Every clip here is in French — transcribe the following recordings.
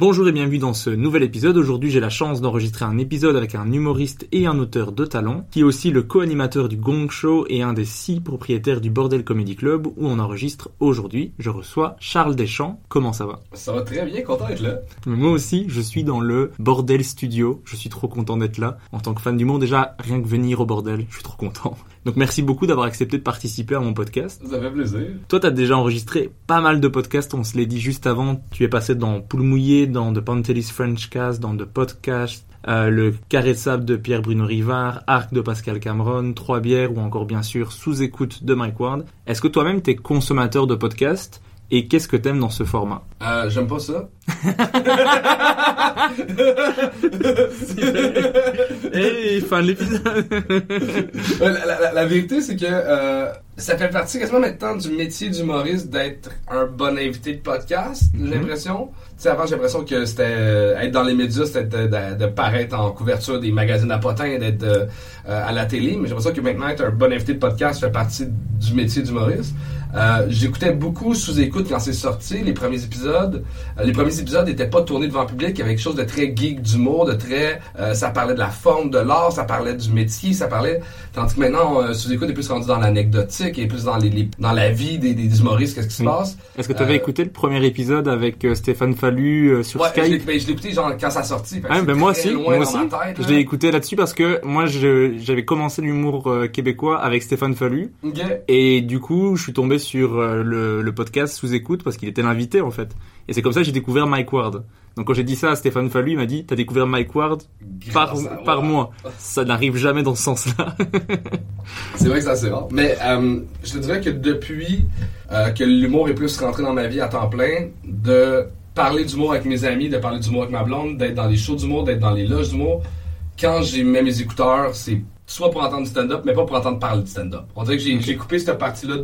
Bonjour et bienvenue dans ce nouvel épisode. Aujourd'hui, j'ai la chance d'enregistrer un épisode avec un humoriste et un auteur de talent, qui est aussi le co-animateur du Gong Show et un des 6 propriétaires du Bordel Comedy Club où on enregistre aujourd'hui. Je reçois Charles Deschamps. Comment ça va ? Ça va très bien, content d'être là. Mais moi aussi, je suis dans le Bordel Studio. Je suis trop content d'être là. En tant que fan d'humour, déjà, rien que venir au Bordel, je suis trop content. Donc merci beaucoup d'avoir accepté de participer à mon podcast. Ça fait plaisir. Toi, t'as déjà enregistré pas mal de podcasts, on se l'est dit juste avant. Tu es passé dans Poule Mouillée, dans The Pantelis Frenchcast, dans The Podcast, le Carré de Sable de Pierre-Bruno Rivard, Arc de Pascal Cameron, Trois Bières ou encore bien sûr Sous-Écoute de Mike Ward. Est-ce que toi-même t'es consommateur de podcasts ? Et qu'est-ce que t'aimes dans ce format ? J'aime pas ça. Hey, fin de l'épisode. La vérité, c'est que ça fait partie quasiment maintenant du métier d'humoriste d'être un bon invité de podcast, j'ai l'impression. Tu sais, avant, j'ai l'impression que c'était être dans les médias, c'était de paraître en couverture des magazines à potins, d'être à la télé. Mais j'ai l'impression que maintenant, être un bon invité de podcast fait partie du métier d'humoriste. J'écoutais beaucoup Sous-Écoute quand c'est sorti, les premiers épisodes. Les premiers épisodes n'étaient pas tournés devant le public, il y avait quelque chose de très geek d'humour, de très... ça parlait de la forme, de l'art, ça parlait du métier, ça parlait... Tandis que maintenant, Sous-Écoute est plus rendu dans l'anecdotique, et plus dans, dans la vie des humoristes, qu'est-ce qui se passe. Est-ce que tu avais écouté le premier épisode avec Stéphane Fallu sur Skype? Je l'ai écouté genre quand ça sortit. Moi aussi, je l'ai écouté là-dessus parce que moi, j'avais commencé l'humour québécois avec Stéphane Fallu. Okay. Et du coup, je suis tombé sur le podcast Sous-Écoute parce qu'il était l'invité en fait. Et c'est comme ça que j'ai découvert Mike Ward. Donc quand j'ai dit ça à Stéphane Fallu, il m'a dit « T'as découvert Mike Ward par moi. » Ça n'arrive jamais dans ce sens-là. C'est vrai que c'est assez rare. Mais je te dirais que depuis que l'humour est plus rentré dans ma vie à temps plein, de parler d'humour avec mes amis, de parler d'humour avec ma blonde, d'être dans les shows d'humour, d'être dans les loges d'humour, quand j'ai mis mes écouteurs, c'est... soit pour entendre du stand-up, mais pas pour entendre parler du stand-up. On dirait que j'ai coupé cette partie-là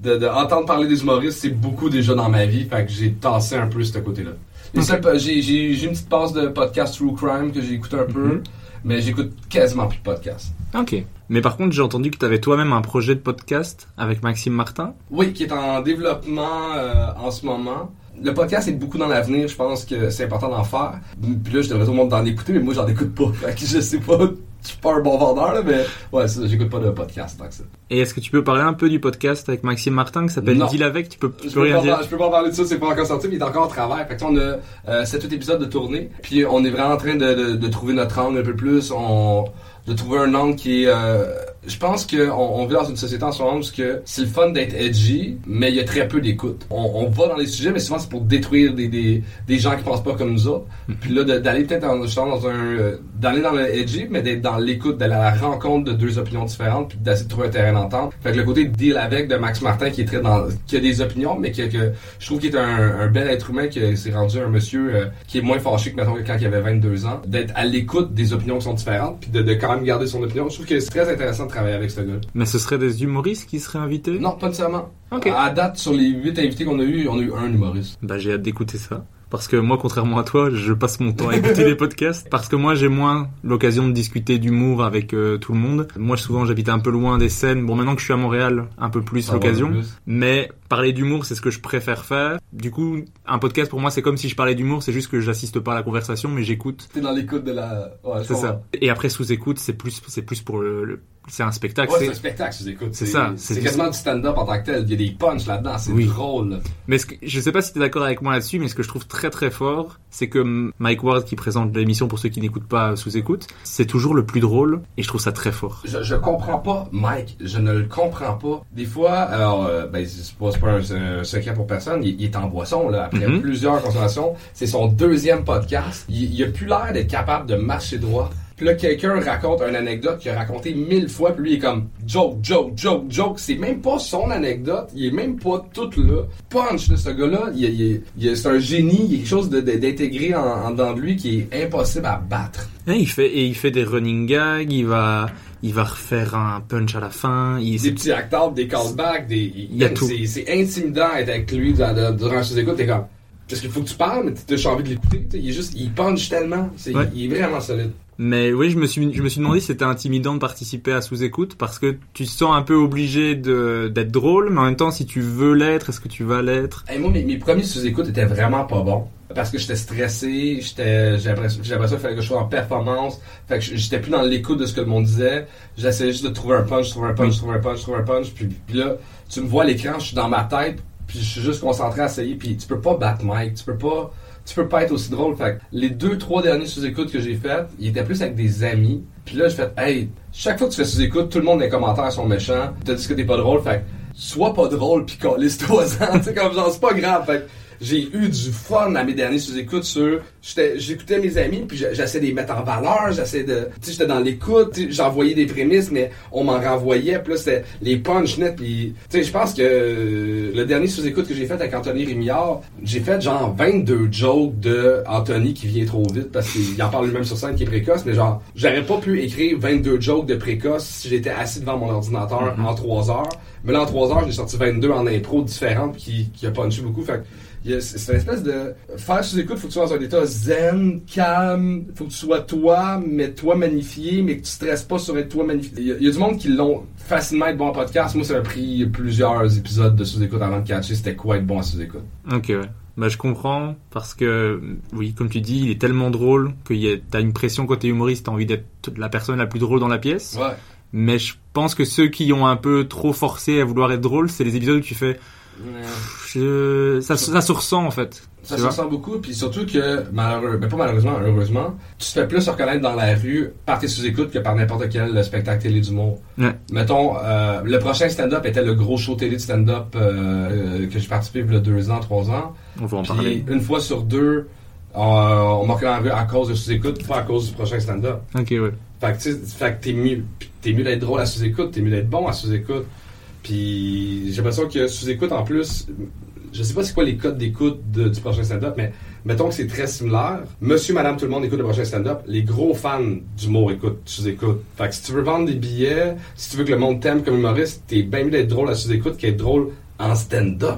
de entendre parler des humoristes, c'est beaucoup déjà dans ma vie, fait que j'ai tassé un peu ce côté-là. J'ai une petite passe de podcast True Crime que j'ai écouté un peu, mais j'écoute quasiment plus de podcasts. Ok. Mais par contre, j'ai entendu que tu avais toi-même un projet de podcast avec Maxime Martin. Oui, qui est en développement en ce moment. Le podcast est beaucoup dans l'avenir, je pense que c'est important d'en faire. Puis là, je devrais tout le monde d'en écouter, mais moi, j'en écoute pas. Fait que je sais pas... Je suis pas un bon vendeur, là, mais ouais, ça, j'écoute pas de podcast tant que ça. Et est-ce que tu peux parler un peu du podcast avec Maxime Martin qui s'appelle Deal avec ? Je peux pas en parler de ça, c'est pas encore sorti, mais il est encore en travail. Fait que on a 7-8 épisodes de tournée, puis on est vraiment en train de trouver notre angle un peu plus, de trouver un angle qui est Je pense qu'on vit dans une société en ce moment où c'est le fun d'être edgy, mais il y a très peu d'écoute. On va dans les sujets, mais souvent c'est pour détruire des gens qui pensent pas comme nous autres. Puis là, d'aller peut-être d'aller dans le edgy, mais d'être dans l'écoute, d'aller à la rencontre de deux opinions différentes, puis d'essayer de trouver un terrain d'entente. Fait que le côté de deal avec de Max Martin, qui est très qui a des opinions, mais que je trouve qu'il est un bel être humain, qui s'est rendu un monsieur qui est moins fâché que mettons que quand il avait 22 ans, d'être à l'écoute des opinions qui sont différentes, puis de quand même garder son opinion. Je trouve que c'est très intéressant de travailler avec ce gars. Mais ce serait des humoristes qui seraient invités? Non, pas nécessairement. Okay. À date, sur les 8 invités qu'on a eu, on a eu un humoriste. Ben, j'ai hâte d'écouter ça. Parce que moi, contrairement à toi, je passe mon temps à écouter des podcasts. Parce que moi, j'ai moins l'occasion de discuter d'humour avec tout le monde. Moi, souvent, j'habite un peu loin des scènes. Bon, maintenant que je suis à Montréal, un peu plus l'occasion. Plus. Mais parler d'humour, c'est ce que je préfère faire. Du coup, un podcast, pour moi, c'est comme si je parlais d'humour. C'est juste que j'assiste pas à la conversation, mais j'écoute. T'es dans l'écoute de la... Ouais, c'est ça. Et après, sous-écoute, c'est plus pour le... C'est un spectacle. Ouais, c'est un spectacle, sous-écoute. C'est ça. C'est quasiment du stand-up en tant que tel. Il y a des punchs là-dedans. C'est drôle. Là. Mais je sais pas si t'es d'accord avec moi là-dessus, mais ce que je trouve très très fort, c'est que Mike Ward, qui présente l'émission pour ceux qui n'écoutent pas sous-écoute, c'est toujours le plus drôle, et je trouve ça très fort. Je comprends pas Mike. Je ne le comprends pas. Des fois, alors, c'est pas un secret pour personne. Il est en boisson là après plusieurs consommations. C'est son deuxième podcast. Il a plus l'air d'être capable de marcher droit. Puis là, quelqu'un raconte une anecdote qu'il a racontée 1000 fois, puis lui, il est comme « joke ». C'est même pas son anecdote, il est même pas tout là. Punch, là, ce gars-là, c'est un génie, il y a quelque chose d'intégré en dedans de lui qui est impossible à battre. Il fait des running gags, il va refaire un punch à la fin. Des petits acteurs, des callbacks, c'est intimidant d'être avec lui durant ses écoutes, t'es comme « parce qu'il faut que tu parles, mais t'as envie de l'écouter ». Il punch tellement, il est vraiment solide. Mais oui, je me suis demandé si c'était intimidant de participer à Sous-Écoute, parce que tu te sens un peu obligé d'être drôle, mais en même temps, si tu veux l'être, est-ce que tu vas l'être? Hey, moi, mes premiers Sous-Écoute étaient vraiment pas bons, parce que j'étais stressé, j'avais l'impression qu'il fallait que je sois en performance, fait que j'étais plus dans l'écoute de ce que le monde disait, j'essayais juste de trouver un punch, puis là, tu me vois à l'écran, je suis dans ma tête, puis je suis juste concentré à essayer, puis tu peux pas battre Mike, tu peux pas être aussi drôle. Fait que les 2-3 derniers sous-écoutes que j'ai faites, ils étaient plus avec des amis. Puis là, j'ai fait « Hey, chaque fois que tu fais sous-écoute, tout le monde dans les commentaires sont méchants. T'as dit que t'es pas drôle, fait que sois pas drôle pis calisse-toi-en. » Tu sais, comme genre, c'est pas grave. Fait que j'ai eu du fun à mes derniers sous-écoutes sur... J'écoutais mes amis, puis j'essayais de les mettre en valeur, tu sais, j'étais dans l'écoute, j'envoyais des prémices, mais on m'en renvoyait, puis là, c'était les punch net, puis... Tu sais, je pense que le dernier sous-écoute que j'ai fait avec Anthony Rémillard, j'ai fait genre 22 jokes de Anthony qui vient trop vite, parce qu'il en parle lui-même sur scène, qui est précoce, mais genre, j'aurais pas pu écrire 22 jokes de précoce si j'étais assis devant mon ordinateur en 3 heures. Mais là, en 3 heures, j'ai sorti 22 en impro différentes, qui a punché beaucoup, fait c'est une espèce de... Faire sous-écoute, faut que tu sois dans un état zen, calme, faut que tu sois toi, mais toi magnifié, mais que tu stresses pas sur être toi magnifié. Il y a du monde qui l'ont facilement être bon en podcast. Moi, ça a pris plusieurs épisodes de sous-écoute avant de catcher c'était quoi être bon en sous-écoute. Ok, ouais. Bah, je comprends, parce que, oui, comme tu dis, il est tellement drôle que t'as une pression quand t'es humoriste, t'as envie d'être la personne la plus drôle dans la pièce. Ouais. Mais je pense que ceux qui ont un peu trop forcé à vouloir être drôle, c'est les épisodes où tu fais... Ça se ressent en fait. Ça se ressent beaucoup, puis surtout que heureusement, tu te fais plus reconnaître dans la rue par tes sous-écoutes que par n'importe quel spectacle télé d'humour. Ouais. Mettons, le prochain stand-up était le gros show télé de stand-up que j'ai participé il y a 2 ans, 3 ans. On va en parler. Une fois sur 2, on m'a reconnu dans la rue à cause de sous-écoute, pas à cause du prochain stand-up. Ok, ouais. Fait que t'es mieux d'être drôle à sous-écoute, t'es mieux d'être bon à sous-écoute. Puis j'ai l'impression que sous-écoute en plus, je sais pas c'est quoi les codes d'écoute du prochain stand-up, mais mettons que c'est très similaire. Monsieur, madame, tout le monde écoute le prochain stand-up. Les gros fans d'humour écoutent sous-écoute. Fait que si tu veux vendre des billets, si tu veux que le monde t'aime comme humoriste, t'es bien mieux d'être drôle à sous-écoute qu'être drôle en stand-up.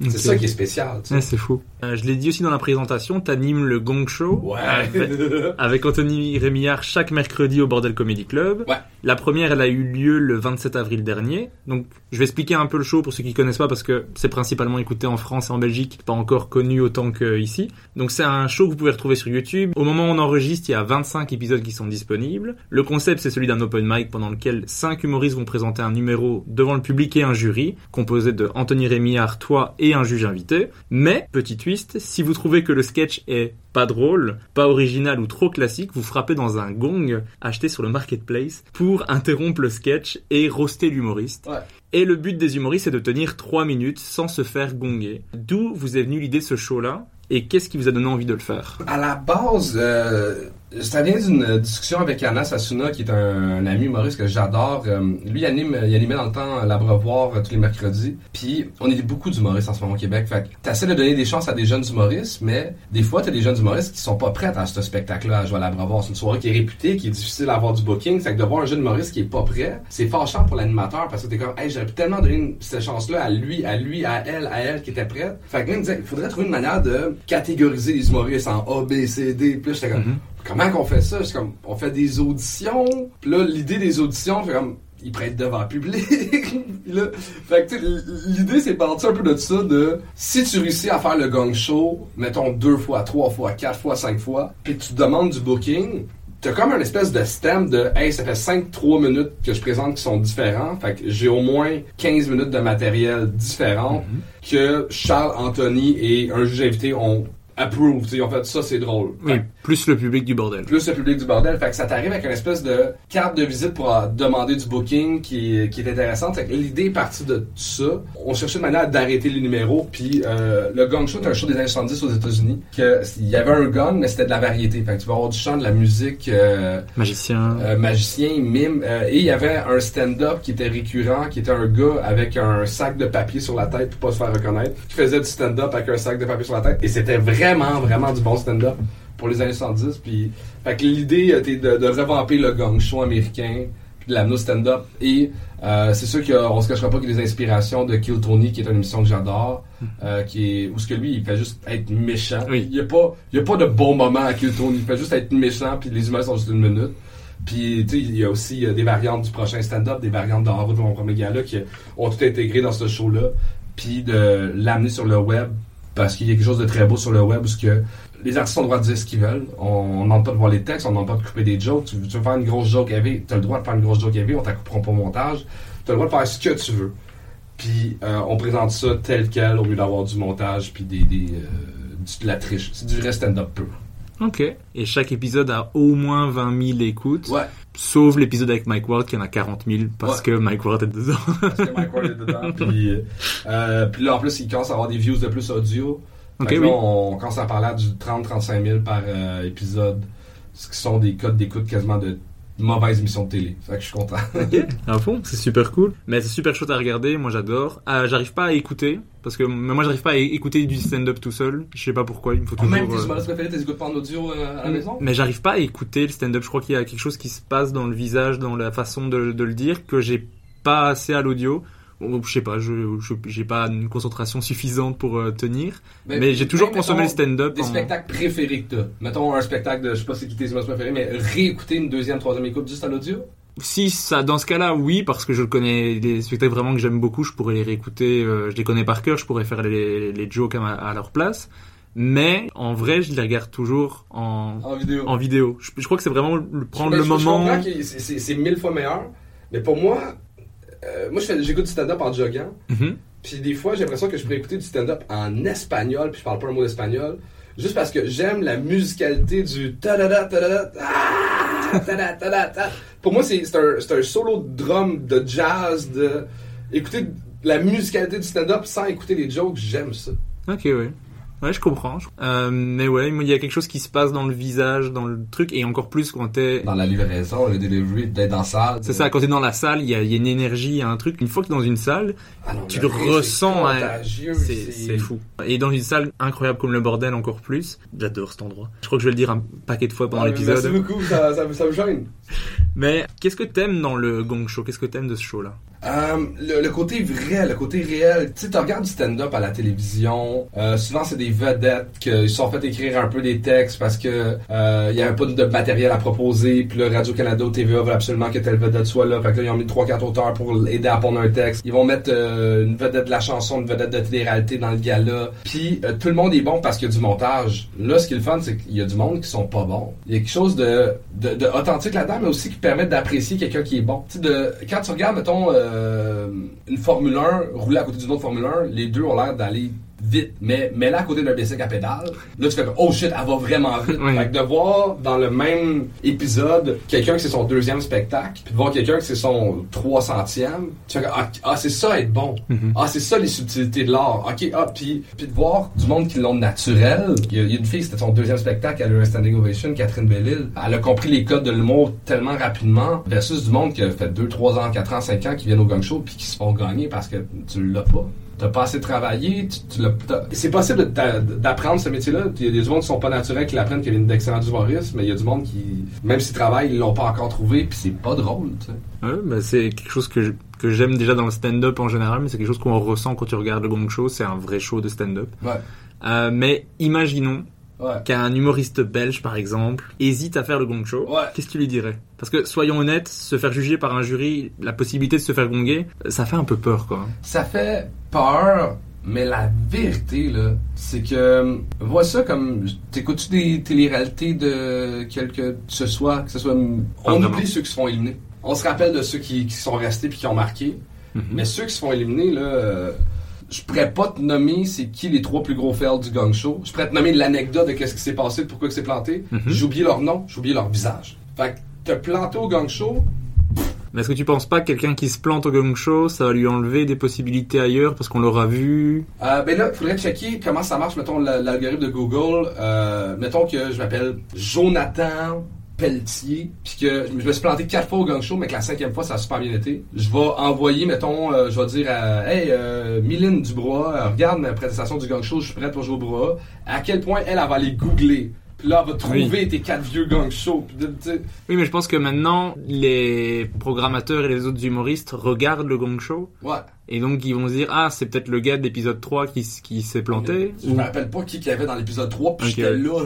Okay. C'est ça qui est spécial. Tu sais. Ouais, c'est fou. Je l'ai dit aussi dans la présentation, t'animes le Gong Show. Ouais. Avec Anthony Rémillard chaque mercredi au Bordel Comedy Club. Ouais. La première, elle a eu lieu le 27 avril dernier. Donc, je vais expliquer un peu le show pour ceux qui connaissent pas, parce que c'est principalement écouté en France et en Belgique, pas encore connu autant qu'ici. Donc, c'est un show que vous pouvez retrouver sur YouTube. Au moment où on enregistre, il y a 25 épisodes qui sont disponibles. Le concept, c'est celui d'un open mic pendant lequel 5 humoristes vont présenter un numéro devant le public et un jury, composé de Anthony Rémillard, toi et et un juge invité. Mais, petit twist, si vous trouvez que le sketch est pas drôle, pas original ou trop classique, vous frappez dans un gong acheté sur le marketplace pour interrompre le sketch et roaster l'humoriste. Ouais. Et le but des humoristes, c'est de tenir 3 minutes sans se faire gonger. D'où vous est venue l'idée de ce show-là? Et qu'est-ce qui vous a donné envie de le faire? À la base, ça vient d'une discussion avec Anas Asuna, qui est un ami humoriste que j'adore. Lui, il animait dans le temps l'Abreuvoir tous les mercredis. Puis, on est beaucoup d'humoristes en ce moment au Québec. Fait que t'essaies de donner des chances à des jeunes humoristes, mais des fois, t'as des jeunes humoristes qui sont pas prêts à ce spectacle-là, à jouer à l'Abreuvoir. C'est une soirée qui est réputée, qui est difficile à avoir du booking. Fait que de voir un jeune humoriste qui est pas prêt, c'est fâchant pour l'animateur, parce que t'es comme, hey, j'aurais tellement donné cette chance-là à lui, à elle qui était prête. Fait que lui, il me disait, il faudrait trouver une manière de catégoriser les humoristes en A, B, C, D. Puis là, j'étais comme, comment qu'on fait ça? C'est comme, on fait des auditions. Puis là, l'idée des auditions, c'est comme, ils prêtent devant le public. Là, fait que, tu sais, l'idée, c'est parti un peu de ça, de si tu réussis à faire le gong show, mettons 2 fois, 3 fois, 4 fois, 5 fois, puis tu demandes du booking, t'as comme une espèce de stem de « Hey, ça fait 5-3 minutes que je présente qui sont différents. » Fait que j'ai au moins 15 minutes de matériel différent que Charles, Anthony et un juge invité ont approved, tu sais, en fait, ça, c'est drôle. Oui, fait, plus le public du bordel. Plus le public du bordel, fait que ça t'arrive avec une espèce de carte de visite pour demander du booking qui est intéressante. Fait que l'idée est partie de tout ça. On cherchait une manière d'arrêter les numéros, puis le Gong Show, c'est un show des années 70 aux États-Unis, que il y avait un gong, mais c'était de la variété. Fait que tu vas avoir du chant, de la musique, magicien, mime, et il y avait un stand-up qui était récurrent, qui était un gars avec un sac de papier sur la tête pour pas se faire reconnaître, qui faisait du stand-up avec un sac de papier sur la tête, et c'était vraiment du bon stand-up pour les années 70. Puis, fait que l'idée était de revamper le gong show américain, puis de l'amener au stand-up. Et c'est sûr qu'on se cachera pas qu'il y a des inspirations de Kill Tony, qui est une émission que j'adore, qui est, où ce que lui, il fait juste être méchant. Oui. Il y a pas de bon moment à Kill Tony. Il fait juste être méchant, puis les humains sont juste une minute. Puis, tu sais, il y a aussi des variantes du prochain stand-up, des variantes d'En route pour mon premier gars-là, qui ont tout intégré dans ce show-là. Puis de l'amener sur le web, parce qu'il y a quelque chose de très beau sur le web, parce que les artistes ont le droit de dire ce qu'ils veulent. On demande pas de voir les textes, on demande pas de couper des jokes. Tu veux faire une grosse joke AV, t'as le droit de faire une grosse joke AV, on t'a coupera pas au montage. T'as le droit de faire ce que tu veux. Puis on présente ça tel quel, au lieu d'avoir du montage puis de la triche. C'est du vrai stand-up pur. Ok. Et chaque épisode a au moins 20 000 écoutes. Ouais. Sauf l'épisode avec Mike Ward qui en a 40 000 parce que Mike Ward est dedans. Puis puis là, en plus, il commence à avoir des views de plus audio. Okay, là, on commence à parler du 30-35 000 par épisode, ce qui sont des codes d'écoute quasiment de mauvaise émission de télé. Fait que je suis content. Ok, à fond, c'est super cool. Mais c'est super chouette à regarder, moi j'adore. J'arrive pas à écouter, parce que moi j'arrive pas à écouter du stand-up tout seul. Je sais pas pourquoi, il me faut toujours... Même tes humoristes préférés, t'écoutes pas en audio à la maison? Mais j'arrive pas à écouter le stand-up, je crois qu'il y a quelque chose qui se passe dans le visage, dans la façon de le dire, que j'ai pas assez à l'audio. Je sais pas, j'ai pas une concentration suffisante pour tenir, mais j'ai toujours consommé le stand-up. Des spectacles préférés que t'as. Mettons un spectacle de, je sais pas c'est qui tes images préférées, mais réécouter une deuxième, troisième écoute juste à l'audio? Si, ça, dans ce cas-là, oui, parce que je connais des spectacles vraiment que j'aime beaucoup, je pourrais les réécouter, je les connais par cœur, je pourrais faire les jokes à leur place. Mais en vrai, je les regarde toujours en vidéo. Je crois que c'est vraiment prendre le moment. Je comprends que c'est 1000 fois meilleur, mais pour moi, j'écoute du stand-up en joggant, puis des fois, j'ai l'impression que je pourrais écouter du stand-up en espagnol, puis je parle pas un mot d'espagnol, juste parce que j'aime la musicalité du ta-da-da, ta-da-da, ah, ta-da, ta-da, ta. Pour moi, c'est un solo de drum, de jazz, de écouter la musicalité du stand-up sans écouter les jokes, j'aime ça. Ok, oui. Ouais, je comprends. Mais ouais, il y a quelque chose qui se passe dans le visage, dans le truc, et encore plus quand t'es... Dans la livraison, le delivery, d'être dans la salle. C'est ça, quand t'es dans la salle, il y a une énergie, il y a un truc. Une fois que t'es dans une salle, tu le ressens. C'est fou. Et dans une salle incroyable comme le bordel, encore plus. J'adore cet endroit. Je crois que je vais le dire un paquet de fois pendant l'épisode. Merci beaucoup, ça me gêne. Mais qu'est-ce que t'aimes dans le Gong Show? Qu'est-ce que t'aimes de ce show-là? Le côté vrai, le côté réel. Tu sais, tu regardes du stand-up à la télévision, souvent c'est des vedettes qui se sont fait écrire un peu des textes parce que y avait pas de matériel à proposer, puis le Radio-Canada ou TVA veulent absolument que telle vedette soit là, fait que là ils ont mis 3-4 auteurs pour aider à pondre un texte. Ils vont mettre une vedette de la chanson, une vedette de télé-réalité dans le gala, puis tout le monde est bon parce qu'il y a du montage. Là, ce qui est le fun, c'est qu'il y a du monde qui sont pas bons. Il y a quelque chose de authentique là-dedans, mais aussi qui permet d'apprécier quelqu'un qui est bon. Tu sais, quand tu regardes, mettons une Formule 1 roulée à côté d'une autre Formule 1, les deux ont l'air d'aller vite, mais là à côté d'un bicycle à pédale, là tu fais oh shit, elle va vraiment vite. Oui. Fait que de voir dans le même épisode quelqu'un que c'est son 2e spectacle, puis de voir quelqu'un que c'est son 300e, tu fais ah c'est ça être bon, mm-hmm. Ah c'est ça les subtilités de l'art, ok, ah puis de voir du monde qui l'ont naturel. Il y a une fille, c'était son 2e spectacle, elle a eu un standing ovation, Catherine Bellil, elle a compris les codes de l'humour tellement rapidement versus du monde qui a fait 2, 3 ans, 4 ans, 5 ans qui viennent au Gong Show puis qui se font gagner parce que tu l'as pas. T'as pas assez travaillé, c'est possible d'apprendre ce métier-là. Il y a des gens qui sont pas naturels qui l'apprennent, qui viennent d'excellents humoristes, mais il y a du monde qui, même s'ils travaillent, ils l'ont pas encore trouvé, puis c'est pas drôle, tu sais. Ouais, ben c'est quelque chose que j'aime déjà dans le stand-up en général, mais c'est quelque chose qu'on ressent quand tu regardes le Gong Show, c'est un vrai show de stand-up. Ouais. Mais imaginons qu'un humoriste belge, par exemple, hésite à faire le Gong Show. Ouais. Qu'est-ce que tu lui dirais? Parce que, soyons honnêtes, se faire juger par un jury, la possibilité de se faire gonguer, ça fait un peu peur, quoi. Ça fait peur, mais la vérité, là, c'est que... Vois ça comme... T'écoutes-tu des téléréalités de quelque... que ce soit... On oublie ceux qui se font éliminer. On se rappelle de ceux qui sont restés puis qui ont marqué. Mm-hmm. Mais ceux qui se font éliminer, là... je pourrais pas te nommer c'est qui les 3 plus gros fails du Gong Show. Je pourrais te nommer l'anecdote de qu'est-ce qui s'est passé, pourquoi que c'est planté. Mm-hmm. J'ai oublié leur nom, j'ai oublié leur visage. Fait que te planter au Gong Show... Mais est-ce que tu penses pas que quelqu'un qui se plante au Gong Show, ça va lui enlever des possibilités ailleurs parce qu'on l'aura vu? Ben là, il faudrait checker comment ça marche, mettons, l'algorithme de Google. Mettons que je m'appelle Jonathan... Pelletier, puis que je me suis planté 4 fois au Gong Show, mais que la 5e fois, ça a super bien été. Je vais envoyer, mettons, je vais dire à hey, Mylène Dubois, regarde ma présentation du Gong Show, je suis prête pour jouer au bras. À quel point elle va aller googler? Puis là, elle va trouver tes 4 vieux Gong Show. Oui, mais je pense que maintenant, les programmateurs et les autres humoristes regardent le Gong Show. Ouais. Et donc, ils vont se dire, ah, c'est peut-être le gars de l'épisode 3 qui s'est planté. Je me rappelle pas qui avait dans l'épisode 3, puis j'étais là.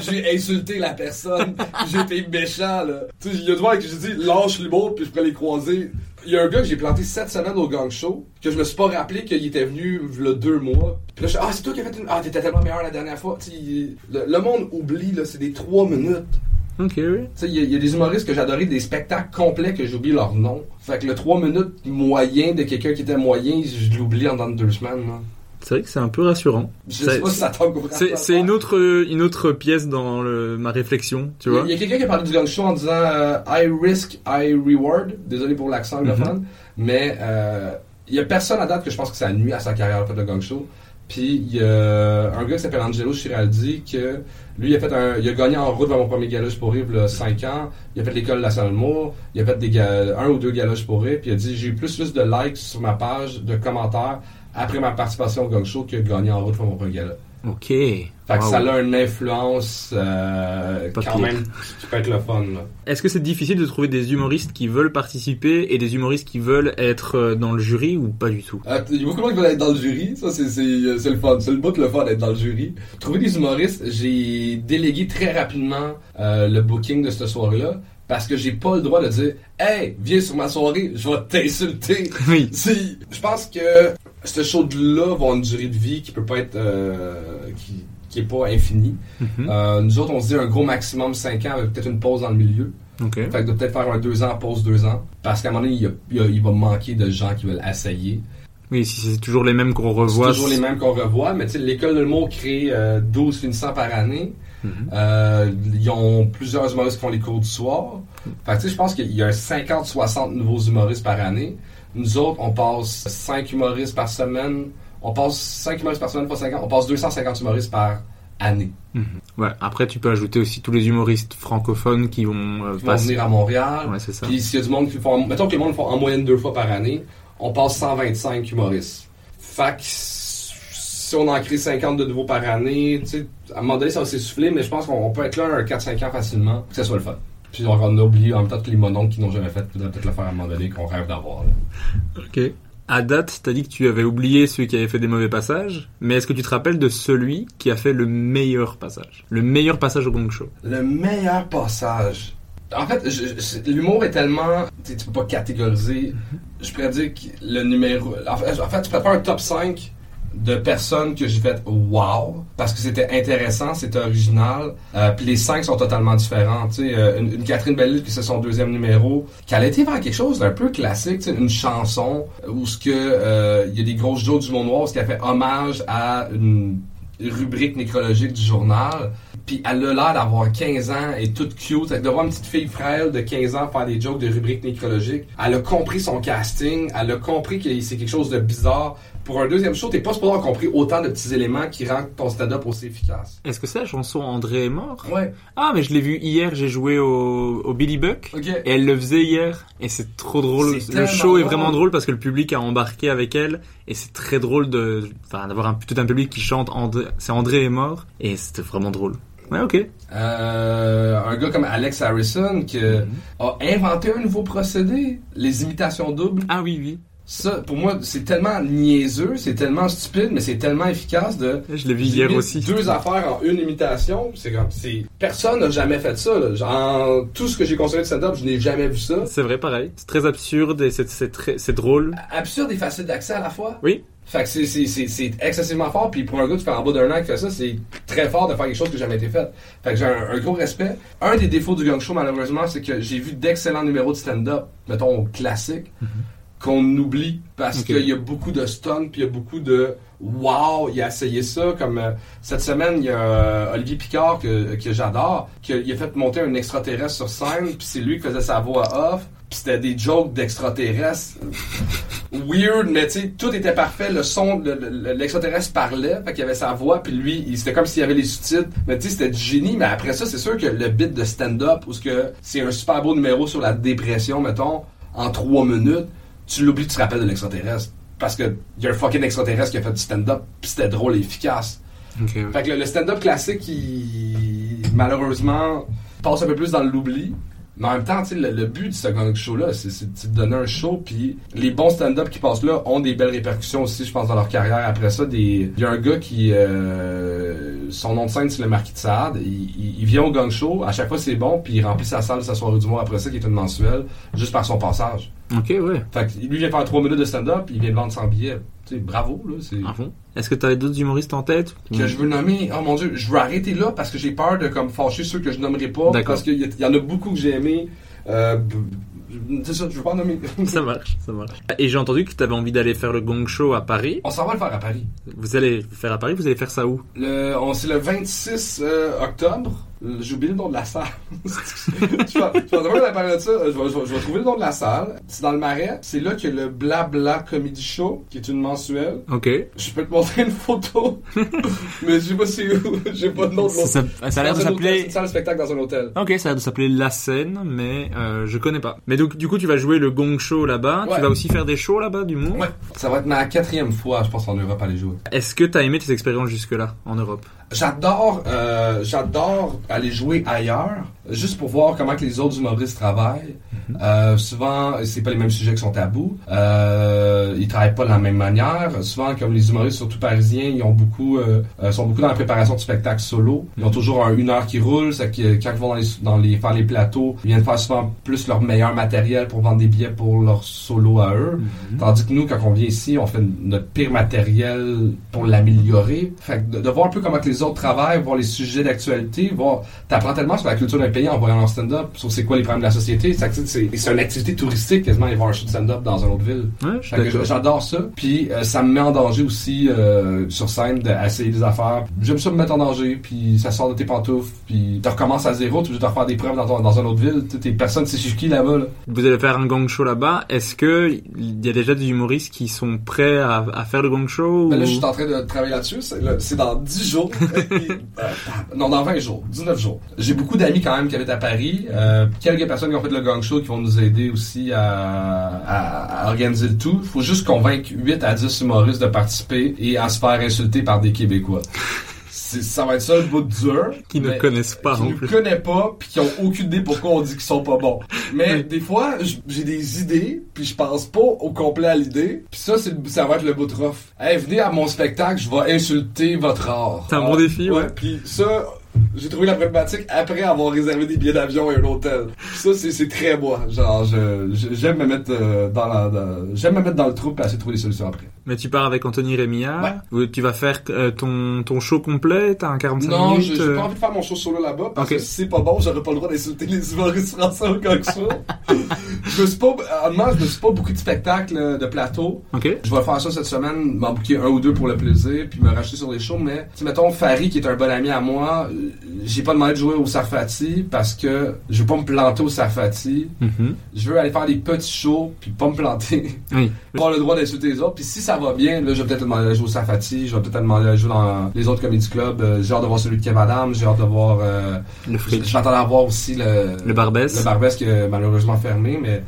J'ai insulté la personne, j'étais méchant, là. Tu sais, il y a des fois que j'ai dit, lâche l'humour, puis je pourrais les croiser. Il y a un gars que j'ai planté 7 semaines au Gong Show, que je me suis pas rappelé qu'il était venu, là, 2 mois. Puis là, je dis, ah, c'est toi qui as fait une... Ah, t'étais tellement meilleur la dernière fois. Tu sais, le monde oublie, là, c'est des 3 minutes. Ok, oui. Tu sais, il y a des humoristes que j'adorais, des spectacles complets que j'oublie leur nom. Fait que le 3 minutes moyen de quelqu'un qui était moyen, je l'oublie en dans 2 semaines. Là. C'est vrai que c'est un peu rassurant. Je sais pas si ça tombe comprendre. C'est une autre pièce dans ma réflexion, tu vois. Il y a quelqu'un qui a parlé du Gong Show en disant « I risk, I reward ». Désolé pour l'accent anglophone. Mm-hmm. Mais il y a personne à date que je pense que ça nuit à sa carrière, le fait de Gong Show. Puis il y a un gars qui s'appelle Angelo Chiraldi que lui il a gagné en route vers mon premier galoche pour Rive 5 ans, il a fait l'école nationale de l'humour, il a fait 1 ou 2 galoches pour Rive, puis il a dit j'ai eu plus de likes sur ma page de commentaires après ma participation au Gong Show que gagné en route vers mon premier galoche. OK. Fait que ça a une influence quand même qui peut être le fun. Là. Est-ce que c'est difficile de trouver des humoristes qui veulent participer et des humoristes qui veulent être dans le jury ou pas du tout? Il y a beaucoup de gens qui veulent être dans le jury. Ça, c'est le fun. C'est le bout le fun d'être dans le jury. Trouver des humoristes, j'ai délégué très rapidement le booking de cette soirée-là. Parce que j'ai pas le droit de dire « Hey, viens sur ma soirée, je vais t'insulter. » Oui. Je pense que ce show-là va avoir une durée de vie qui peut pas être... qui est pas infinie. Mm-hmm. Nous autres, on se dit un gros maximum 5 ans avec peut-être une pause dans le milieu. Okay. Fait que de peut-être faire un 2 ans, pause 2 ans. Parce qu'à un moment donné, il va manquer de gens qui veulent essayer. Oui, si c'est toujours les mêmes qu'on revoit. C'est toujours les mêmes qu'on revoit, mais tu sais, l'école de l'humour crée 12 finissants par année. Mm-hmm. Ils ont plusieurs humoristes qui font les cours du soir. Fait que tu sais, je pense qu'il y a 50-60 nouveaux humoristes par année. Nous autres, on passe 5 humoristes par semaine. On passe 5 humoristes par semaine, pas 50. On passe 250 humoristes par année. Mmh. Ouais. Après, tu peux ajouter aussi tous les humoristes francophones qui vont venir à Montréal. Ouais, c'est ça. Puis s'il y a du monde qui font, mettons que le monde font en moyenne 2 fois par année, on passe 125 humoristes. Fait que si on en crée 50 de nouveaux par année, tu sais, à un moment donné, ça va s'essouffler, mais je pense qu'on peut être là un 4-5 ans facilement, que ça soit le fun. Puis on a oublié en même temps tous les mononcles qui n'ont jamais fait, faudrait peut-être le faire à un moment donné, qu'on rêve d'avoir. Là. OK. À date, t'as dit que tu avais oublié celui qui avait fait des mauvais passages, mais est-ce que tu te rappelles de celui qui a fait le meilleur passage? Le meilleur passage au Gong Show? Le meilleur passage... En fait, l'humour est tellement... Tu peux pas catégoriser. Je pourrais dire que le numéro... En fait, tu pourrais faire un top 5 de personnes que j'ai fait wow, parce que c'était intéressant, c'était original, puis les cinq sont totalement différents. Tu sais, une Catherine Bellil, qui c'est son deuxième numéro, qu'elle a été vers quelque chose d'un peu classique, tu sais, une chanson où ce que il y a des grosses jokes du monde noir, où ce qu'elle fait hommage à une rubrique nécrologique du journal. Puis elle a l'air d'avoir 15 ans et toute cute. De voir une petite fille frêle de 15 ans faire des jokes de rubrique nécrologique. Elle a compris son casting. Elle a compris que c'est quelque chose de bizarre. Pour un deuxième show, t'es pas supposé avoir compris autant de petits éléments qui rendent ton stand-up aussi efficace. Est-ce que c'est la chanson André est mort? Ouais. Ah, mais je l'ai vue hier, j'ai joué au Billy Buck. Okay. Et elle le faisait hier. Et c'est trop drôle. C'est le show drôle. Est vraiment drôle parce que le public a embarqué avec elle. Et c'est très drôle d'avoir tout un public qui chante c'est André est mort. Et c'était vraiment drôle. Ouais, ok. Un gars comme Alex Harrison qui a inventé un nouveau procédé, les imitations doubles. Ah oui, oui. Ça, pour moi, c'est tellement niaiseux, c'est tellement stupide, mais c'est tellement efficace de... Je l'ai vu hier aussi. Deux affaires en une imitation, c'est comme... Personne n'a jamais fait ça, là. Genre, tout ce que j'ai consommé de stand-up, je n'ai jamais vu ça. C'est vrai, pareil. C'est très absurde et c'est drôle. Absurde et facile d'accès à la fois. Oui. Fait que c'est excessivement fort, puis pour un gars, tu fais en bas d'un an qui fait ça, c'est très fort de faire quelque chose qui n'a jamais été fait. Fait que j'ai un gros respect. Un des défauts du Gong Show, malheureusement, c'est que j'ai vu d'excellents numéros de stand-up, mettons, classiques, qu'on oublie parce qu'il y a beaucoup de stun, puis il y a beaucoup de wow, il a essayé ça. Comme cette semaine, il y a Olivier Picard que j'adore, qu'il a fait monter un extraterrestre sur scène, puis c'est lui qui faisait sa voix off. Pis c'était des jokes d'extraterrestres. Weird, mais tu sais, tout était parfait. Le son, l'extraterrestre parlait, fait qu'il avait sa voix, puis lui, c'était comme s'il y avait les sous-titres. Mais tu sais, c'était du génie. Mais après ça, c'est sûr que le bit de stand-up, où c'est un super beau numéro sur la dépression, mettons, en 3 minutes, tu l'oublies, tu te rappelles de l'extraterrestre. Parce que y a un fucking extraterrestre qui a fait du stand-up, pis c'était drôle et efficace. Okay, ouais. Fait que le stand-up classique, il, malheureusement, passe un peu plus dans l'oubli. Mais en même temps, tu sais, le but de ce Gong Show-là, c'est de donner un show, puis les bons stand-up qui passent là ont des belles répercussions aussi, je pense, dans leur carrière. Après ça, il y a un gars qui... son nom de scène, c'est le Marquis de Sade. Il vient au Gong Show, à chaque fois, c'est bon, puis il remplit sa salle, sa soirée du mois après ça, qui est une mensuelle, juste par son passage. OK, ouais. Fait que lui, vient faire 3 minutes de stand-up, il vient de vendre 100 billets. Tu sais, bravo, là. C'est... Ah bon? Est-ce que t'avais d'autres humoristes en tête? Que je veux nommer... Oh mon Dieu, je veux arrêter là parce que j'ai peur de comme fâcher ceux que je nommerai pas. D'accord. Parce qu'il y en a beaucoup que j'ai aimé. C'est ça, je veux pas en nommer. Ça marche. Et j'ai entendu que t'avais envie d'aller faire le Gong Show à Paris. On s'en va le faire à Paris. Vous allez le faire à Paris? Vous allez faire ça où? C'est le 26 octobre. J'ai oublié le nom de la salle. Je vais trouver le nom de la salle. C'est dans le Marais. C'est là qu'il y a le Blabla Comedy Show, qui est une mensuelle. OK. Je peux te montrer une photo, mais je sais pas c'est où. J'ai pas de nom de l'autre. Ça a l'air de s'appeler... C'est une salle de spectacle dans un hôtel. OK, ça a l'air de s'appeler La Scène, mais je connais pas. Mais donc, du coup, tu vas jouer le Gong Show là-bas. Ouais. Tu vas aussi faire des shows là-bas, du moins. Ouais. Ça va être ma 4e fois, je pense, en Europe à les jouer. Est-ce que t'as aimé tes expériences jusque-là, en Europe? J'adore aller jouer ailleurs, juste pour voir comment que les autres humoristes travaillent. Souvent, c'est pas les mêmes sujets qui sont tabous. Ils travaillent pas de la même manière. Souvent, comme les humoristes, surtout parisiens, ils ont beaucoup, sont beaucoup dans la préparation du spectacle solo. Ils ont toujours une heure qui roule. Ça qui, quand ils vont faire les plateaux, ils viennent faire souvent plus leur meilleur matériel pour vendre des billets pour leur solo à eux. Tandis que nous, quand on vient ici, on fait notre pire matériel pour l'améliorer. Fait que de voir un peu comment que les autres travaillent, voir les sujets d'actualité, voir... T'apprends tellement sur la culture d'un pays en voyant leur stand-up, sur c'est quoi les problèmes de la société. C'est une activité touristique, quasiment, aller voir un show de stand-up dans une autre ville. Ouais, j'adore ça. Puis ça me met en danger aussi sur scène d'essayer des affaires. J'aime ça me mettre en danger, puis ça sort de tes pantoufles, puis tu recommences à zéro, tu dois refaire des preuves dans une autre ville. T'es personne ne sait sur qui là-bas. Là. Vous allez faire un Gong Show là-bas. Est-ce qu'il y a déjà des humoristes qui sont prêts à faire le Gong Show? Ben là, je suis en train de travailler là-dessus. C'est dans 10 jours. Dans 20 jours. 19 jours. J'ai beaucoup d'amis quand même qui habitent à Paris. Quelques personnes qui ont fait le Gong Show qui vont nous aider aussi à organiser le tout. Il faut juste convaincre 8 à 10 humoristes de participer et à se faire insulter par des Québécois. Ça va être ça le bout dur. Qui ne connaissent pas. Qui ne connaissent pas, puis qui ont aucune idée pourquoi on dit qu'ils sont pas bons. Mais des fois, j'ai des idées, puis je pense pas au complet à l'idée. Puis ça, ça va être le bout de rough. Hey, venez à mon spectacle, je vais insulter votre art. C'est un bon défi, ouais. Puis ça... J'ai trouvé la problématique après avoir réservé des billets d'avion et un hôtel. Ça, c'est très moi. Genre, j'aime me mettre j'aime me mettre dans le trou et essayer de trouver des solutions après. Mais tu pars avec Anthony Rémillard, ouais. Tu vas faire ton show complet, t'as un 45 minutes. Non, j'ai pas envie de faire mon show solo là-bas parce que si c'est pas bon, j'aurais pas le droit d'insulter les humoristes français au Gong Show. Je me suis pas beaucoup de spectacles de plateau. Okay. Je vais faire ça cette semaine, m'en booker un ou deux pour le plaisir, puis me racheter sur les shows. Mais mettons Farid qui est un bon ami à moi. J'ai pas demandé de jouer au Sarfati parce que je veux pas me planter au Sarfati. Mm-hmm. Je veux aller faire des petits shows puis pas me planter. Oui. Pas le droit d'insulter les autres. Puis si ça va bien, là, je vais peut-être demander à jouer au Sarfati. Je vais peut-être demander à jouer dans les autres comedy clubs. J'ai hâte de voir celui de Kev Adams. J'ai hâte de voir. Le Frick. Je m'attendais à voir aussi le Barbès. Le Barbès qui est malheureusement fermé, mais.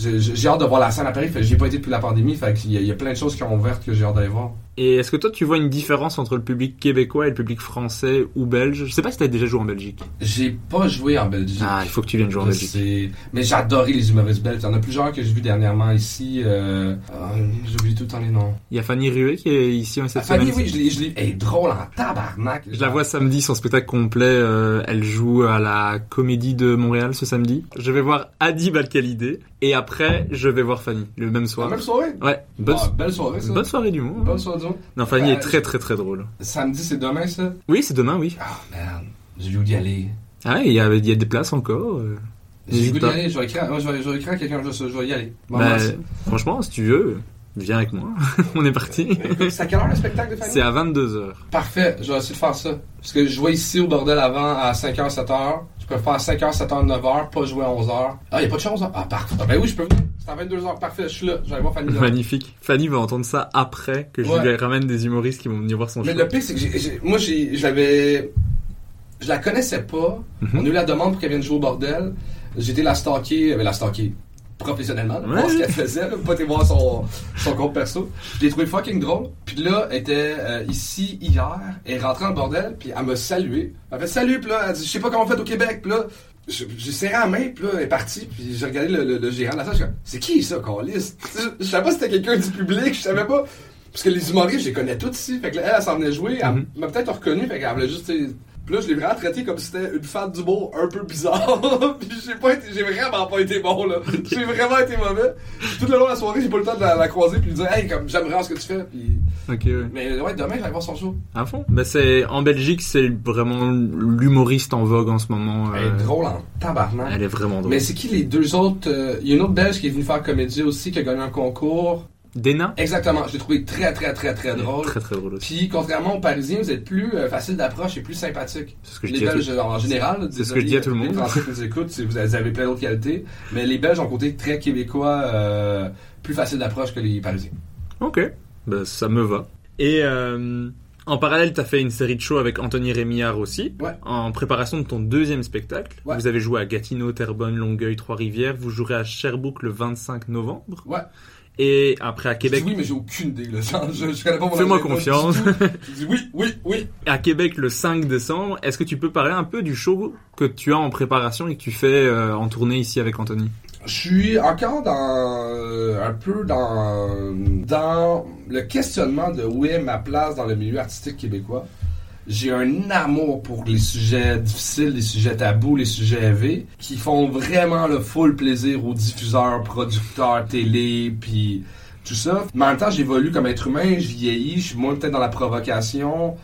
J'ai hâte de voir la scène à Paris. Fait, j'ai pas été depuis la pandémie. Fait qu'il y a plein de choses qui ont ouvert que j'ai hâte d'aller voir. Et est-ce que toi, tu vois une différence entre le public québécois et le public français ou belge? Je sais pas si t'as déjà joué en Belgique. J'ai pas joué en Belgique. Ah, il faut que tu viennes jouer en Belgique. Mais j'ai adoré les humoristes belges. Il y en a plusieurs que j'ai vus dernièrement ici. J'oublie tout le temps les noms. Il y a Fanny Rue qui est ici cette semaine. Fanny, oui, je l'ai. Elle est drôle en tabarnak. Je la vois samedi, son spectacle complet. Elle joue à la Comédie de Montréal ce samedi. Je vais voir Adib Al-Khalidé. Et après, je vais voir Fanny le même soir. La même soirée? Ouais. Belle soirée, ça. Bonne soirée du monde. Bonne soirée du monde. Non, Fanny est très, très, très drôle. Samedi, c'est demain, ça? Oui, c'est demain, oui. Oh, merde. J'ai voulu y aller. Ah, ouais, il y a des places encore. J'ai voulu y aller. Je vais écrire à quelqu'un. Je vais y aller. Franchement, si tu veux... Viens avec moi, on est parti. C'est à quelle heure le spectacle de Fanny? C'est à 22h. Parfait, je vais essayer de faire ça. Parce que je jouais ici au Bordel avant à 5h, 7h. Je peux faire 5h, 7h, 9h, pas jouer à 11h. Ah, il n'y a pas de chance, hein? Ah, parfait. Ah, ben oui, je peux venir. C'est à 22h, parfait, je suis là. Je vais aller voir Fanny. Magnifique. Fanny va entendre ça après que je lui ramène des humoristes qui vont venir voir son show. Mais le pire, c'est que je la connaissais pas. Mm-hmm. On a eu la demande pour qu'elle vienne jouer au Bordel. J'étais la stalker. Professionnellement, là, voir ce qu'elle faisait, là, pas voir son compte perso. Je l'ai trouvé fucking drôle. Puis là, elle était ici hier, elle est rentrée en Bordel, puis elle m'a salué. Elle m'a fait salut, puis là, elle dit, je sais pas comment vous faites au Québec, puis là, j'ai serré la main, puis là, elle est partie, puis j'ai regardé le gérant de la salle, je me suis dit, c'est qui ça, câlisse? Je savais pas si c'était quelqu'un du public, je savais pas. Parce que les humoristes, je les connais tous ici, fait que là, elle s'en venait jouer, elle m'a peut-être reconnue, fait qu'elle voulait juste. Puis là, je l'ai vraiment traité comme si c'était une femme du mot un peu bizarre. Puis j'ai vraiment pas été bon, là. J'ai vraiment été mauvais. Tout le long de la soirée, j'ai pas eu le temps de la croiser puis lui dire « Hey, comme, j'aime vraiment ce que tu fais. » Puis... Okay, ouais. Mais ouais, demain, j'allais voir son show. À fond. Ben, en Belgique, c'est vraiment l'humoriste en vogue en ce moment. Elle est drôle en tabarnak. Elle est vraiment drôle. Mais c'est qui les deux autres? Il y a une autre Belge qui est venue faire comédie aussi, qui a gagné un concours. Dena? Exactement, je l'ai trouvé très très très très drôle. Très très drôle aussi. Puis contrairement aux Parisiens, vous êtes plus facile d'approche et plus sympathique. C'est ce que je dis. Les Belges en général, c'est ce que je dis à tout le monde. Les Français qui nous écoutent, vous avez plein d'autres qualités, mais les Belges ont côté très québécois, plus facile d'approche que les Parisiens. Ok, ben ça me va. Et en parallèle, t'as fait une série de shows avec Anthony Rémillard aussi, ouais. En préparation de ton deuxième spectacle. Ouais. Vous avez joué à Gatineau, Terrebonne, Longueuil, Trois-Rivières. Vous jouerez à Sherbrooke le 25 novembre. Ouais. Et après à Québec... Je dis oui, mais j'ai aucune idée. Là. Je connais pas mon... Fais-moi confiance. Je dis oui, oui, oui. À Québec, le 5 décembre, est-ce que tu peux parler un peu du show que tu as en préparation et que tu fais en tournée ici avec Anthony? Je suis encore dans le questionnement de où est ma place dans le milieu artistique québécois. J'ai un amour pour les sujets difficiles, les sujets tabous, les sujets élevés, qui font vraiment le full plaisir aux diffuseurs, producteurs, télé, puis tout ça. Mais en même temps, j'évolue comme être humain, je vieillis, je suis moins peut-être dans la provocation,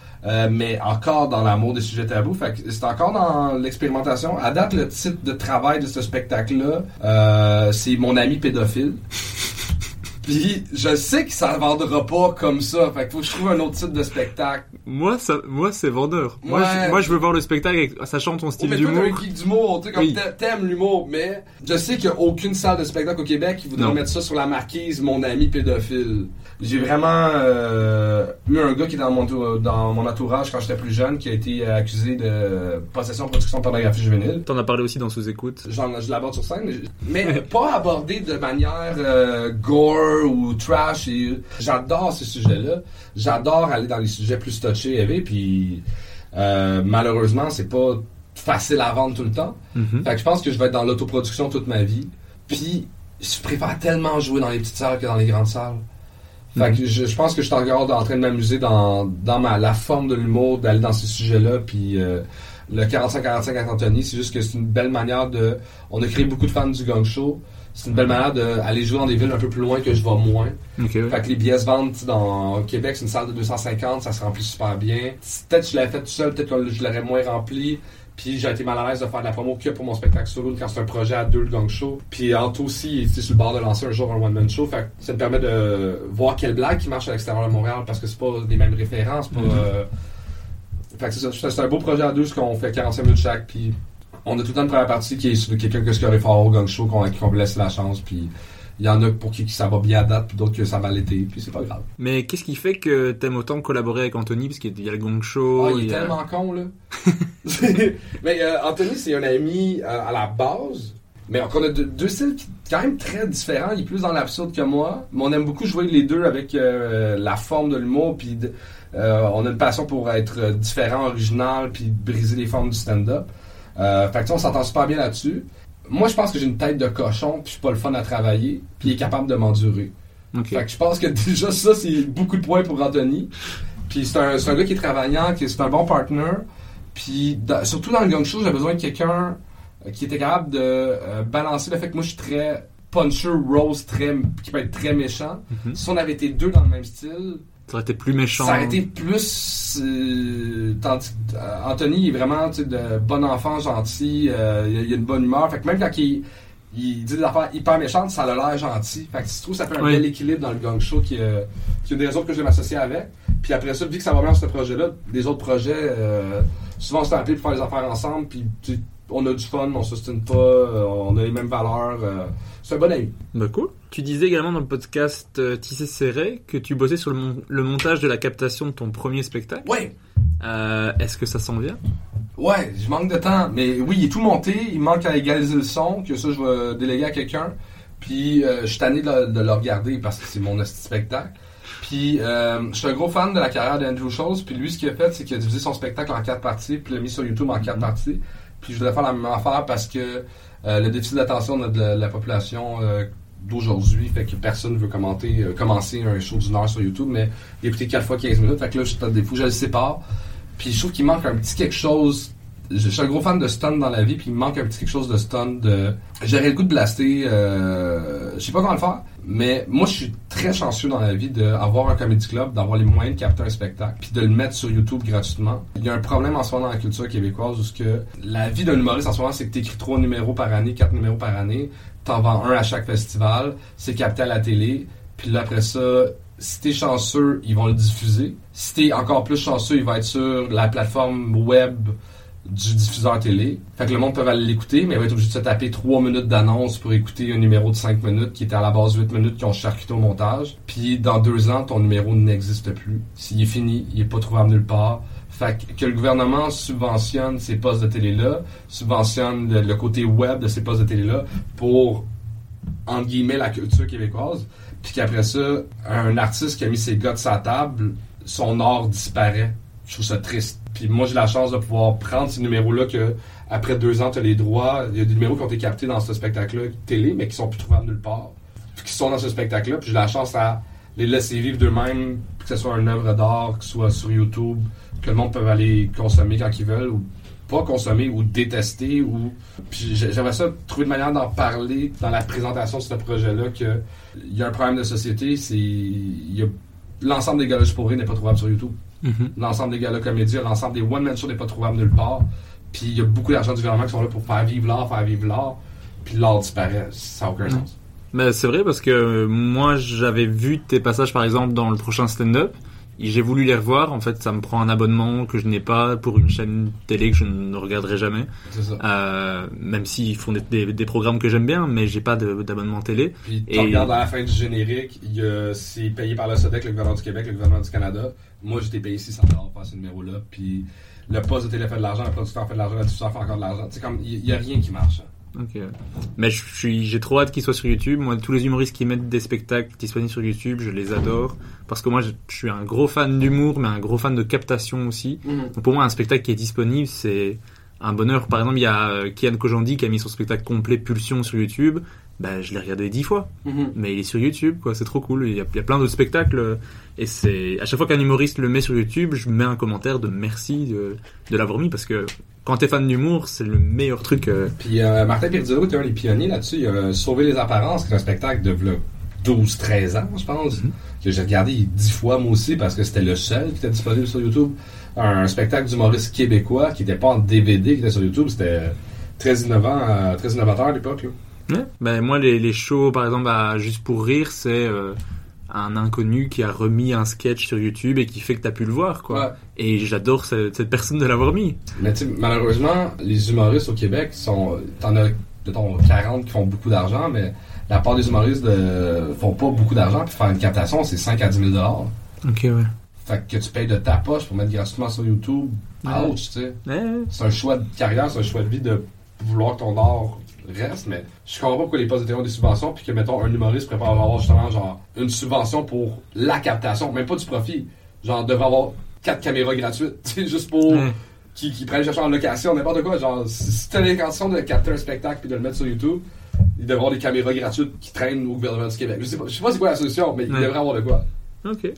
mais encore dans l'amour des sujets tabous. Fait que c'est encore dans l'expérimentation. À date, le titre de travail de ce spectacle-là, c'est « Mon ami pédophile ». Puis je sais que ça vendra pas comme ça, fait qu'il faut que je trouve un autre type de spectacle. Moi c'est vendeur. Ouais. Moi je veux voir le spectacle sachant ton style d'humour. Mais toi, t'es un geek d'humour, tu sais, comme oui. T'aimes l'humour, mais je sais qu'il y a aucune salle de spectacle au Québec qui voudrait mettre ça sur la marquise, mon ami pédophile. J'ai vraiment eu un gars qui est dans mon entourage quand j'étais plus jeune qui a été accusé de possession, production de pornographie juvénile. T'en as parlé aussi dans Sous-Écoute. Je l'aborde sur scène, mais pas abordé de manière gore ou trash. Et j'adore ces sujets-là. J'adore aller dans les sujets plus touchés, élevés, puis malheureusement, c'est pas facile à vendre tout le temps. Mm-hmm. Fait que je pense que je vais être dans l'autoproduction toute ma vie. Puis, je préfère tellement jouer dans les petites salles que dans les grandes salles. Fait que je pense que je suis encore en train de m'amuser dans la forme de l'humour, d'aller dans ces sujets-là, puis le 45-45 avec Anthony. C'est juste que c'est une belle manière de... On a créé beaucoup de fans du Gong Show. C'est une belle manière d'aller jouer dans des villes un peu plus loin que je vais moins. Okay, ouais. Fait que les billets se vendent dans Québec, c'est une salle de 250, ça se remplit super bien. Peut-être que je l'avais fait tout seul, peut-être que je l'aurais moins rempli. Puis j'ai été mal à l'aise de faire de la promo que pour mon spectacle solo quand c'est un projet à deux, le Gong Show. Puis Anto aussi, il était sur le bord de lancer un jour un one-man show. Fait que ça me permet de voir quelle blague qui marche à l'extérieur de Montréal parce que c'est pas les mêmes références. Pas, Fait que c'est un beau projet à deux, ce qu'on fait 45 minutes chaque. Puis on a tout le temps une première partie qui est sur quelqu'un que ce qu'il aurait fort au Gong Show, qu'on laisse la chance. Puis il y en a pour qui ça va bien à date, puis d'autres que ça va l'été, puis c'est pas grave. Mais qu'est-ce qui fait que t'aimes autant collaborer avec Anthony, parce qu'il y a le Gong Show? Ah, il est tellement con, là. Mais Anthony, c'est un ami à la base, mais on a deux styles quand même très différents. Il est plus dans l'absurde que moi, mais on aime beaucoup jouer les deux avec la forme de l'humour, puis on a une passion pour être différent, original, puis briser les formes du stand-up. Fait que on s'entend super bien là-dessus. Moi, je pense que j'ai une tête de cochon, puis je suis pas le fun à travailler, puis il est capable de m'endurer. Okay. Fait que je pense que déjà ça, c'est beaucoup de points pour Anthony. Puis c'est un gars qui est travaillant, qui est un bon partner. Puis surtout dans le Gong Show, j'avais besoin de quelqu'un qui était capable de balancer le fait que moi, je suis très puncher, rose, qui peut être très méchant. Mm-hmm. Si on avait été deux dans le même style... Ça aurait été plus méchant. Ça aurait été plus... Anthony, il est vraiment de bon enfant, gentil, il a une bonne humeur. Fait que même quand il dit des affaires hyper méchantes, ça a l'air gentil. Fait que je trouve que ça fait un bel équilibre dans le Gong Show qui est une des raisons que je vais m'associer avec. Puis après ça, vu que ça va bien sur ce projet-là, les autres projets, souvent on s'est appelé pour faire les affaires ensemble, puis on a du fun, on ne s'ostine pas, on a les mêmes valeurs... C'est un bon ami. Bah cool. Tu disais également dans le podcast Tissé Serré que tu bossais sur le montage de la captation de ton premier spectacle. Ouais. Est-ce que ça s'en vient? Ouais, je manque de temps. Mais oui, il est tout monté. Il manque à égaliser le son, que ça, je vais déléguer à quelqu'un. Puis, je suis tanné de le regarder parce que c'est mon spectacle. Puis, je suis un gros fan de la carrière d'Andrew Scholes. Puis lui, ce qu'il a fait, c'est qu'il a divisé son spectacle en 4 parties. Puis l'a mis sur YouTube en 4 parties. Puis, je voudrais faire la même affaire parce que le déficit d'attention de la population d'aujourd'hui fait que personne ne veut commencer un show d'une heure sur YouTube, mais écouter 4 fois 15 minutes. Fait que là, des fois, je le sépare. Puis je trouve qu'il manque un petit quelque chose. Je suis un gros fan de stun dans la vie, puis il me manque un petit quelque chose de stun. J'aurais le goût de blaster. Je sais pas comment le faire, mais moi, je suis très chanceux dans la vie d'avoir un comedy club, d'avoir les moyens de capter un spectacle, puis de le mettre sur YouTube gratuitement. Il y a un problème en ce moment dans la culture québécoise où la vie d'un humoriste en ce moment, c'est que t'écris 3 numéros par année, 4 numéros par année, t'en vends un à chaque festival, c'est capté à la télé, puis là, après ça... Si t'es chanceux, ils vont le diffuser. Si t'es encore plus chanceux, il va être sur la plateforme web du diffuseur télé. Fait que le monde peut aller l'écouter, mais il va être obligé de se taper 3 minutes d'annonce pour écouter un numéro de 5 minutes qui était à la base 8 minutes qu'on charcutait au montage. Puis dans 2 ans, ton numéro n'existe plus. S'il est fini, il est pas trouvable nulle part. Fait que le gouvernement subventionne ces postes de télé-là, subventionne le côté web de ces postes de télé-là pour, entre guillemets, la culture québécoise. Puis qu'après ça, un artiste qui a mis ses gars de sa table, son art disparaît. Je trouve ça triste. Puis moi, j'ai la chance de pouvoir prendre ces numéros-là que, après 2 ans, t'as les droits. Il y a des numéros qui ont été captés dans ce spectacle-là télé, mais qui sont plus trouvables nulle part. Puis qui sont dans ce spectacle-là, puis j'ai la chance à les laisser vivre d'eux-mêmes, que ce soit une œuvre d'art, que ce soit sur YouTube, que le monde peut aller consommer quand ils veulent, ou pas consommer, ou détester, ou... Puis j'aimerais ça trouver une manière d'en parler dans la présentation de ce projet-là, que... Il y a un problème de société, l'ensemble des galas pourris n'est pas trouvable sur YouTube. Mm-hmm. L'ensemble des galas comédiens, l'ensemble des one-man shows n'est pas trouvable nulle part. Puis il y a beaucoup d'argent du gouvernement qui sont là pour faire vivre l'art, puis l'art disparaît. Ça n'a aucun sens. Ben, c'est vrai, parce que moi, j'avais vu tes passages, par exemple, dans le prochain stand-up. J'ai voulu les revoir. En fait, ça me prend un abonnement que je n'ai pas pour une chaîne télé que je ne regarderai jamais. C'est ça. Même s'ils font des programmes que j'aime bien, mais j'ai pas d'abonnement télé. Puis tu regardes à la fin du générique, c'est payé par la SODEC, le gouvernement du Québec, le gouvernement du Canada. Moi, j'étais payé 600 $ pour faire ce numéro-là. Puis le poste de télé fait de l'argent, le producteur fait de l'argent, le diffuseur fait encore de l'argent. C'est comme, il n'y a rien qui marche. Ok. Mais j'ai trop hâte qu'ils soient sur YouTube. Moi, tous les humoristes qui mettent des spectacles disponibles sur YouTube, je les adore. Parce que moi, je suis un gros fan d'humour, mais un gros fan de captation aussi. Mm-hmm. Donc pour moi, un spectacle qui est disponible, c'est un bonheur. Par exemple, il y a Kyan Khojandi qui a mis son spectacle complet Pulsion sur YouTube. Ben, je l'ai regardé 10 fois. Mm-hmm. Mais il est sur YouTube, quoi. C'est trop cool. Il y a plein d'autres spectacles. Et à chaque fois qu'un humoriste le met sur YouTube, je mets un commentaire de merci de l'avoir mis parce que quand t'es fan d'humour, c'est le meilleur truc. Puis Martin Pierduro était un des pionniers là-dessus. Il a sauvé les apparences, qui est un spectacle de 12-13 ans, je pense, que j'ai regardé 10 fois moi aussi parce que c'était le seul qui était disponible sur YouTube. Un spectacle d'humoriste québécois qui n'était pas en DVD, qui était sur YouTube. C'était très innovant, très innovateur à l'époque, là. Ouais. Ben, moi, les shows, par exemple, à Juste pour rire, c'est un inconnu qui a remis un sketch sur YouTube et qui fait que t'as pu le voir, quoi. Ouais. Et j'adore cette personne de l'avoir mis. Mais tu sais, malheureusement, les humoristes au Québec sont... T'en as, mettons, 40 qui font beaucoup d'argent, mais la part des humoristes font pas beaucoup d'argent. Puis faire une captation, c'est 5 à 10 000 $. OK, ouais. Fait que tu payes de ta poche pour mettre gratuitement sur YouTube. Ouais. Ouch, tu sais. Ouais. C'est un choix de carrière, c'est un choix de vie de vouloir que ton art reste, mais je comprends pas pourquoi les postes de théâtre ont des subventions, puis que, mettons, un humoriste pourrait pas avoir justement, genre, une subvention pour la captation, même pas du profit. Genre, devrait avoir 4 caméras gratuites, tu sais, juste pour... Ouais. Qui prennent chercher en location, n'importe quoi. Genre, si t'as l'intention de capter un spectacle puis de le mettre sur YouTube, il devrait avoir des caméras gratuites qui traînent au gouvernement du Québec. Je sais pas c'est quoi la solution, mais il devrait avoir de quoi. OK.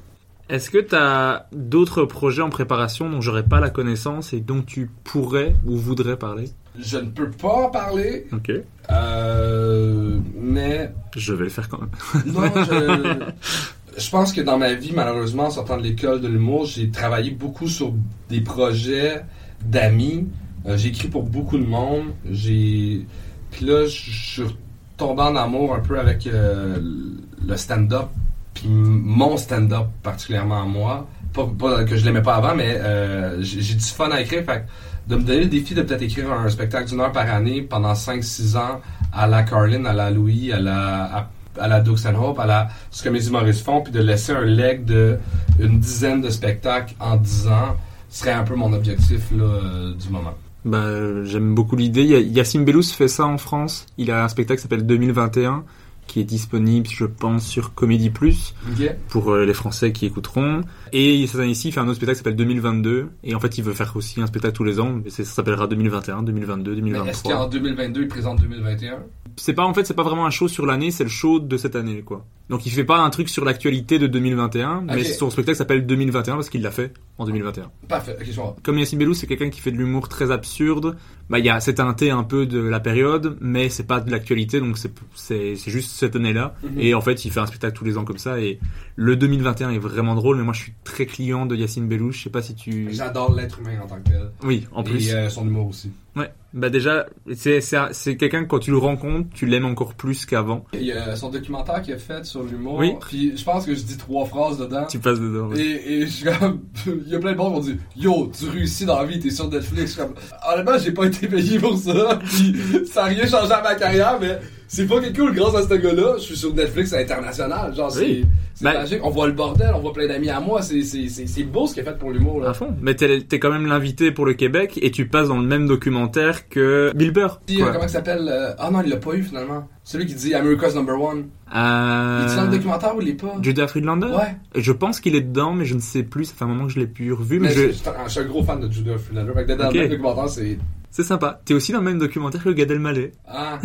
Est-ce que t'as d'autres projets en préparation dont j'aurais pas la connaissance et dont tu pourrais ou voudrais parler? Je ne peux pas en parler. OK. Mais... Je vais le faire quand même. Non, je pense que dans ma vie, malheureusement, en sortant de l'école de l'humour, j'ai travaillé beaucoup sur des projets d'amis. J'ai écrit pour beaucoup de monde. Puis là, je suis tombé en amour un peu avec le stand-up. Puis mon stand-up, particulièrement moi, pas que je l'aimais pas avant, mais j'ai du fun à écrire. Fait de me donner le défi de peut-être écrire un spectacle d'une heure par année pendant 5-6 ans à la Carlin, à la Louis, à la Doug Stanhope, à ce que mes humoristes font, puis de laisser un leg de une dizaine de spectacles en 10 ans serait un peu mon objectif là, du moment. Ben, j'aime beaucoup l'idée. Yacine Bellous fait ça en France. Il a un spectacle qui s'appelle 2021, qui est disponible, je pense, sur Comédie Plus, okay, pour les Français qui écouteront. Et cette année-ci, il fait un autre spectacle qui s'appelle 2022. Et en fait, il veut faire aussi un spectacle tous les ans. Mais ça s'appellera 2021, 2022, 2023. Mais est-ce qu'en 2022, il présente 2021? C'est pas vraiment un show sur l'année, c'est le show de cette année, quoi. Donc, il fait pas un truc sur l'actualité de 2021, mais son spectacle s'appelle 2021 parce qu'il l'a fait en 2021. Parfait, ok, je vois. Comme Yacine Bellous, c'est quelqu'un qui fait de l'humour très absurde. Bah, il y a cette teinté un peu de la période, mais c'est pas de l'actualité, donc c'est juste cette année-là. Mm-hmm. Et en fait, il fait un spectacle tous les ans comme ça, et le 2021 est vraiment drôle, mais moi, je suis très client de Yacine Bellous, je sais pas si tu... J'adore l'être humain en tant que tel. Oui, en plus. Et son humour aussi. Ouais. Bah déjà, c'est quelqu'un que quand tu le rencontres, tu l'aimes encore plus qu'avant. Il y a son documentaire qu'il a fait sur l'humour, oui, puis je pense que je dis 3 phrases dedans. Tu passes dedans, oui. Et je suis comme... Il y a plein de monde qui ont dit « Yo, tu réussis dans la vie, t'es sur Netflix. » Je suis comme... Honnêtement, j'ai pas été payé pour ça, puis ça a rien changé à ma carrière, mais... C'est pas quelque cool, grâce à ce gars-là, je suis sur Netflix international, genre, oui, c'est magique, on voit le bordel, on voit plein d'amis à moi, c'est beau ce qu'il a fait pour l'humour, là. À fond. Mais t'es quand même l'invité pour le Québec, et tu passes dans le même documentaire que Bill Burr. Comment il s'appelle, non, il l'a pas eu, finalement. Celui qui dit America's Number One. Il est dans le documentaire ou il est pas? Judah Friedlander? Ouais. Je pense qu'il est dedans, mais je ne sais plus, ça fait un moment que je l'ai plus revu, mais je suis un gros fan de Judah Friedlander, fait que dans le documentaire, c'est sympa. T'es aussi dans le même documentaire que Gad Elmaleh. Ah.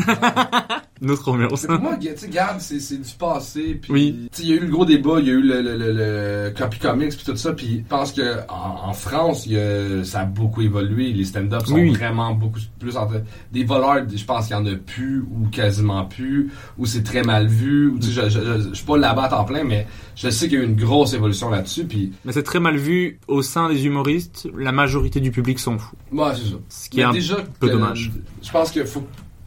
Notre ambiance. C'est pour moi, tu sais, Gad, c'est du passé. Puis, oui. Tu sais, il y a eu le gros débat, il y a eu le copy comics, puis tout ça. Puis, je pense qu'en France, ça a beaucoup évolué. Les stand-up sont vraiment beaucoup plus. Des voleurs, je pense qu'il y en a plus, ou quasiment plus, ou c'est très mal vu. Ou, tu sais, je suis pas là-bas à temps plein, mais je sais qu'il y a eu une grosse évolution là-dessus. Puis... Mais c'est très mal vu au sein des humoristes. La majorité du public s'en fout. Ouais, c'est ça. Ce qui est déjà peu dommage. Je pense que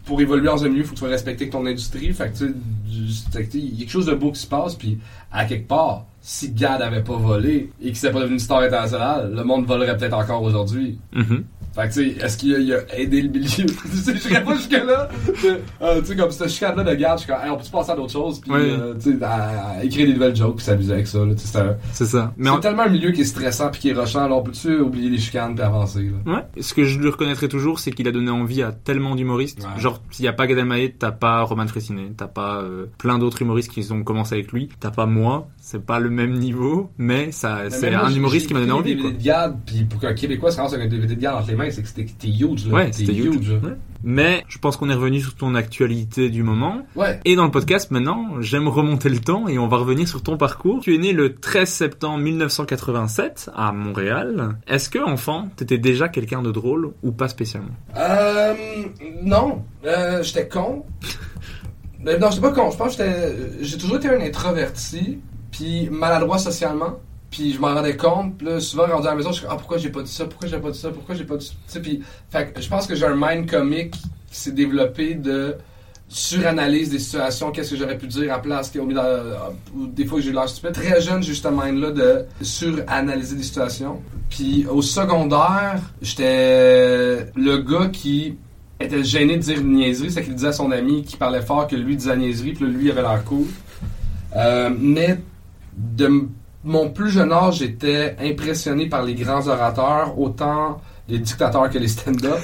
pour évoluer dans un milieu, il faut que tu sois respecté ton industrie. Fait que, tu sais, il y a quelque chose de beau qui se passe. Puis, à quelque part, si Gad n'avait pas volé et qu'il s'est pas devenu une star internationale, le monde volerait peut-être encore aujourd'hui. Mm-hmm. Fait que, tu sais, est-ce qu'il a aidé le milieu? Je serais pas jusque-là. Tu sais, comme cette chicane-là de Gad, je suis comme, hey, on peut-tu passer à d'autres choses? Puis, oui, tu sais, à écrire des nouvelles jokes puis s'amuser avec ça. Là, c'est ça. Mais c'est tellement un milieu qui est stressant puis qui est rushant. Alors, on peut-tu oublier les chicanes puis avancer? Là? Ouais. Ce que je lui reconnaîtrai toujours, c'est qu'il a donné envie à tellement d'humoristes. Ouais. Genre, s'il n'y a pas Gad Elmaleh, t'as pas Roman Fressinet, t'as pas plein d'autres humoristes qui ont commencé avec lui, t'as pas moi. C'est pas le même niveau, mais c'est un humoriste qui m'a donné envie. Des DVD de Gad, puis pour qu'un Québécois se rende sur un DVD de Gad entre les mains, fin, c'est que c'était huge. Là. Ouais, c'était huge. Ouais. Mais je pense qu'on est revenu sur ton actualité du moment. Ouais. Et dans le podcast, maintenant, j'aime remonter le temps et on va revenir sur ton parcours. Tu es né le 13 septembre 1987 à Montréal. Est-ce que, enfant, t'étais déjà quelqu'un de drôle ou pas spécialement? Non. J'étais con. Non, j'étais pas con. Je pense que j'ai toujours été un introverti, puis maladroit socialement. Puis je m'en rendais compte, puis là, souvent rendu à la maison, je suis ah, pourquoi j'ai pas dit ça, pourquoi j'ai pas dit ça, pourquoi j'ai pas dit ça. Tu sais, puis, fait que je pense que j'ai un mind comique qui s'est développé de suranalyse des situations, qu'est-ce que j'aurais pu dire à place, des fois que j'ai eu l'âge stupide. Très jeune, j'ai juste un mind là de suranalyser des situations. Puis au secondaire, j'étais le gars qui était gêné de dire une niaiserie, c'est qu'il disait à son ami qui parlait fort que lui disait niaiserie, puis là, lui, il avait l'air cool. Mais de mon plus jeune âge, j'étais impressionné par les grands orateurs, autant les dictateurs que les stand-up.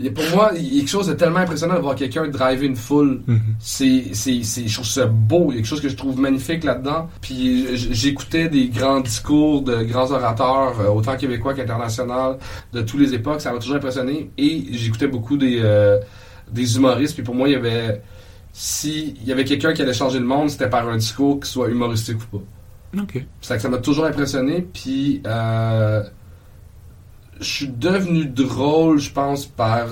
Et pour moi, il y a quelque chose de tellement impressionnant de voir quelqu'un driver une foule. Mm-hmm. Je trouve ça beau. Il y a quelque chose que je trouve magnifique là-dedans. Puis j'écoutais des grands discours de grands orateurs, autant québécois qu'internationaux, de toutes les époques. Ça m'a toujours impressionné. Et j'écoutais beaucoup des humoristes. Puis pour moi, s'il y avait quelqu'un qui allait changer le monde, c'était par un discours qui soit humoristique ou pas. Okay. Ça m'a toujours impressionné, puis je suis devenu drôle, je pense, par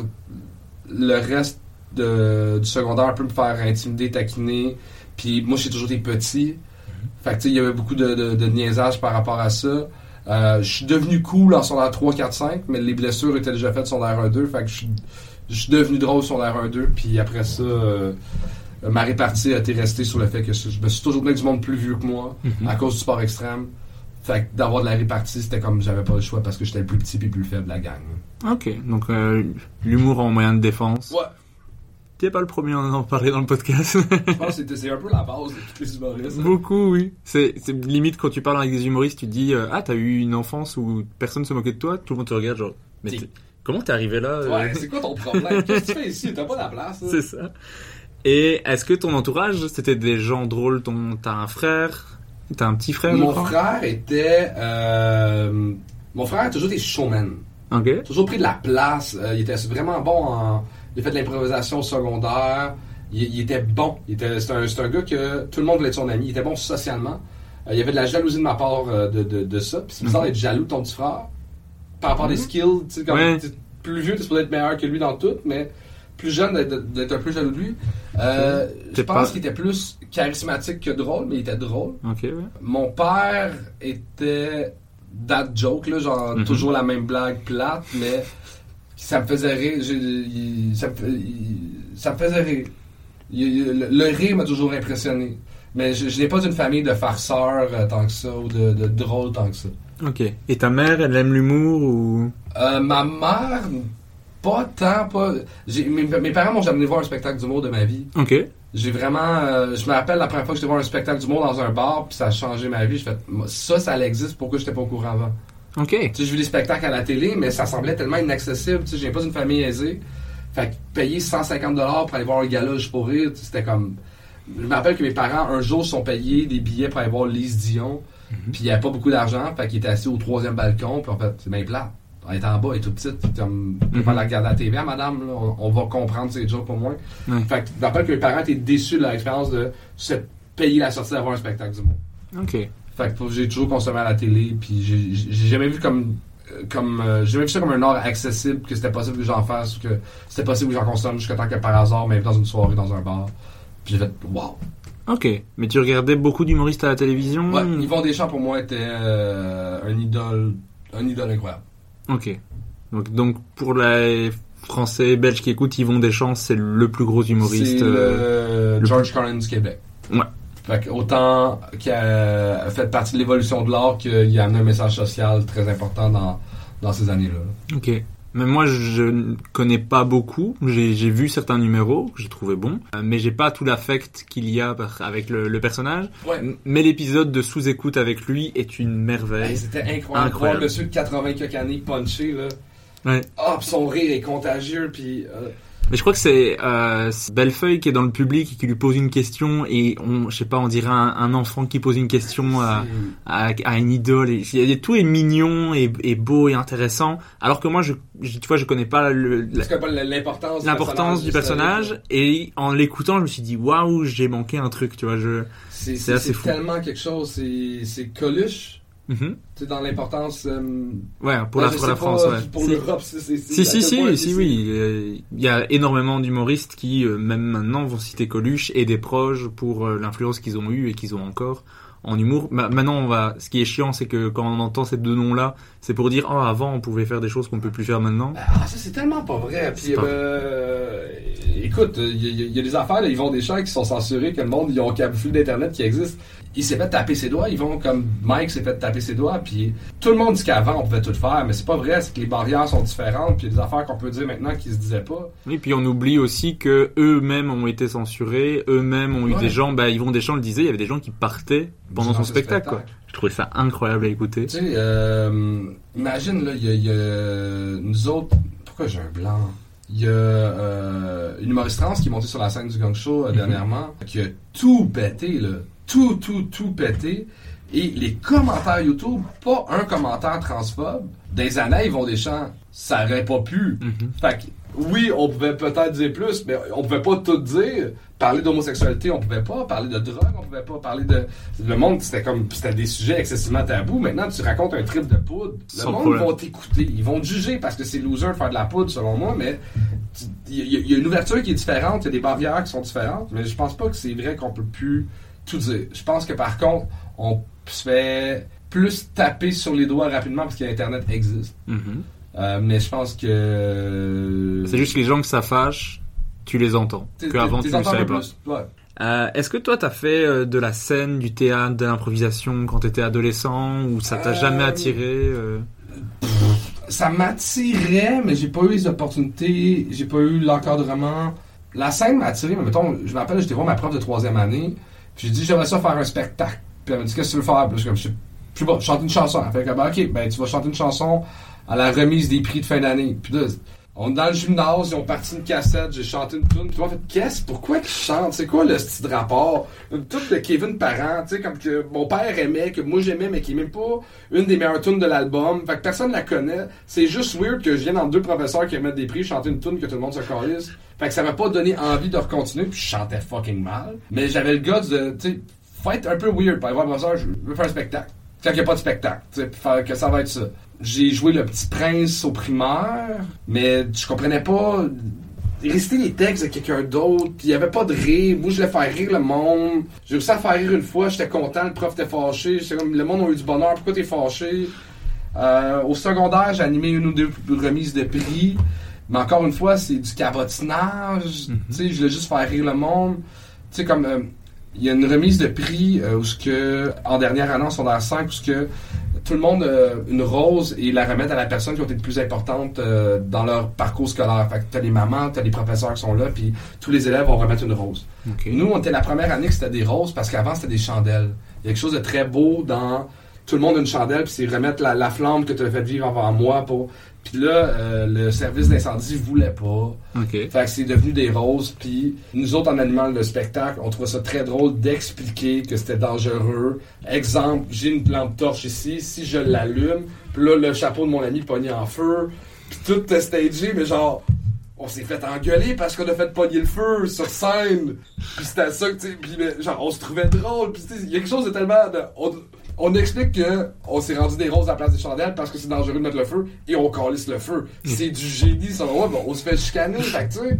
le reste du secondaire, un peu me faire intimider, taquiner, puis moi j'ai toujours été petit, mm-hmm. Fait que tu sais, il y avait beaucoup de niaisage par rapport à ça. Je suis devenu cool en secondaire 3, 4, 5, mais les blessures étaient déjà faites sur l'air 1, 2, fait que je suis devenu drôle sur l'air 1, 2, puis après ça... ma répartie a été restée sur le fait que je me suis toujours donné du monde plus vieux que moi, mm-hmm. à cause du sport extrême. Fait que d'avoir de la répartie, c'était comme j'avais pas le choix parce que j'étais le plus petit et le plus faible de la gang. Ok, donc l'humour en moyen de défense. Ouais. T'es pas le premier à en parler dans le podcast. Je pense que c'est un peu la base de tous les humoristes. Hein. Beaucoup, oui. C'est limite quand tu parles avec des humoristes, tu dis ah, t'as eu une enfance où personne se moquait de toi, tout le monde te regarde genre. Mais comment t'es arrivé là? Ouais, c'est quoi ton problème? Qu'est-ce que tu fais ici? T'as pas la place. Hein? C'est ça. Et est-ce que ton entourage, c'était des gens drôles? T'as un frère? T'as un petit frère? Mon frère a toujours été showman. Okay. Toujours pris de la place. Il était vraiment bon en... Il a fait de l'improvisation secondaire. Il était bon. C'est un gars que tout le monde voulait être son ami. Il était bon socialement. Il y avait de la jalousie de ma part de ça. Puis c'est bizarre d'être jaloux de ton petit frère. Par rapport à des skills. Tu sais, comme t'es plus vieux, t'es supposé être meilleur que lui dans tout, mais... plus jeune d'être un peu jaloux de lui. Je pense qu'il était plus charismatique que drôle, mais il était drôle. Okay, ouais. Mon père était that joke, là, genre toujours la même blague plate, mais ça me faisait rire. Ça me faisait rire. Le rire m'a toujours impressionné. Mais je n'ai pas d'une famille de farceurs tant que ça, ou de drôles tant que ça. Ok. Et ta mère, elle aime l'humour ou... ma mère... Pas tant. Mes parents m'ont jamais voir un spectacle d'humour de ma vie. Ok. J'ai vraiment... je me rappelle la première fois que j'étais voir un spectacle d'humour dans un bar, puis ça a changé ma vie. J'ai fait, ça existe, pourquoi j'étais pas au courant avant? Ok. Tu sais, je vis des spectacles à la télé, mais ça semblait tellement inaccessible. Tu sais, je viens pas d'une famille aisée. Fait que payer $150 pour aller voir un gala juste pour rire, c'était comme... Je me rappelle que mes parents, un jour, se sont payés des billets pour aller voir Lise Dion, puis il y avait pas beaucoup d'argent, fait qu'ils étaient assis au troisième balcon, puis en fait, c'est bien plat. Elle est en bas, elle est toute petite, comme on va la regarder à la TV, madame, là, on va comprendre ces jokes pour moi. Oui. Fait que je me rappelle que mes parents étaient déçus de leur expérience de se payer la sortie d'avoir un spectacle du monde. OK. Fait que j'ai toujours consommé à la télé, puis j'ai jamais vu j'ai jamais vu ça comme un art accessible, que c'était possible que j'en fasse, ou que c'était possible que j'en consomme jusqu'à temps que par hasard, même dans une soirée, dans un bar. Puis j'ai fait wow. Ok, mais tu regardais beaucoup d'humoristes à la télévision? Ouais, Yvon Deschamps pour moi était un idole incroyable. Ok. Donc pour les Français et Belges qui écoutent, Yvon Deschamps, c'est le plus gros humoriste. C'est le George Carlin du Québec. Ouais. Fait autant qu'il a fait partie de l'évolution de l'art qu'il a amené un message social très important dans ces années-là. Ok. Mais moi, je ne connais pas beaucoup. J'ai vu certains numéros que j'ai trouvé bons, mais j'ai pas tout l'affect qu'il y a avec le personnage. Ouais. Mais l'épisode de Sous-Écoute avec lui est une merveille. Hey, c'était incroyable. Monsieur de 80 quelques années punché, là. Ouais. Son rire est contagieux. Puis Mais je crois que c'est Bellefeuille qui est dans le public et qui lui pose une question, et on dirait un enfant qui pose une question à une idole. Et tout est mignon et beau et intéressant, alors que moi tu vois, je connais pas l'importance du personnage, et en l'écoutant je me suis dit waouh, j'ai manqué un truc, tu vois. C'est assez fou. C'est tellement quelque chose, c'est Coluche. Mm-hmm. C'est dans l'importance pour la France, ouais. Pour l'Europe, c'est oui, il y a énormément d'humoristes qui même maintenant vont citer Coluche et des proches pour l'influence qu'ils ont eue et qu'ils ont encore en humour. Maintenant ce qui est chiant, c'est que quand on entend ces deux noms là, c'est pour dire avant on pouvait faire des choses qu'on peut plus faire maintenant. Ça c'est tellement pas vrai. Puis écoute, il y a des affaires là, ils vont des chants qui sont censurés, que le monde, ils ont un flux d'internet qui existe. Il s'est fait taper ses doigts, ils vont comme Mike s'est fait taper ses doigts, puis tout le monde dit qu'avant on pouvait tout faire, mais c'est pas vrai, c'est que les barrières sont différentes, puis il y a des affaires qu'on peut dire maintenant qui se disaient pas. Oui, puis on oublie aussi que eux-mêmes ont été censurés, eux-mêmes ont eu des gens, Yvon Deschamps le disait, il y avait des gens qui partaient pendant son spectacle. Quoi. Je trouvais ça incroyable à écouter. Tu sais, imagine là, il y a nous autres, pourquoi j'ai un blanc? Il y a une humoriste trans qui est montée sur la scène du Gong Show dernièrement, qui a tout pété là. Tout pété. Et les commentaires YouTube, pas un commentaire transphobe. Des années, ils vont des chants. Ça aurait pas pu. Mm-hmm. Fait que, oui, on pouvait peut-être dire plus, mais on pouvait pas tout dire. Parler d'homosexualité, on pouvait pas. Parler de drogue, on pouvait pas. Parler de... Le monde, c'était des sujets excessivement tabous. Maintenant, tu racontes un trip de poudre. Le monde va t'écouter. Ils vont te juger parce que c'est loser de faire de la poudre, selon moi, mais il y a une ouverture qui est différente. Il y a des barrières qui sont différentes. Mais je pense pas que c'est vrai qu'on peut plus... tout dire. Je pense que par contre, on se fait plus taper sur les doigts rapidement parce que l'Internet existe. Mm-hmm. Mais je pense que... C'est juste que les gens que ça fâche, tu les entends. Qu'avant, tu ne les savais pas. Ouais. Est-ce que toi, tu as fait de la scène, du théâtre, de l'improvisation quand tu étais adolescent, ou ça t'a jamais attiré Ça m'attirait, mais j'ai pas eu les opportunités, j'ai pas eu l'encadrement. La scène m'a attiré, mais mettons, je me rappelle, j'étais voir ma prof de 3e année. Puis j'ai dit, j'aimerais ça faire un spectacle. Puis elle m'a dit, qu'est-ce que tu veux faire? Puis je suis comme, je sais pas, chanter une chanson. Elle fait comme, ok, ben tu vas chanter une chanson à la remise des prix de fin d'année. Puis là, on est dans le gymnase, ils ont parti une cassette, j'ai chanté une tune. Puis moi, en fait, pourquoi que je chante? C'est quoi le style de rapport? Une tune de Kevin Parent, tu sais, comme que mon père aimait, que moi j'aimais, mais qui est même pas une des meilleures tunes de l'album. Fait que personne la connaît. C'est juste weird que je vienne entre deux professeurs qui mettent des prix, chanter une tune que tout le monde se calisse. Fait que ça m'a pas donné envie de recontinuer, puis je chantais fucking mal. Mais j'avais le guts de, tu sais, faut être un peu weird. Pour aller voir mon professeur, je veux faire un spectacle. Quand il n'y a pas de spectacle, tu sais, faire que ça va être ça. J'ai joué Le Petit Prince au primaire, mais je comprenais pas. Réciter les textes de quelqu'un d'autre, pis il n'y avait pas de rire. Moi, je voulais faire rire le monde. J'ai réussi à faire rire une fois, j'étais content, le prof était fâché. J'étais comme, le monde a eu du bonheur, pourquoi t'es fâché? Au secondaire, j'ai animé une ou deux remises de prix, mais encore une fois, c'est du cabotinage. Mm-hmm. Tu sais, je voulais juste faire rire le monde. Tu sais, comme, il y a une remise de prix où ce que, en dernière année, en secondaire 5, où ce que tout le monde une rose et la remettent à la personne qui ont été plus importante dans leur parcours scolaire. Fait que t'as les mamans, t'as les professeurs qui sont là, puis tous les élèves vont remettre une rose. Okay. Nous, on était la première année que c'était des roses parce qu'avant, c'était des chandelles. Il y a quelque chose de très beau dans tout le monde a une chandelle, puis c'est remettre la flamme que t'as fait vivre avant moi pour... Puis là, le service d'incendie voulait pas. Okay. Fait que c'est devenu des roses. Puis nous autres, en animant le spectacle, on trouvait ça très drôle d'expliquer que c'était dangereux. Exemple, j'ai une lampe torche ici. Si je l'allume, puis là, le chapeau de mon ami pognait en feu. Puis tout était stagé, mais genre... On s'est fait engueuler parce qu'on a fait pogner le feu sur scène. Puis c'était ça que, tu sais, puis genre, on se trouvait drôle. Puis tu sais, il y a quelque chose de tellement... On explique qu'on s'est rendu des roses à la place des chandelles parce que c'est dangereux de mettre le feu et on calisse le feu. C'est du génie, selon moi. On se fait chicaner, fait que tu sais.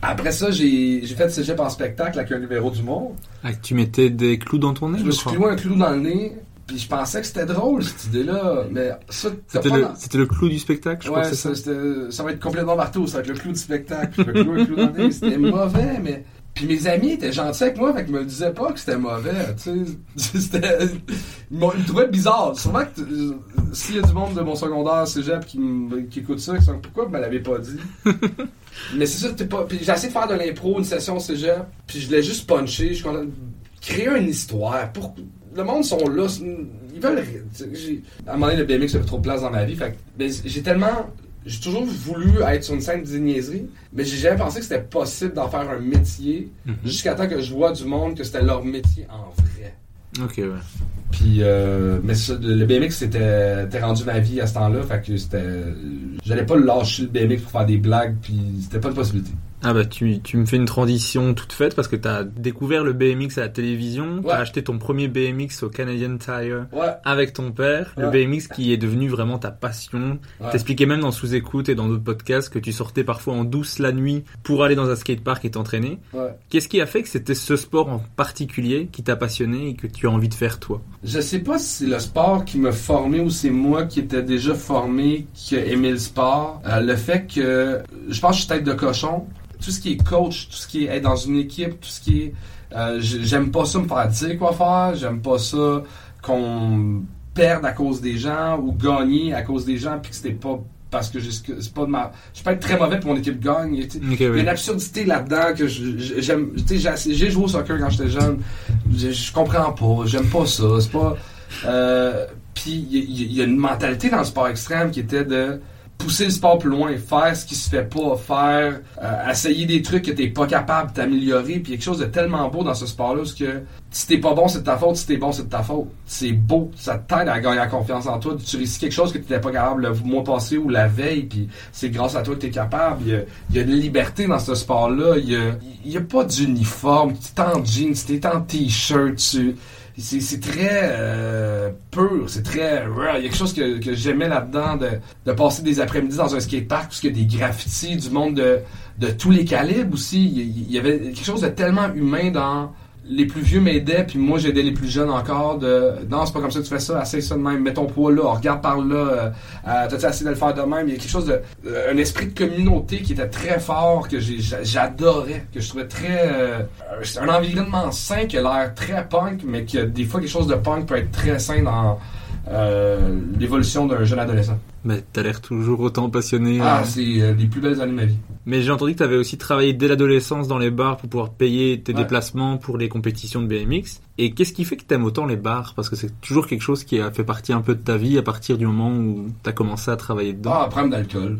Après ça, j'ai fait cégep en spectacle avec un numéro du monde. Ah, tu mettais des clous dans ton nez, je crois. Je me suis cloué un clou dans le nez. Puis je pensais que c'était drôle, cette idée-là, mais ça... C'était le clou du spectacle, je crois que c'est ça. Ça va être complètement marteau, ça va être le clou du spectacle. Le clou, un clou dans le nez, c'était mauvais, mais... Puis mes amis étaient gentils avec moi, fait qu'ils me disaient pas que c'était mauvais, tu sais. Ils me trouvaient bizarre. Sûrement que s'il y a du monde de mon secondaire, cégep, qui écoute ça, qui sont pourquoi vous me l'avez pas dit? Mais c'est sûr que t'es pas... Puis j'ai essayé de faire de l'impro, une session cégep, puis je l'ai juste punché, je créer une histoire, pour... Le monde sont là, ils veulent. À un moment donné, le BMX a fait trop de place dans ma vie. Fait que, mais j'ai tellement j'ai toujours voulu être sur une scène de niaiseries, mais j'ai jamais pensé que c'était possible d'en faire un métier jusqu'à temps que je vois du monde que c'était leur métier en vrai. Ok, ouais. Puis, mais le BMX, c'était rendu ma vie à ce temps-là, fait que c'était... J'allais pas lâcher le BMX pour faire des blagues, puis c'était pas une possibilité. Ah bah, tu me fais une transition toute faite, parce que t'as découvert le BMX à la télévision, ouais. T'as acheté ton premier BMX au Canadian Tire, ouais, avec ton père, ouais, le BMX qui est devenu vraiment ta passion. Ouais. T'expliquais même dans Sous-Écoute et dans d'autres podcasts que tu sortais parfois en douce la nuit pour aller dans un skatepark et t'entraîner. Ouais. Qu'est-ce qui a fait que c'était ce sport en particulier qui t'a passionné et que tu as envie de faire, toi? Je sais pas si c'est le sport qui m'a formé ou c'est moi qui étais déjà formé, qui aimait le sport. Le fait que, je pense que je suis tête de cochon. Tout ce qui est coach, tout ce qui est être dans une équipe, tout ce qui est... j'aime pas ça me faire dire quoi faire, j'aime pas ça qu'on perde à cause des gens ou gagner à cause des gens, puis que c'était pas parce que c'est pas de ma... Je peux être très mauvais pour mon équipe gagne. Okay, oui. Il y a une absurdité là-dedans que j'aime... J'ai joué au soccer quand j'étais jeune, je comprends pas, j'aime pas ça, c'est pas... puis il y a une mentalité dans le sport extrême qui était de... pousser le sport plus loin, faire ce qui se fait pas, faire, essayer des trucs que t'es pas capable d'améliorer, puis quelque chose de tellement beau dans ce sport-là, parce que si t'es pas bon, c'est de ta faute, si t'es bon, c'est de ta faute. C'est beau, ça t'aide à gagner la confiance en toi, tu réussis quelque chose que t'étais pas capable le mois passé ou la veille, puis c'est grâce à toi que t'es capable. Il y a une liberté dans ce sport-là, il y a pas d'uniforme, tu t'es en jeans, tu t'es en t-shirt, c'est très pur, c'est très... Il y a quelque chose que j'aimais là-dedans, de passer des après-midi dans un skatepark, parce qu'il y a des graffitis du monde de tous les calibres aussi. Il y avait quelque chose de tellement humain dans... Les plus vieux m'aidaient, puis moi j'aidais les plus jeunes encore de... Non, c'est pas comme ça que tu fais ça, essaye ça de même, mets ton poids là, regarde par là, t'as-tu essayé de le faire de même? Il y a quelque chose de... un esprit de communauté qui était très fort, que j'adorais, que je trouvais très... un environnement sain qui a l'air très punk, mais que des fois quelque chose de punk peut être très sain dans l'évolution d'un jeune adolescent. Mais t'as l'air toujours autant passionné. Ah, c'est les plus belles années de ma vie. Mais j'ai entendu que t'avais aussi travaillé dès l'adolescence dans les bars pour pouvoir payer tes déplacements pour les compétitions de BMX. Et qu'est-ce qui fait que t'aimes autant les bars? Parce que c'est toujours quelque chose qui a fait partie un peu de ta vie à partir du moment où t'as commencé à travailler dedans. Ah, problème d'alcool.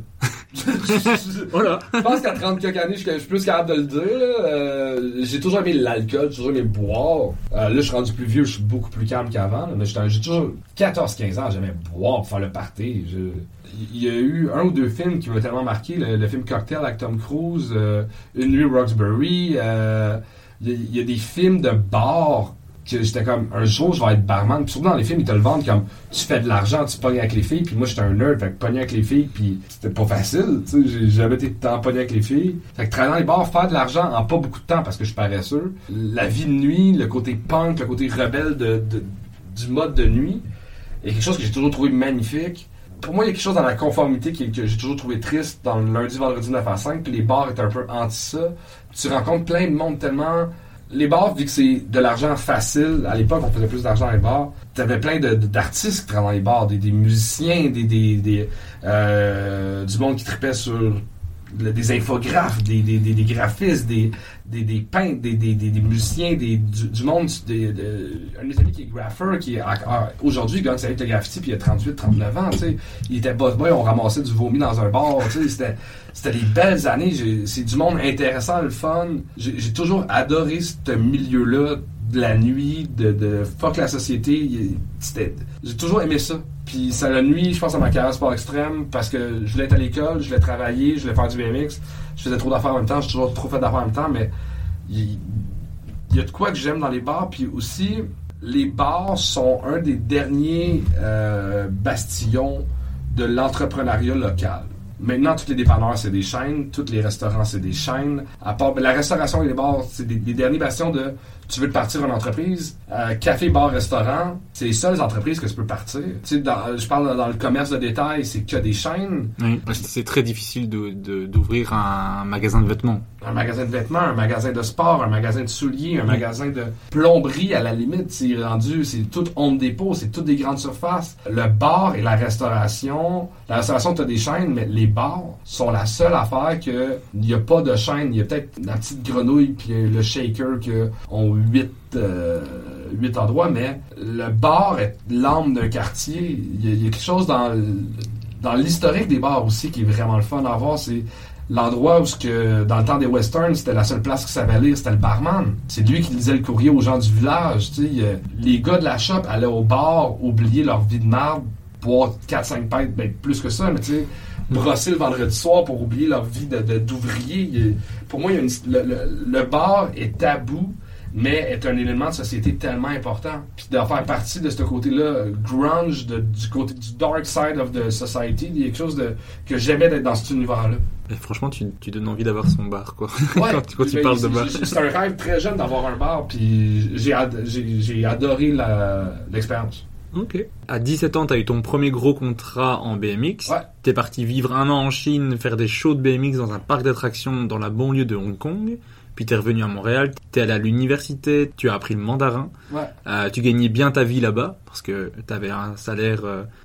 Voilà. Je pense qu'à 30 quelques années, je suis plus capable de le dire. J'ai toujours aimé l'alcool, j'ai toujours aimé boire. Là, je suis rendu plus vieux, je suis beaucoup plus calme qu'avant. Là, mais j'ai toujours 14-15 ans, j'aimais boire, faire le party. Il y a eu un ou deux films qui m'ont tellement marqué, le film Cocktail avec Tom Cruise, Une nuit Roxbury, il y a des films de bar que j'étais comme, un jour je vais être barman, puis surtout dans les films ils te le vendent comme, tu fais de l'argent, tu pognes avec les filles, puis moi j'étais un nerd, fait que pogner avec les filles, puis c'était pas facile, tu sais, j'ai jamais été tant pogné avec les filles, fait que travailler dans les bars, faire de l'argent en pas beaucoup de temps parce que je suis paresseux, la vie de nuit, le côté punk, le côté rebelle du mode de nuit, et quelque chose que j'ai toujours trouvé magnifique. Pour moi, il y a quelque chose dans la conformité que j'ai toujours trouvé triste dans le lundi, vendredi 9 à 5, puis les bars étaient un peu anti ça. Tu rencontres plein de monde tellement... Les bars, vu que c'est de l'argent facile, à l'époque, on faisait plus d'argent dans les bars, t'avais plein d'artistes qui travaillaient dans les bars, des musiciens, du monde qui tripait sur... des infographes, des graphistes, des peintres, des musiciens, du monde. Un de mes amis qui est graffeur, aujourd'hui il gagne sa vie de graffiti, puis il a 38-39 ans, tu sais. Il était boss boy, on ramassait du vomi dans un bar, tu sais. C'était des belles années, c'est du monde intéressant, le fun. J'ai toujours adoré ce milieu-là, de la nuit, de fuck la société. J'ai toujours aimé ça. Puis ça la nuit, je pense à ma carrière sport extrême, parce que je voulais être à l'école, je voulais travailler, je voulais faire du BMX, je faisais trop d'affaires en même temps, j'ai toujours trop fait d'affaires en même temps, mais il y a de quoi que j'aime dans les bars. Puis aussi, les bars sont un des derniers bastions de l'entrepreneuriat local. Maintenant, tous les dépanneurs, c'est des chaînes. Tous les restaurants, c'est des chaînes. À part la restauration et les bars, c'est les derniers bastions de... Tu veux te partir en entreprise? Café, bar, restaurant, c'est les seules entreprises que tu peux partir. Tu sais, je parle dans le commerce de détail, c'est que des chaînes. Oui, parce que c'est très difficile d'ouvrir un magasin de vêtements. Un magasin de vêtements, un magasin de sport, un magasin de souliers, un magasin de plomberie, à la limite. C'est rendu, c'est tout Home Depot, c'est toutes des grandes surfaces. Le bar et la restauration, t'as des chaînes, mais les bars sont la seule affaire que il n'y a pas de chaîne. Il y a peut-être la petite grenouille puis le shaker qu'on 8 endroits, mais le bar est l'âme d'un quartier. Il y a quelque chose dans dans l'historique des bars aussi, qui est vraiment le fun à voir, c'est l'endroit où, que, dans le temps des westerns, c'était la seule place qui savait lire, c'était le barman. C'est lui qui lisait le courrier aux gens du village. Les gars de la shop allaient au bar, oublier leur vie de marde, boire 4-5 pintes, ben, plus que ça, mais tu sais, brosser le vendredi soir pour oublier leur vie d'ouvrier. Pour moi, il y a le bar est tabou, mais est un élément de société tellement important. Puis d'en faire partie de ce côté-là, grunge, du côté du dark side of the society, il y a quelque chose que j'aimais d'être dans cet univers-là. Et franchement, tu donnes envie d'avoir son bar, quoi. Ouais, quand tu parles de bar. C'est un rêve très jeune d'avoir un bar, puis j'ai adoré l'expérience. Ok. À 17 ans, t'as eu ton premier gros contrat en BMX. Ouais. T'es parti vivre un an en Chine, faire des shows de BMX dans un parc d'attractions dans la banlieue de Hong Kong. Puis t'es revenu à Montréal, t'es allé à l'université, tu as appris le mandarin. Ouais. Tu gagnais bien ta vie là-bas, parce que t'avais un salaire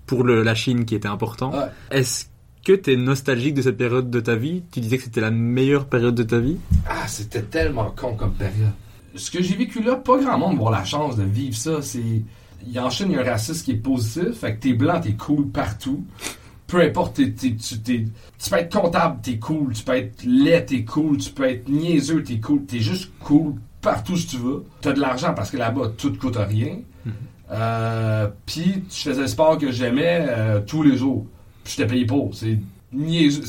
pour la Chine qui était important. Ouais. Est-ce que t'es nostalgique de cette période de ta vie? Tu disais que c'était la meilleure période de ta vie? Ah, c'était tellement con comme période. Ce que j'ai vécu là, pas grand monde a la chance de vivre ça, c'est... En Chine, il y a un racisme qui est positif. Fait que t'es blanc, t'es cool partout. Peu importe, tu peux être comptable, t'es cool. Tu peux être laid, t'es cool. Tu peux être niaiseux, t'es cool. T'es juste cool partout si tu veux. T'as de l'argent parce que là-bas, tout ne coûte rien. Puis, je faisais le sport que j'aimais tous les jours. Puis, je t'ai payé pour. C'est niaiseux.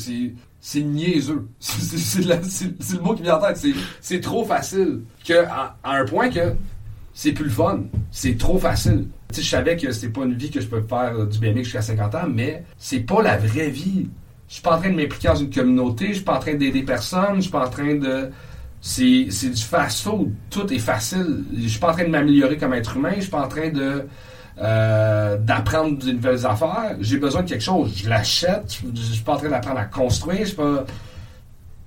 C'est niaiseux. C'est le mot qui me vient en tête. C'est trop facile. À un point que... C'est plus le fun. C'est trop facile. Tu sais, je savais que c'est pas une vie que je peux faire du BMX jusqu'à 50 ans, mais c'est pas la vraie vie. Je suis pas en train de m'impliquer dans une communauté, je suis pas en train d'aider personne, je suis pas en train de... C'est du fast-food. Tout est facile. Je suis pas en train de m'améliorer comme être humain, je suis pas en train de... d'apprendre de nouvelles affaires. J'ai besoin de quelque chose. Je l'achète. Je suis pas en train d'apprendre à construire. Je suis pas...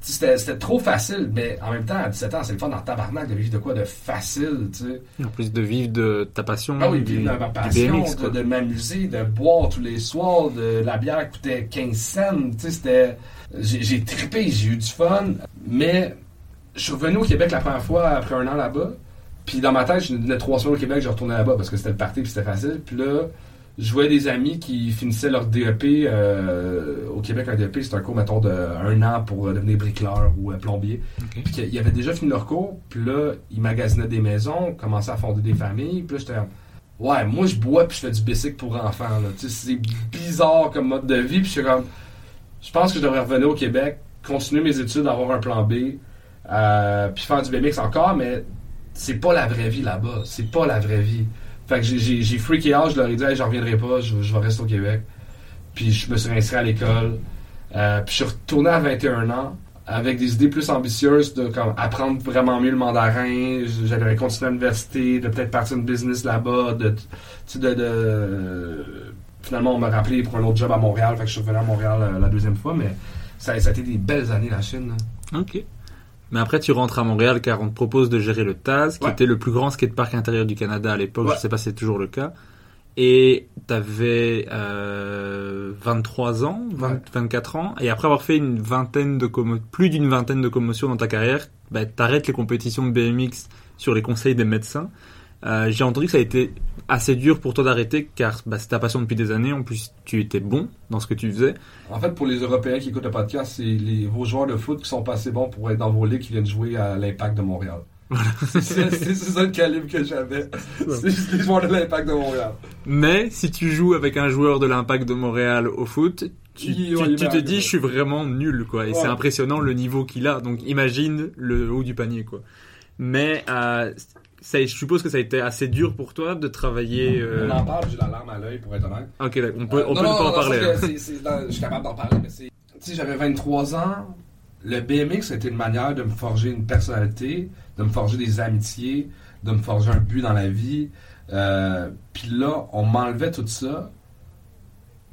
C'était trop facile, mais en même temps, à 17 ans, c'est le fun dans tabarnak de vivre de quoi de facile, tu sais. En plus de vivre de ta passion. Ah oui, vivre de ma passion, BMX, de m'amuser, de boire tous les soirs, de la bière qui coûtait 15 cents, tu sais, c'était... J'ai trippé, j'ai eu du fun, mais je suis revenu au Québec la première fois après un an là-bas, puis dans ma tête, je venais 3 semaines au Québec, je retournais là-bas parce que c'était le party puis c'était facile, puis là... Je voyais des amis qui finissaient leur DEP. Au Québec, un DEP, c'est un cours, mettons, de 1 an pour devenir bricoleur ou plombier. Okay. Puis qu'ils avaient déjà fini leur cours. Puis là, ils magasinaient des maisons, commençaient à fonder des familles. Puis là, j'étais... Ouais, moi, je bois puis je fais du bicycle pour enfants. Là. Tu sais, c'est bizarre comme mode de vie. Puis je suis comme... Je pense que je devrais revenir au Québec, continuer mes études, avoir un plan B, puis faire du BMX encore. Mais c'est pas la vraie vie là-bas. C'est pas la vraie vie. Fait que j'ai freaké out, je leur ai dit hey, « j'en reviendrai pas, je vais rester au Québec ». Puis je me suis inscrit à l'école. Puis je suis retourné à 21 ans avec des idées plus ambitieuses de comme, apprendre vraiment mieux le mandarin. J'allais continuer à l'université, de peut-être partir de business là-bas. Finalement, on m'a rappelé pour un autre job à Montréal. Fait que je suis revenu à Montréal la deuxième fois. Mais ça a été des belles années, la Chine. Là. OK. Mais après, tu rentres à Montréal car on te propose de gérer le Taz, qui était le plus grand skatepark intérieur du Canada à l'époque. Je ne sais pas si c'est toujours le cas. Et tu avais 23 ans, 24 ans. Et après avoir fait plus d'une vingtaine de commotions dans ta carrière, bah, tu arrêtes les compétitions de BMX sur les conseils des médecins. J'ai entendu que ça a été assez dur pour toi d'arrêter car bah, c'est ta passion depuis des années. En plus, tu étais bon dans ce que tu faisais. En fait, pour les Européens qui écoutent le podcast, c'est vos joueurs de foot qui sont pas assez bons pour être dans vos ligues qui viennent jouer à l'Impact de Montréal. C'est ça le calibre que j'avais. C'est juste les joueurs de l'Impact de Montréal. Mais si tu joues avec un joueur de l'Impact de Montréal au foot, tu te dis je suis vraiment nul quoi. Et c'est impressionnant le niveau qu'il a. Donc imagine le haut du panier quoi. Mais je suppose que ça a été assez dur pour toi de travailler... On en parle, j'ai la larme à l'œil pour être honnête. Ok, on peut en parler. Je suis capable d'en parler, mais c'est... Tu sais, j'avais 23 ans, le BMX a été une manière de me forger une personnalité, de me forger des amitiés, de me forger un but dans la vie. Puis là, on m'enlevait tout ça.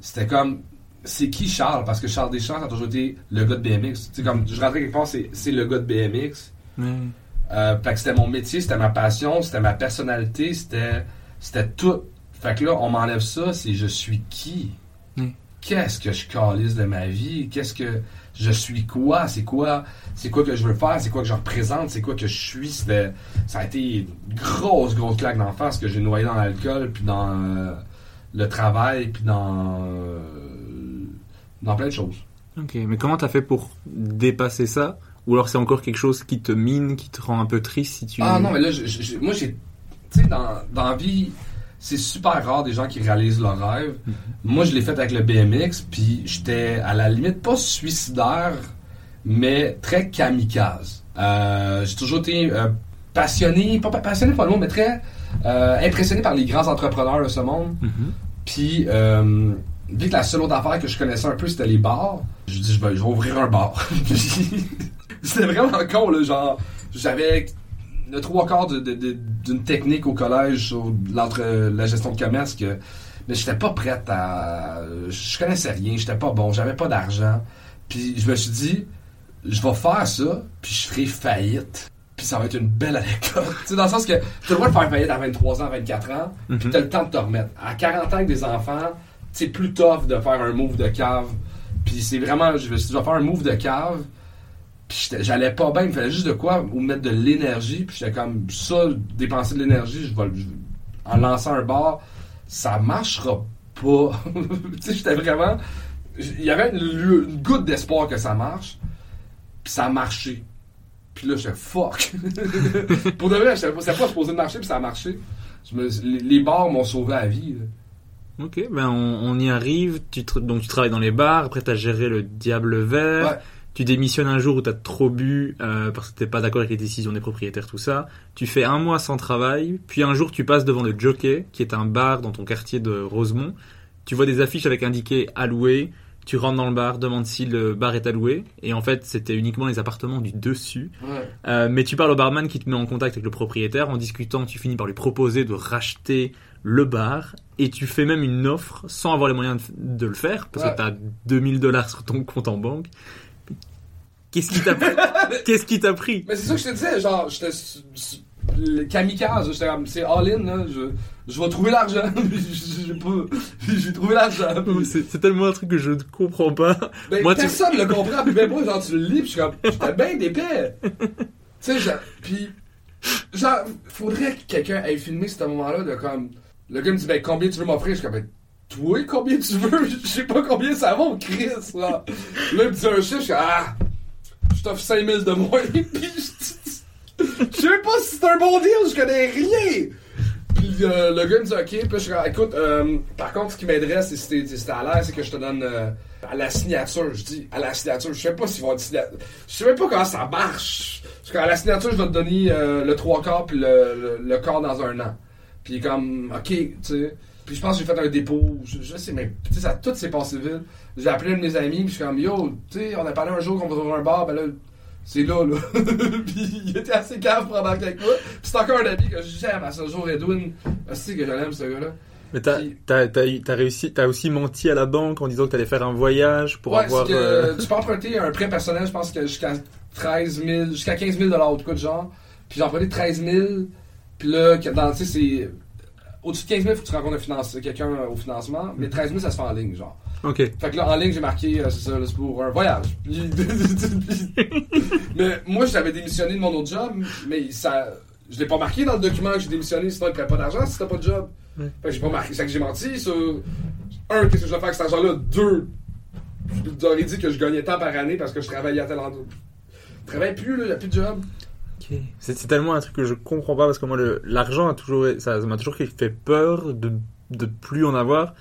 C'était comme... C'est qui Charles? Parce que Charles Deschamps, ça a toujours été le gars de BMX. Tu sais, comme je rentrais quelque part, c'est le gars de BMX. Fait que c'était mon métier, c'était ma passion, c'était ma personnalité, c'était tout. Fait que là, on m'enlève ça, c'est je suis qui? Qu'est-ce que je calisse de ma vie? Qu'est-ce que je suis quoi? C'est quoi que je veux faire? C'est quoi que je représente? C'est quoi que je suis? Ça a été une grosse claque d'enfance que j'ai noyé dans l'alcool, puis dans le travail, puis dans dans plein de choses. Ok, mais comment t'as fait pour dépasser ça? Ou alors c'est encore quelque chose qui te mine, qui te rend un peu triste si tu... Ah non, mais là, moi j'ai... Tu sais, dans la vie, c'est super rare des gens qui réalisent leurs rêves. Mm-hmm. Moi, je l'ai fait avec le BMX, puis j'étais à la limite pas suicidaire, mais très kamikaze. J'ai toujours été passionné, pas le mot, mais très impressionné par les grands entrepreneurs de ce monde. Mm-hmm. Puis, vu que la seule autre affaire que je connaissais un peu, c'était les bars, je dis, je vais ouvrir un bar. Puis, c'était vraiment con, là, genre, j'avais... le 3/4 d'une technique au collège sur la gestion de commerce que... Mais j'étais pas prête à... Je connaissais rien, j'étais pas bon, j'avais pas d'argent. Puis je me suis dit, je vais faire ça, puis je ferai faillite. Puis ça va être une belle anecdote. Tu sais, dans le sens que t'as le droit de faire faillite à 23 ans, à 24 ans, mm-hmm. puis t'as le temps de te remettre. À 40 ans avec des enfants, c'est plus tough de faire un move de cave. Puis c'est vraiment... Je me suis dit, je vais faire un move de cave. Puis j'allais pas bien, il me fallait juste de quoi ou mettre de l'énergie, puis j'étais comme ça, dépenser de l'énergie, en lançant un bar, ça marchera pas. Tu sais, j'étais vraiment... Il y avait une goutte d'espoir que ça marche, puis ça a marché. Puis là, j'étais fuck. Pour de vrai, j'étais pas supposé de marcher, puis ça a marché. Les bars m'ont sauvé la vie, là. Ok, ben on y arrive, donc tu travailles dans les bars, après t'as géré le Diable Vert... Ouais. Tu démissionnes un jour où t'as trop bu parce que t'es pas d'accord avec les décisions des propriétaires, tout ça. Tu fais un mois sans travail, puis un jour tu passes devant le Jockey, qui est un bar dans ton quartier de Rosemont. Tu vois des affiches avec indiqué alloué. Tu rentres dans le bar, demandes si le bar est alloué, et en fait c'était uniquement les appartements du dessus. Ouais. Mais tu parles au barman qui te met en contact avec le propriétaire. En discutant, tu finis par lui proposer de racheter le bar, et tu fais même une offre sans avoir les moyens de le faire parce que t'as $2000 sur ton compte en banque. Qu'est-ce qui t'a pris? Mais c'est ça que je te disais, genre, j'étais kamikaze, j'étais comme, c'est all-in, là, je vais trouver l'argent, j'ai trouvé l'argent. C'est tellement un truc que je ne comprends pas. Ben, moi, personne ne le comprend, puis ben moi, genre, tu le lis, puis je suis comme, j'étais bien d'épais. Tu sais, genre, puis, genre, faudrait que quelqu'un aille filmer ce moment-là de comme, le gars me dit, ben, combien tu veux m'offrir? Je suis comme, toi, combien tu veux? Je sais pas combien ça vaut, Chris, là. Là, il me dit un chiffre, je suis, ah! Je t'offre 5000 de moins, pis je sais pas si c'est un bon deal, je connais rien! Pis le gars me dit ok, pis je suis comme, écoute, par contre, ce qui m'aiderait, c'est si t'es à l'aise, c'est que je te donne à la signature, je dis, à la signature, je sais pas s'ils vont te signature, je sais même pas comment ça marche! Parce qu'à la signature, je vais te donner le 3/4 pis le quart dans un an. Pis comme, ok, tu sais. Puis je pense que j'ai fait un dépôt, je sais même, tu sais, ça tout s'est passé vite. J'ai appelé un de mes amis, puis je suis comme, yo, tu sais, on a parlé un jour qu'on va ouvrir un bar, ben là, c'est là. Puis il était assez cave pendant quelques mois. Puis c'est encore un ami que j'aime à ce jour, Edwin, aussi que je l'aime, ce gars-là. Mais t'as aussi menti à la banque en disant que t'allais faire un voyage pour avoir... Ouais, tu peux emprunter un prêt personnel, je pense que jusqu'à 13 000, jusqu'à 15 000 $ ou de quoi de genre. Puis j'ai emprunté 13 000, puis là, dans, tu sais, c'est... Au-dessus de 15 000, il faut que tu rencontres quelqu'un au financement, mais 13 000, ça se fait en ligne, genre. OK. Fait que là, en ligne, j'ai marqué, c'est ça, c'est pour un voyage. Mais moi, j'avais démissionné de mon autre job, mais ça... Je l'ai pas marqué dans le document que j'ai démissionné, sinon il ne prête pas d'argent si t'as pas de job. Ouais. Fait que j'ai pas marqué, c'est que j'ai menti sur... Un, qu'est-ce que je vais faire avec cet argent-là? Deux, je vous aurais dit que je gagnais tant par année parce que je travaillais à tel endroit. Je travaille plus, là, il n'y a plus de job. Okay. C'est tellement un truc que je comprends pas parce que moi l'argent a toujours ça m'a toujours fait peur de plus en avoir.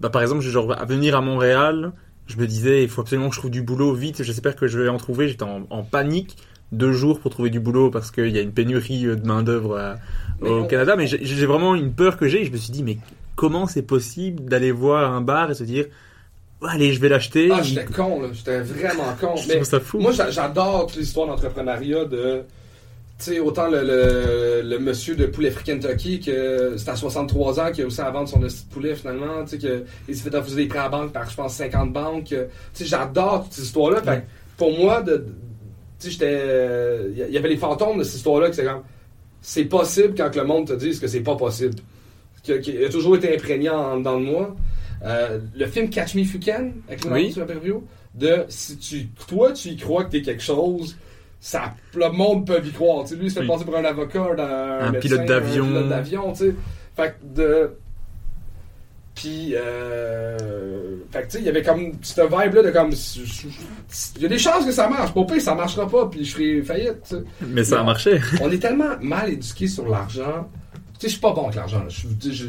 Bah par exemple, genre à venir à Montréal, je me disais il faut absolument que je trouve du boulot vite, j'espère que je vais en trouver, j'étais en panique 2 jours pour trouver du boulot parce qu'il y a une pénurie de main-d'œuvre au Canada, mais j'ai vraiment une peur que j'ai, je me suis dit mais comment c'est possible d'aller voir un bar et se dire allez, je vais l'acheter. Ah, j'étais con là, j'étais vraiment con. Mais ça fout. Moi j'adore toute l'histoire d'entrepreneuriat de tu sais, autant le monsieur de poulet Free Kentucky que c'est à 63 ans qui a aussi à vendre son petit poulet finalement, tu sais, qu'il s'est fait offrir des prêts à banque par, je pense, 50 banques. Tu sais, j'adore toutes ces histoires-là. Fait pour moi, tu sais, j'étais... Il y avait les fantômes de ces histoires-là que c'est comme... C'est possible quand que le monde te dise que c'est pas possible. Qui a toujours été imprégnant dans le moi. Le film Catch Me If You Can, avec le nom sur l'interview, de si toi, tu y crois que t'es quelque chose... Ça, le monde peut y croire. T'sais, lui, il se fait passer pour un avocat, un médecin, pilote d'avion. Fait que Puis, fait que tu sais, il y avait comme cette vibe-là de comme. Il y a des chances que ça marche. Pour pire, ça marchera pas, puis je ferai faillite. T'sais. Mais ça a marché. On est tellement mal éduqués sur l'argent. Tu sais, je suis pas bon avec l'argent. Je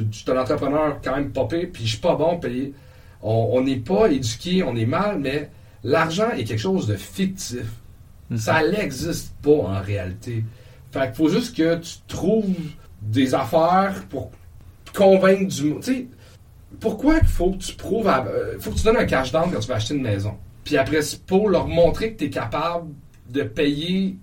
suis un entrepreneur quand même pas pire, puis je suis pas bon, puis on n'est pas éduqué, on est mal, mais l'argent est quelque chose de fictif. Mm-hmm. Ça n'existe pas en réalité. Fait qu'il faut juste que tu trouves des affaires pour convaincre du monde. Tu sais, pourquoi il faut que tu prouves, faut que tu donnes un cash down quand tu vas acheter une maison. Puis après, c'est pour leur montrer que tu es capable de payer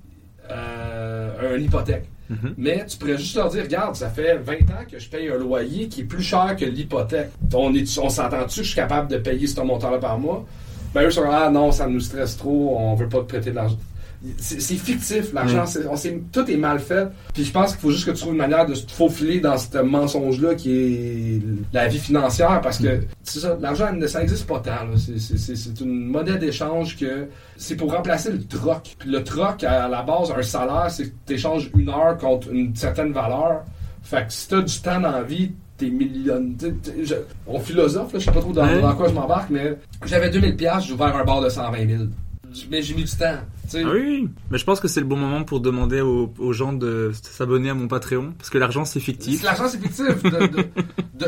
une hypothèque. Mm-hmm. Mais tu pourrais juste leur dire, regarde, ça fait 20 ans que je paye un loyer qui est plus cher que l'hypothèque. On s'entend-tu que je suis capable de payer ce montant-là par mois? Ben eux sont comme, ah non, ça nous stresse trop, on veut pas te prêter de l'argent. C'est fictif, l'argent, tout est mal fait. Puis je pense qu'il faut juste que tu trouves une manière de te faufiler dans ce mensonge-là qui est la vie financière, parce que c'est ça, l'argent, ça n'existe pas tant. Là. C'est une monnaie d'échange que c'est pour remplacer le troc. Puis le troc, à la base, un salaire, c'est que tu échanges une heure contre une certaine valeur. Fait que si tu as du temps dans la vie, t'es millionnaire. On philosophe, là, je sais pas trop dans quoi je m'embarque, mais j'avais 2000$, j'ai ouvert un bar de 120 000. Mais j'ai mis du temps. T'sais. Ah oui, mais je pense que c'est le bon moment pour demander aux gens de s'abonner à mon Patreon, parce que l'argent, c'est fictif. L'argent, c'est fictif.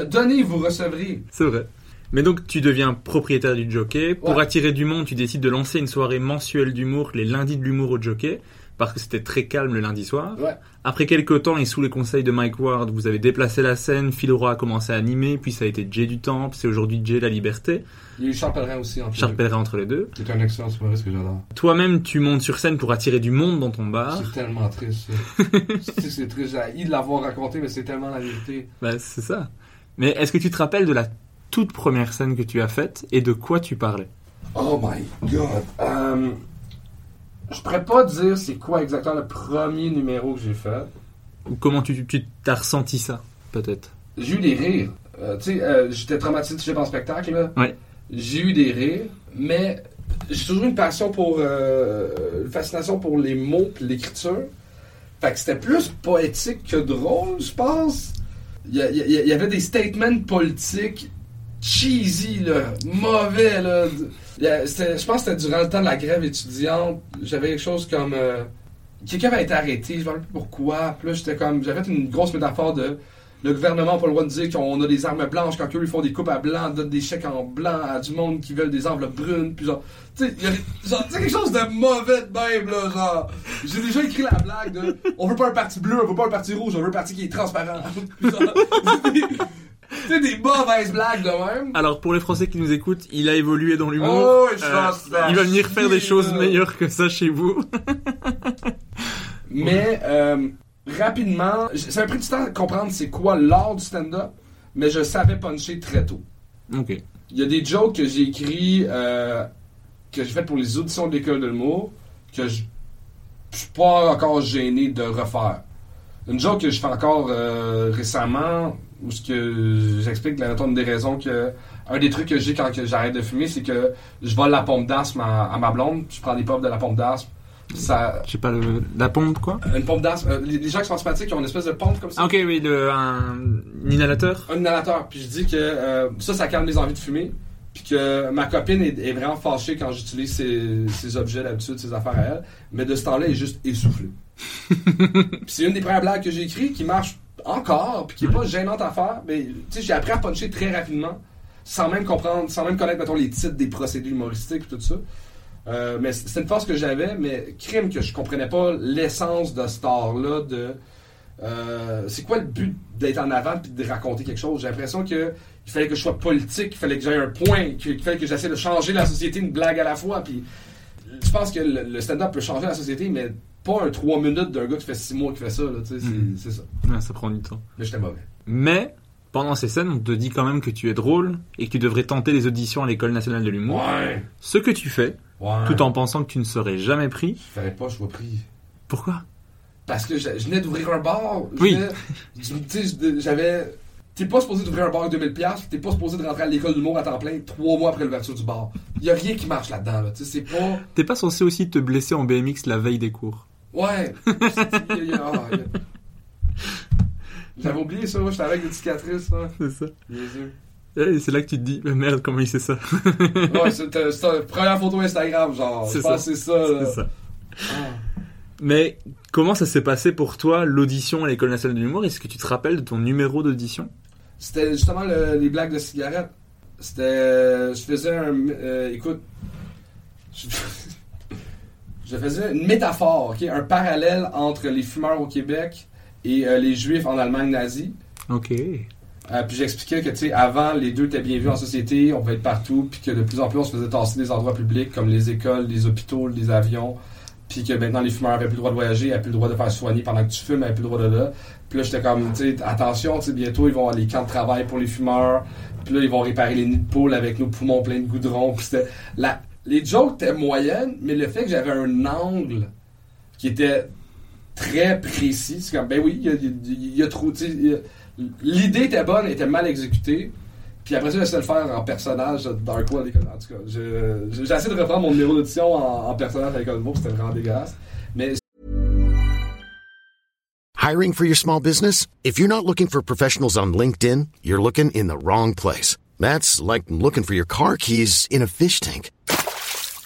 Donnez, vous recevrez. C'est vrai. Mais donc, tu deviens propriétaire du Jockey. Pour attirer du monde, tu décides de lancer une soirée mensuelle d'humour, les lundis de l'humour au Jockey, parce que c'était très calme le lundi soir. Ouais. Après quelques temps, et sous les conseils de Mike Ward, vous avez déplacé la scène, Phil Roy a commencé à animer, puis ça a été Jay du Temple, c'est aujourd'hui Jay la Liberté. Il y a eu Charles Pellerin aussi entre les deux. C'est un excellent humoriste que j'adore. Toi-même, tu montes sur scène pour attirer du monde dans ton bar. C'est tellement triste. C'est triste, j'ai haï de l'avoir raconté, mais c'est tellement la vérité. Ben, c'est ça. Mais est-ce que tu te rappelles de la toute première scène que tu as faite et de quoi tu parlais? Oh my God! Je pourrais pas dire c'est quoi exactement le premier numéro que j'ai fait. Ou comment tu t'as ressenti ça, peut-être? J'ai eu des rires. J'étais traumatisé par le spectacle. Là. Ouais. J'ai eu des rires, mais j'ai toujours une passion fascination pour les mots et l'écriture. Fait que c'était plus poétique que drôle, je pense. Il y avait des statements politiques cheesy, là, mauvais, là. Je pense que c'était durant le temps de la grève étudiante. J'avais quelque chose comme... quelqu'un avait été arrêté, je ne me rappelle plus pourquoi. Puis là, j'avais fait une grosse métaphore de... Le gouvernement n'a pas le droit de dire qu'on a des armes blanches quand eux, ils font des coupes à blanc, donnent des chèques en blanc à du monde qui veulent des enveloppes brunes. Puis genre, tu sais, quelque chose de mauvais de même, là, genre. J'ai déjà écrit la blague de... On veut pas un parti bleu, on veut pas un parti rouge, on veut un parti qui est transparent. Tu sais, des mauvaises blagues de même. Alors, pour les Français qui nous écoutent, il a évolué dans l'humour. Oh, il va venir faire des choses meilleures que ça chez vous. Mais, rapidement, ça m'a pris du temps de comprendre c'est quoi l'art du stand-up, mais je savais puncher très tôt. OK. Il y a des jokes que j'ai écrits, que j'ai fait pour les auditions de l'École de l'humour, que je suis pas encore gêné de refaire. Une joke que je fais encore récemment... Où ce que j'explique la tombe des raisons que un des trucs que j'ai quand que j'arrête de fumer, c'est que je vole la pompe d'asthme à ma blonde, je prends des pops de la pompe d'asthme. Ça, je sais pas la pompe quoi. Une pompe d'asthme. Les gens qui sont asthmatiques ont une espèce de pompe comme ça. Ah, ok, oui, un inhalateur. Un inhalateur. Puis je dis que ça calme les envies de fumer. Puis que ma copine est vraiment fâchée quand j'utilise ces objets d'habitude, ces affaires à elle. Mais de ce temps-là, elle est juste essoufflée. Puis c'est une des premières blagues que j'ai écrites qui marche encore, puis qui est pas gênante à faire, mais tu sais, j'ai appris à puncher très rapidement, sans même comprendre, sans même connaître, mettons, les titres des procédés humoristiques et tout ça. Mais c'est une force que j'avais, mais crime que je comprenais pas l'essence de cet art-là, de... c'est quoi le but d'être en avant puis de raconter quelque chose? J'ai l'impression qu'il fallait que je sois politique, qu'il fallait que j'aie un point, qu'il fallait que j'essaie de changer la société une blague à la fois, puis je pense que le stand-up peut changer la société, mais pas un 3 minutes d'un gars qui fait 6 mois qui fait ça, là, tu sais, c'est ça. Ouais, ça prend du temps. Mais j'étais mauvais. Mais, pendant ces scènes, on te dit quand même que tu es drôle et que tu devrais tenter les auditions à l'École nationale de l'humour. Ouais. Ce que tu fais, tout en pensant que tu ne serais jamais pris. Je ne ferais pas que je sois pris. Pourquoi? Parce que je venais d'ouvrir un bar. Oui. Tu sais, j'avais... T'es pas supposé d'ouvrir un bar avec 2000$, t'es pas supposé de rentrer à l'école d'humour à temps plein 3 mois après l'ouverture du bar. Y a rien qui marche là-dedans, là. Tu sais, c'est pas... T'es pas censé aussi te blesser en BMX la veille des cours. Ouais! J'avais oublié ça, j'étais avec des cicatrices. Hein. C'est ça. Les yeux. C'est là que tu te dis, merde, comment il sait ça? Ouais, c'est la première photo Instagram, genre. C'est ça. C'est ça. Ah. Mais comment ça s'est passé pour toi, l'audition à l'École nationale de l'humour? Est-ce que tu te rappelles de ton numéro d'audition? C'était justement les blagues de cigarettes. C'était... Je faisais un... écoute... Je faisais une métaphore, okay? Un parallèle entre les fumeurs au Québec et les Juifs en Allemagne nazie. OK. Puis j'expliquais que, tu sais, avant, les deux étaient bien vus en société, on pouvait être partout, puis que de plus en plus, on se faisait tasser des endroits publics comme les écoles, les hôpitaux, les avions, puis que maintenant, les fumeurs n'avaient plus le droit de voyager, n'avaient plus le droit de faire soigner pendant que tu fumes, n'avaient plus le droit de là. Puis là, j'étais comme, tu sais, attention, tu sais, bientôt, ils vont avoir les camps de travail pour les fumeurs, puis là, ils vont réparer les nids de poules avec nos poumons pleins de goudron, puis c'était... Les jokes étaient moyennes, mais le fait que j'avais un angle qui était très précis, c'est comme, ben oui, il y a trop, tu sais... L'idée était bonne, elle était mal exécutée. Puis après ça, j'essaie de le faire en personnage d'un coup à l'école. En tout cas, j'ai essayé de reprendre mon numéro d'audition en personnage à l'école de mots, c'était vraiment dégueulasse. Mais... Hiring for your small business? If you're not looking for professionals on LinkedIn, you're looking in the wrong place. That's like looking for your car keys in a fish tank.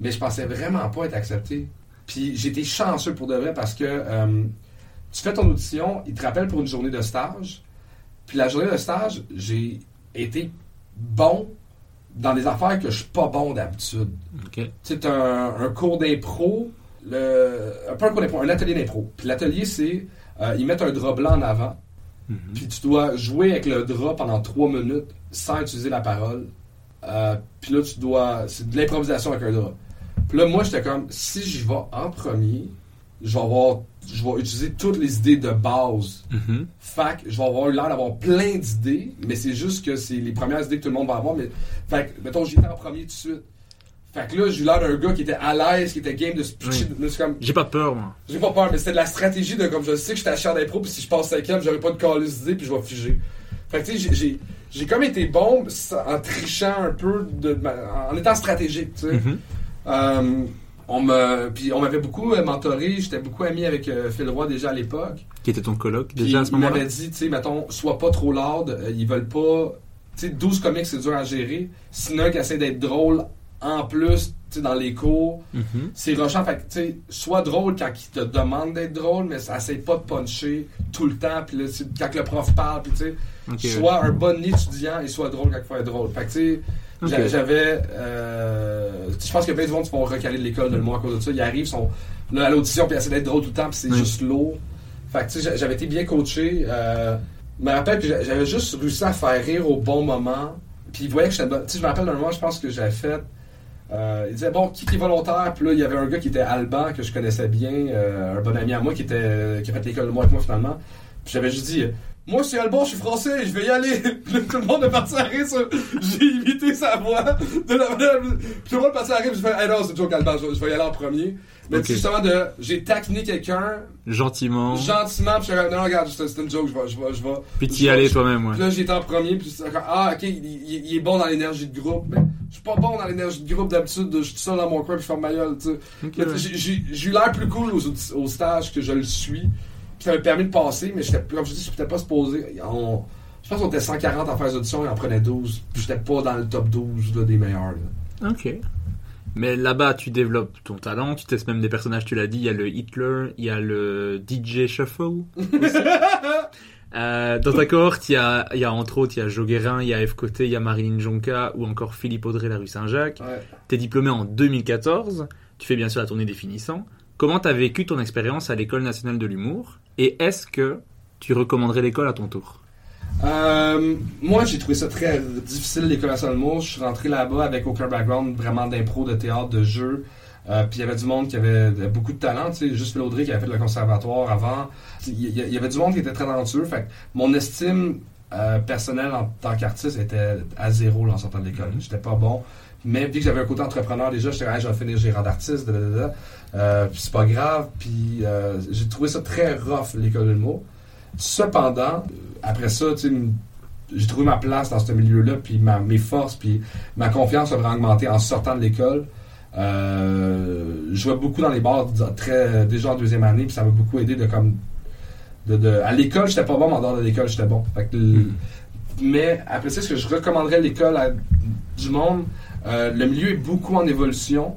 mais je pensais vraiment pas être accepté. Puis j'étais chanceux pour de vrai parce que tu fais ton audition, ils te rappellent pour une journée de stage. Puis la journée de stage, j'ai été bon dans des affaires que je suis pas bon d'habitude. Okay. C'est un cours d'impro, un atelier d'impro. Puis l'atelier, c'est, ils mettent un drap blanc en avant, puis tu dois jouer avec le drap pendant 3 minutes sans utiliser la parole. Puis là, c'est de l'improvisation avec un drap. Puis là, moi, j'étais comme, si j'y vais en premier, je vais utiliser toutes les idées de base. Fait que je vais avoir l'air d'avoir plein d'idées, mais c'est juste que c'est les premières idées que tout le monde va avoir. Mais, fait que, mettons, j'y étais en premier tout de suite. Fait que là, j'ai eu l'air d'un gars qui était à l'aise, qui était game de se pitcher. Oui. Comme... J'ai pas peur, moi. J'ai pas peur, mais c'était de la stratégie de comme je sais que je suis à chaire d'impro, puis si je passe 5e, j'aurai pas de calice d'idées, puis je vais figer. Fait que tu sais, j'ai comme été bon en trichant un peu, en étant stratégique, tu sais. On m'avait beaucoup mentoré, j'étais beaucoup ami avec Phil Roy déjà à l'époque. Qui était ton coloc déjà à ce moment-là? Il m'avait dit, tu sais, mettons, sois pas trop lourd, ils veulent pas... Tu sais, 12 comics, c'est dur à gérer. Sinon, qui essaie d'être drôle en plus, tu sais, dans les cours, c'est rushant. Fait que, tu sais, sois drôle quand ils te demandent d'être drôle, mais essaie pas de puncher tout le temps, puis là, quand le prof parle, puis tu sais, sois un bon étudiant et sois drôle quand il faut être drôle. Fait que, tu sais... Okay. J'avais... je pense que plein de gens qui vont recaler de l'école de le mois à cause de ça. Ils arrivent, sont là à l'audition, puis ils essaient d'être drôle tout le temps, puis c'est juste lourd. Fait que, tu sais, j'avais été bien coaché. Je me rappelle que j'avais juste réussi à faire rire au bon moment. Puis ils voyaient que j'étais... Tu sais, je me rappelle d'un moment, je pense que j'avais fait... ils disaient, bon, qui est volontaire? Puis là, il y avait un gars qui était Alban, que je connaissais bien, un bon ami à moi, qui a fait l'école de mois avec moi, finalement. Puis j'avais juste dit... Moi, je suis Alban, je suis français, je vais y aller. Tout le monde est parti à rire. J'ai imité sa voix. Tout le monde est parti à rire. Je fais, hey, non, c'est joke Alban, je vais y aller en premier. Mais justement, j'ai taquiné quelqu'un. Gentiment. Puis je suis, non, regarde, c'est une joke, je vais. Puis t'y allais toi-même, ouais. Puis là, j'étais en premier. Puis ah, ok, il est bon dans l'énergie de groupe. Mais je suis pas bon dans l'énergie de groupe d'habitude. Je suis tout seul dans mon coin, puis je ferme ma gueule, tu sais. Okay. J'ai eu l'air plus cool au stage que je le suis. Puis ça m'a permis de passer, mais j'étais, comme je dis, je n'étais pas supposé. Je pense qu'on était 140 à faire des auditions et on prenait 12. Puis j'étais pas dans le top 12 là, des meilleurs. Là. OK. Mais là-bas, tu développes ton talent, tu testes même des personnages, tu l'as dit. Il y a le Hitler, il y a le DJ Shuffle. Dans ta cohorte, il y a entre autres, il y a Jo Guérin, il y a F. Côté, il y a Marilyn Jonca ou encore Philippe Audrey, la rue Saint-Jacques. Ouais. T'es diplômé en 2014. Tu fais bien sûr la tournée des finissants. Comment t'as vécu ton expérience à l'École nationale de l'humour? Et est-ce que tu recommanderais l'école à ton tour? Moi, j'ai trouvé ça très difficile, l'École nationale de l'humour. Je suis rentré là-bas avec aucun background vraiment d'impro, de théâtre, de jeu. Puis il y avait du monde qui avait beaucoup de talent, tu sais, juste Phil Audrey qui avait fait le conservatoire avant. Il y avait du monde qui était très talentueux. Fait que mon estime personnelle en tant qu'artiste était à zéro là, en sortant de l'école. J'étais pas bon. Mais vu que j'avais un côté entrepreneur déjà, j'étais je vais finir gérant d'artiste, puis c'est pas grave. Puis j'ai trouvé ça très rough, l'école de l'humour. Cependant, après ça, tu sais, j'ai trouvé ma place dans ce milieu-là, puis mes forces, puis ma confiance a vraiment augmenté en sortant de l'école. Je jouais beaucoup dans les bars déjà en deuxième année, puis ça m'a beaucoup aidé à l'école j'étais pas bon, mais en dehors de l'école j'étais bon. Fait que mais après ça, ce que je recommanderais à l'école du monde, le milieu est beaucoup en évolution.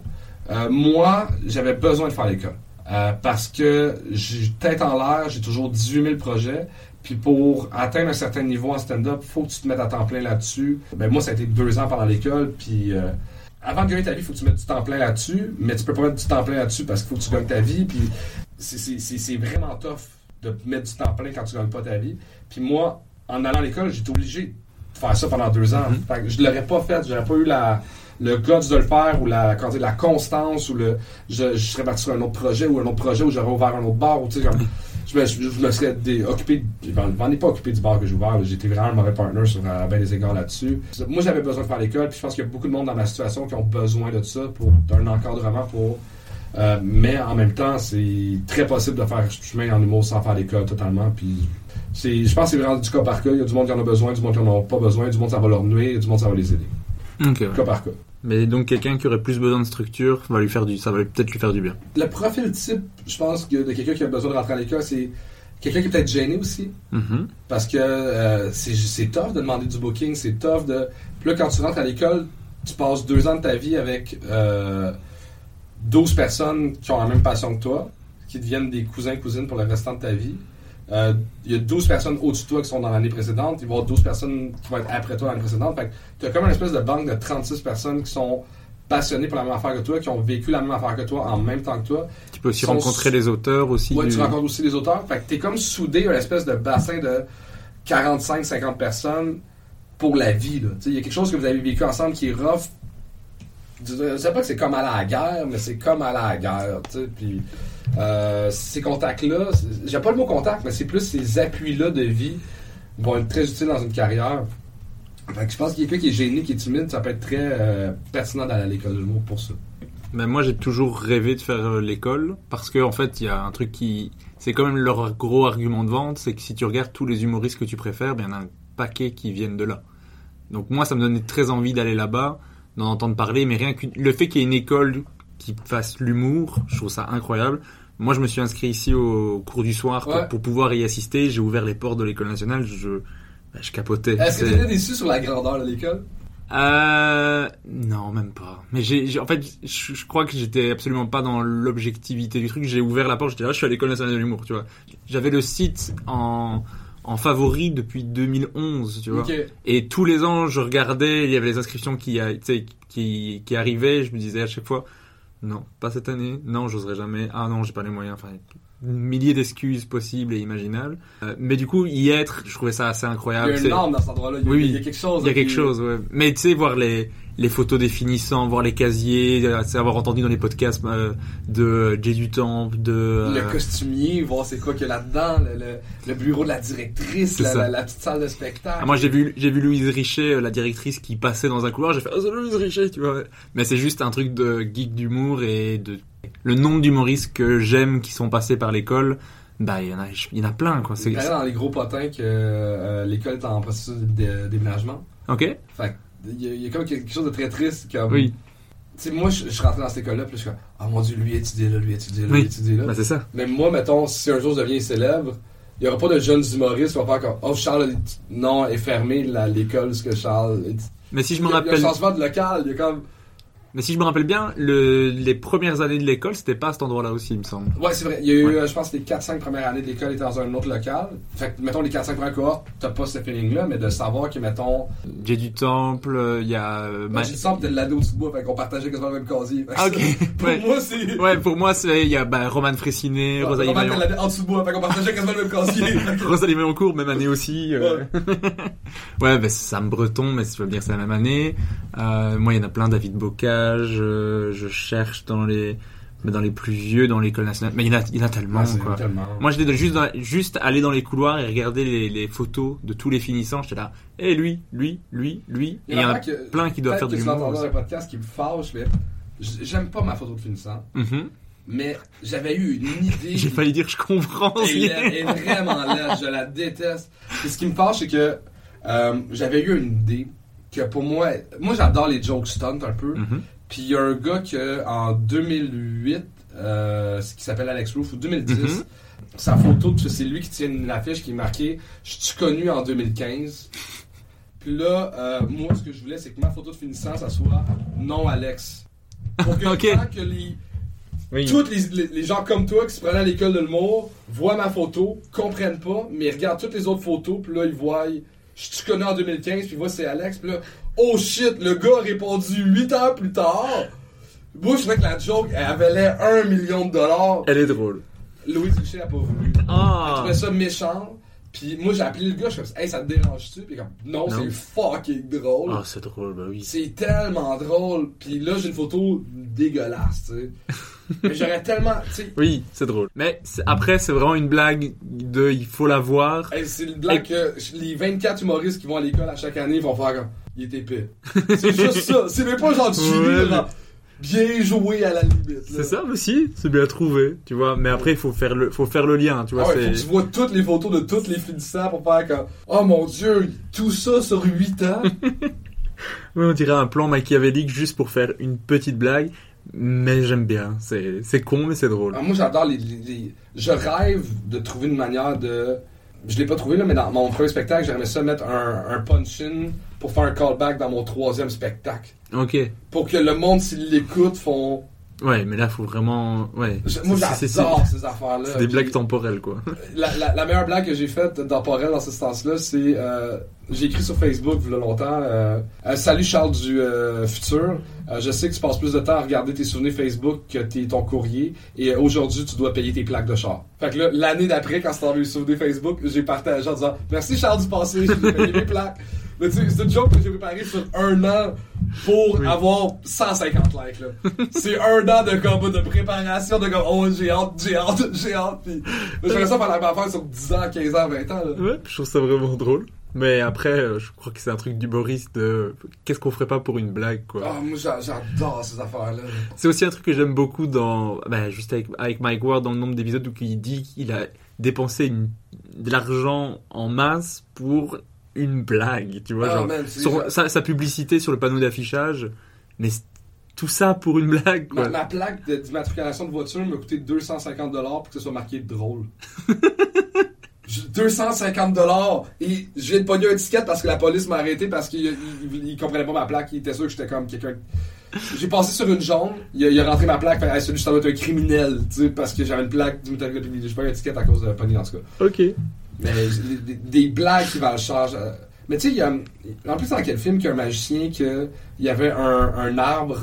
Moi, j'avais besoin de faire l'école parce que j'ai tête en l'air, j'ai toujours 18 000 projets. Puis pour atteindre un certain niveau en stand-up, faut que tu te mettes à temps plein là-dessus. Ben moi, ça a été 2 ans pendant l'école, puis avant de gagner ta vie, il faut que tu mettes du temps plein là-dessus, mais tu peux pas mettre du temps plein là-dessus parce qu'il faut que tu gagnes ta vie, puis c'est vraiment tough de mettre du temps plein quand tu gagnes pas ta vie. Puis moi, en allant à l'école, j'étais obligé de faire ça pendant 2 ans. Fait que je l'aurais pas fait, j'aurais pas eu le guts de le faire ou la constance ou je serais parti sur un autre projet où j'aurais ouvert un autre bar ou tu sais comme je me serais occupé. Je m'en ai pas occupé du bar que j'ai ouvert. J'étais vraiment un mauvais partner sur bien des égards là-dessus. Moi, j'avais besoin de faire l'école, puis je pense qu'il y a beaucoup de monde dans ma situation qui ont besoin de ça pour d'un encadrement pour. Mais en même temps, c'est très possible de faire chemin en humour sans faire l'école totalement. Puis je pense que c'est vraiment du cas par cas. Il y a du monde qui en a besoin, du monde qui en a pas besoin, du monde ça va leur nuire, du monde ça va les aider. Okay, ouais. Cas par cas. Mais donc quelqu'un qui aurait plus besoin de structure, ça va peut-être lui faire du bien. Le profil type, je pense, que de quelqu'un qui a besoin de rentrer à l'école, c'est quelqu'un qui est peut-être gêné aussi. Mm-hmm. Parce que c'est tough de demander du booking, c'est tough de... Puis là, quand tu rentres à l'école, tu passes 2 ans de ta vie avec 12 personnes qui ont la même passion que toi, qui deviennent des cousins, cousines pour le restant de ta vie. Il y a 12 personnes au-dessus de toi qui sont dans l'année précédente, il va y avoir 12 personnes qui vont être après toi l'année précédente. Fait que tu as comme une espèce de banque de 36 personnes qui sont passionnées pour la même affaire que toi, qui ont vécu la même affaire que toi en même temps que toi. Tu peux aussi rencontrer les auteurs aussi. Ouais, tu rencontres aussi les auteurs. Fait que tu es comme soudé à une espèce de bassin de 45-50 personnes pour la vie. Il y a quelque chose que vous avez vécu ensemble qui est rough. Je sais pas que c'est comme aller à la guerre, mais c'est comme aller à la guerre. Puis ces contacts-là, j'ai pas le mot contact, mais c'est plus ces appuis-là de vie vont être très utiles dans une carrière. Fait que je pense que quelqu'un qui est gêné, qui est timide, ça peut être très pertinent d'aller à l'école de l'humour pour ça. Mais moi, j'ai toujours rêvé de faire l'école parce qu'en fait, il y a un truc qui... C'est quand même leur gros argument de vente, c'est que si tu regardes tous les humoristes que tu préfères, il y en a un paquet qui viennent de là. Donc moi, ça me donnait très envie d'aller là-bas, d'en entendre parler, mais rien que le fait qu'il y ait une école qui fasse l'humour, je trouve ça incroyable. Moi, je me suis inscrit ici au cours du soir pour pouvoir y assister. J'ai ouvert les portes de l'École nationale. Je capotais. Est-ce que tu étais déçu sur la grandeur de l'école? Non, même pas. Mais en fait, je crois que j'étais absolument pas dans l'objectivité du truc. J'ai ouvert la porte. J'étais là, je suis à l'École nationale de l'humour, tu vois. J'avais le site en favori depuis 2011, tu vois. Okay. Et tous les ans, je regardais, il y avait les inscriptions qui arrivaient. Je me disais à chaque fois, non, pas cette année. Non, j'oserais jamais. Ah non, j'ai pas les moyens. Enfin, milliers d'excuses possibles et imaginables. Mais du coup, y être, je trouvais ça assez incroyable. Il y a une norme dans cet endroit-là. Il y a quelque chose. Il y a quelque chose, ouais. Mais tu sais, voir les photos des finissants, voir les casiers, avoir entendu dans les podcasts de Jay Dutemple, le costumier, voir c'est quoi qu'il y a là-dedans, le bureau de la directrice, la petite salle de spectacle. Ah, moi, j'ai vu Louise Richet, la directrice, qui passait dans un couloir, j'ai fait « Oh, c'est Louise Richet », tu vois. Mais c'est juste un truc de geek d'humour et de... Le nombre d'humoristes que j'aime qui sont passés par l'école, bah, il y en a plein, quoi. C'est dans les gros potins que l'école est en processus de déménagement. OK. Fait il y a comme quelque chose de très triste. Comme, oui. Tu sais, moi, je rentre dans cette école-là, puis je suis comme, oh mon Dieu, lui étudier là, lui étudier là. Ben, c'est ça. Mais moi, mettons, si un jour je deviens célèbre, il n'y aura pas de jeunes humoristes qui vont faire comme, oh, Charles, non, est fermé l'école, ce que Charles. Mais si je me rappelle. Il y a un changement de local, il y a comme. Mais si je me rappelle bien, les premières années de l'école, c'était pas à cet endroit-là aussi, il me semble. Ouais, c'est vrai. Il y a eu, je pense, les 4-5 premières années de l'école étaient dans un autre local. Fait que, mettons, les 4-5 premières cohortes, t'as pas ce feeling-là, mais de savoir que, mettons... J'ai du temple, il y a... J'ai du temple, t'es de l'ado sous bois, fait qu'on partageait quasiment le même casier. Ok. Pour moi, c'est... Ouais, pour moi, c'est... Il y a, Romane Fressinet, ouais, Rosalie Maillon... Roman, t'es en sous bois, fait qu'on partageait quasiment le même casier. Rosalie Mailloncourt, même année aussi. Ouais, ben, Sam Breton, mais si tu veux dire, c'est la même année. Moi, il y en a plein, David Bocage. Je cherche dans les plus vieux, dans l'école nationale. Mais il y en a tellement, quoi. Tellement. Moi, j'étais juste aller dans les couloirs et regarder les photos de tous les finissants. J'étais là, et lui. Et il y en a plein qui doivent faire de l'humour. Dans un podcast qui me fâche, mais j'aime pas ma photo de finissant. Mm-hmm. Mais j'avais eu une idée. J'ai failli dire, je comprends. Elle est vraiment laide, je la déteste. Et ce qui me fâche, c'est que j'avais eu une idée que pour moi j'adore les jokes stunt un peu. Mm-hmm. Puis il y a un gars en 2008, qui s'appelle Alex Roof, ou 2010, mm-hmm. sa photo, c'est lui qui tient une affiche qui est marquée « Je suis connu en 2015 ». Puis là, moi, ce que je voulais, c'est que ma photo de finissant, ça soit « Non, Alex ». Pour que, okay. que tous les gens comme toi qui se prennent à l'école de l'humour voient ma photo, comprennent pas, mais regardent toutes les autres photos, puis là, ils voient « Je suis connu en 2015 », puis voient « C'est Alex », puis là... Oh shit, le gars a répondu 8 heures plus tard. Moi, je trouvais que la joke, elle valait 1 million de dollars. Elle est drôle. Louis Duché n'a pas voulu. Oh. Elle trouvait ça méchant. Puis moi, j'ai appelé le gars, je me suis dit, hey, ça te dérange-tu? Puis comme, non, c'est fucking drôle. Ah, oh, c'est drôle, bah oui. C'est tellement drôle. Puis là, j'ai une photo dégueulasse, tu sais. Mais j'aurais tellement, tu sais. Oui, c'est drôle. Mais après, c'est vraiment une blague de il faut la voir. Et c'est une blague que les 24 humoristes qui vont à l'école à chaque année vont faire comme, il est épais. C'est juste ça. C'est même pas genre du génie, genre. Bien joué à la limite. Là. C'est ça aussi, c'est bien trouvé, tu vois. Mais après, il faut faire le lien, tu vois. Ah ouais, faut que tu vois toutes les photos de tous les finissants pour faire comme « Oh mon Dieu, tout ça sur 8 ans! » Oui, on dirait un plan machiavélique juste pour faire une petite blague, mais j'aime bien. C'est con, mais c'est drôle. Alors moi, j'adore les... Je rêve de trouver une manière de... Je l'ai pas trouvé, là, mais dans mon premier spectacle, j'aimerais ça mettre un punch-in pour faire un callback dans mon 3e spectacle. OK. Pour que le monde, s'il l'écoute, font... Ouais, mais là, faut vraiment... Ouais. Moi, j'adore ces affaires-là. C'est des blagues temporelles, quoi. La meilleure blague que j'ai faite temporelle dans ce sens-là, c'est... j'ai écrit sur Facebook, il y a longtemps, « Salut Charles du futur. Je sais que tu passes plus de temps à regarder tes souvenirs Facebook que ton courrier. Et aujourd'hui, tu dois payer tes plaques de char. » Fait que là, l'année d'après, quand c'est enlevé les souvenirs Facebook, j'ai partagé en disant « Merci Charles du passé, je dois payer mes plaques. » Mais tu sais, c'est une joke que j'ai préparée sur 1 an pour avoir 150 likes, là. C'est 1 an de combat, de préparation, de comme, oh, j'ai hâte, pis je fais ça pendant ma affaire sur 10 ans, 15 ans, 20 ans, là. Ouais, pis je trouve ça vraiment drôle. Mais après, je crois que c'est un truc d'humoriste de qu'est-ce qu'on ferait pas pour une blague, quoi. Ah, moi, j'adore ces affaires-là. C'est aussi un truc que j'aime beaucoup dans, juste avec Mike Ward, dans le nombre d'épisodes où il dit qu'il a dépensé de l'argent en masse pour une blague, tu vois, sa publicité sur le panneau d'affichage, mais tout ça pour une blague, quoi. Ma plaque d'immatriculation de voiture m'a coûté 250$ pour que ce soit marqué drôle. 250$, et j'ai de pogner un ticket parce que la police m'a arrêté parce qu'il comprenait pas ma plaque, il était sûr que j'étais comme quelqu'un. J'ai passé sur une jambe, il a rentré ma plaque, fait, celui-là, je dois être un criminel, tu sais, parce que j'avais une plaque d'immatriculation, j'ai pas eu un ticket à cause de la pogner, en tout cas. OK. Mais des blagues qui valent cher. Mais tu sais, il y a... En plus, dans quel film qu'il y a un magicien que il y avait un arbre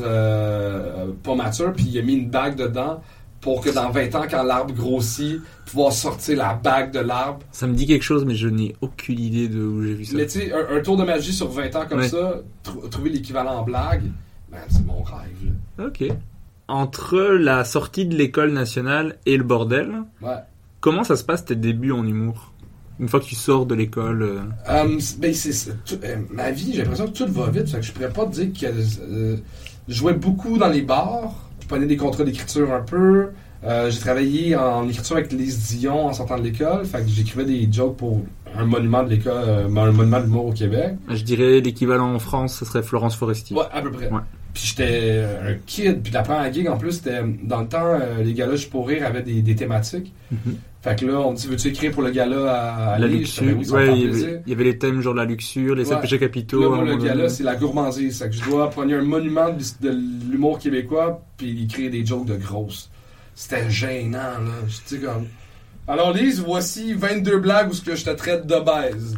pas mature, puis il a mis une bague dedans pour que dans 20 ans, quand l'arbre grossit, pouvoir sortir la bague de l'arbre. Ça me dit quelque chose, mais je n'ai aucune idée de où j'ai vu ça. Mais tu sais, un tour de magie sur 20 ans comme ça, trouver l'équivalent en blague, ben, c'est mon rêve, là. OK. Entre la sortie de l'école nationale et le bordel, comment ça se passe tes débuts en humour? Une fois que tu sors de l'école... Ben ma vie, j'ai l'impression que tout va vite. Fait que je pourrais pas te dire que... je jouais beaucoup dans les bars. Je prenais des contrats d'écriture un peu. J'ai travaillé en écriture avec Lise Dion en sortant de l'école. Fait que j'écrivais des jokes pour un monument de l'école, un monument de l'humour au Québec. Je dirais l'équivalent en France, ce serait Florence Foresti. Ouais, à peu près. Ouais. Puis j'étais un kid. Puis la première gig, en plus, c'était dans le temps, les galas, je pour rire, avaient des thématiques. Mm-hmm. Fait que là, on me dit, veux-tu écrire pour le gala à la luxure? Ben oui, ouais, il y avait les thèmes, genre la luxure, les sept péchés capitaux. Là, moi, le gala, c'est la gourmandise. Fait que je dois prendre un monument de l'humour québécois, puis écrire des jokes de grosses. C'était gênant, là. Je dis comme. Alors, Lise, voici 22 blagues où je te traite d'obèse.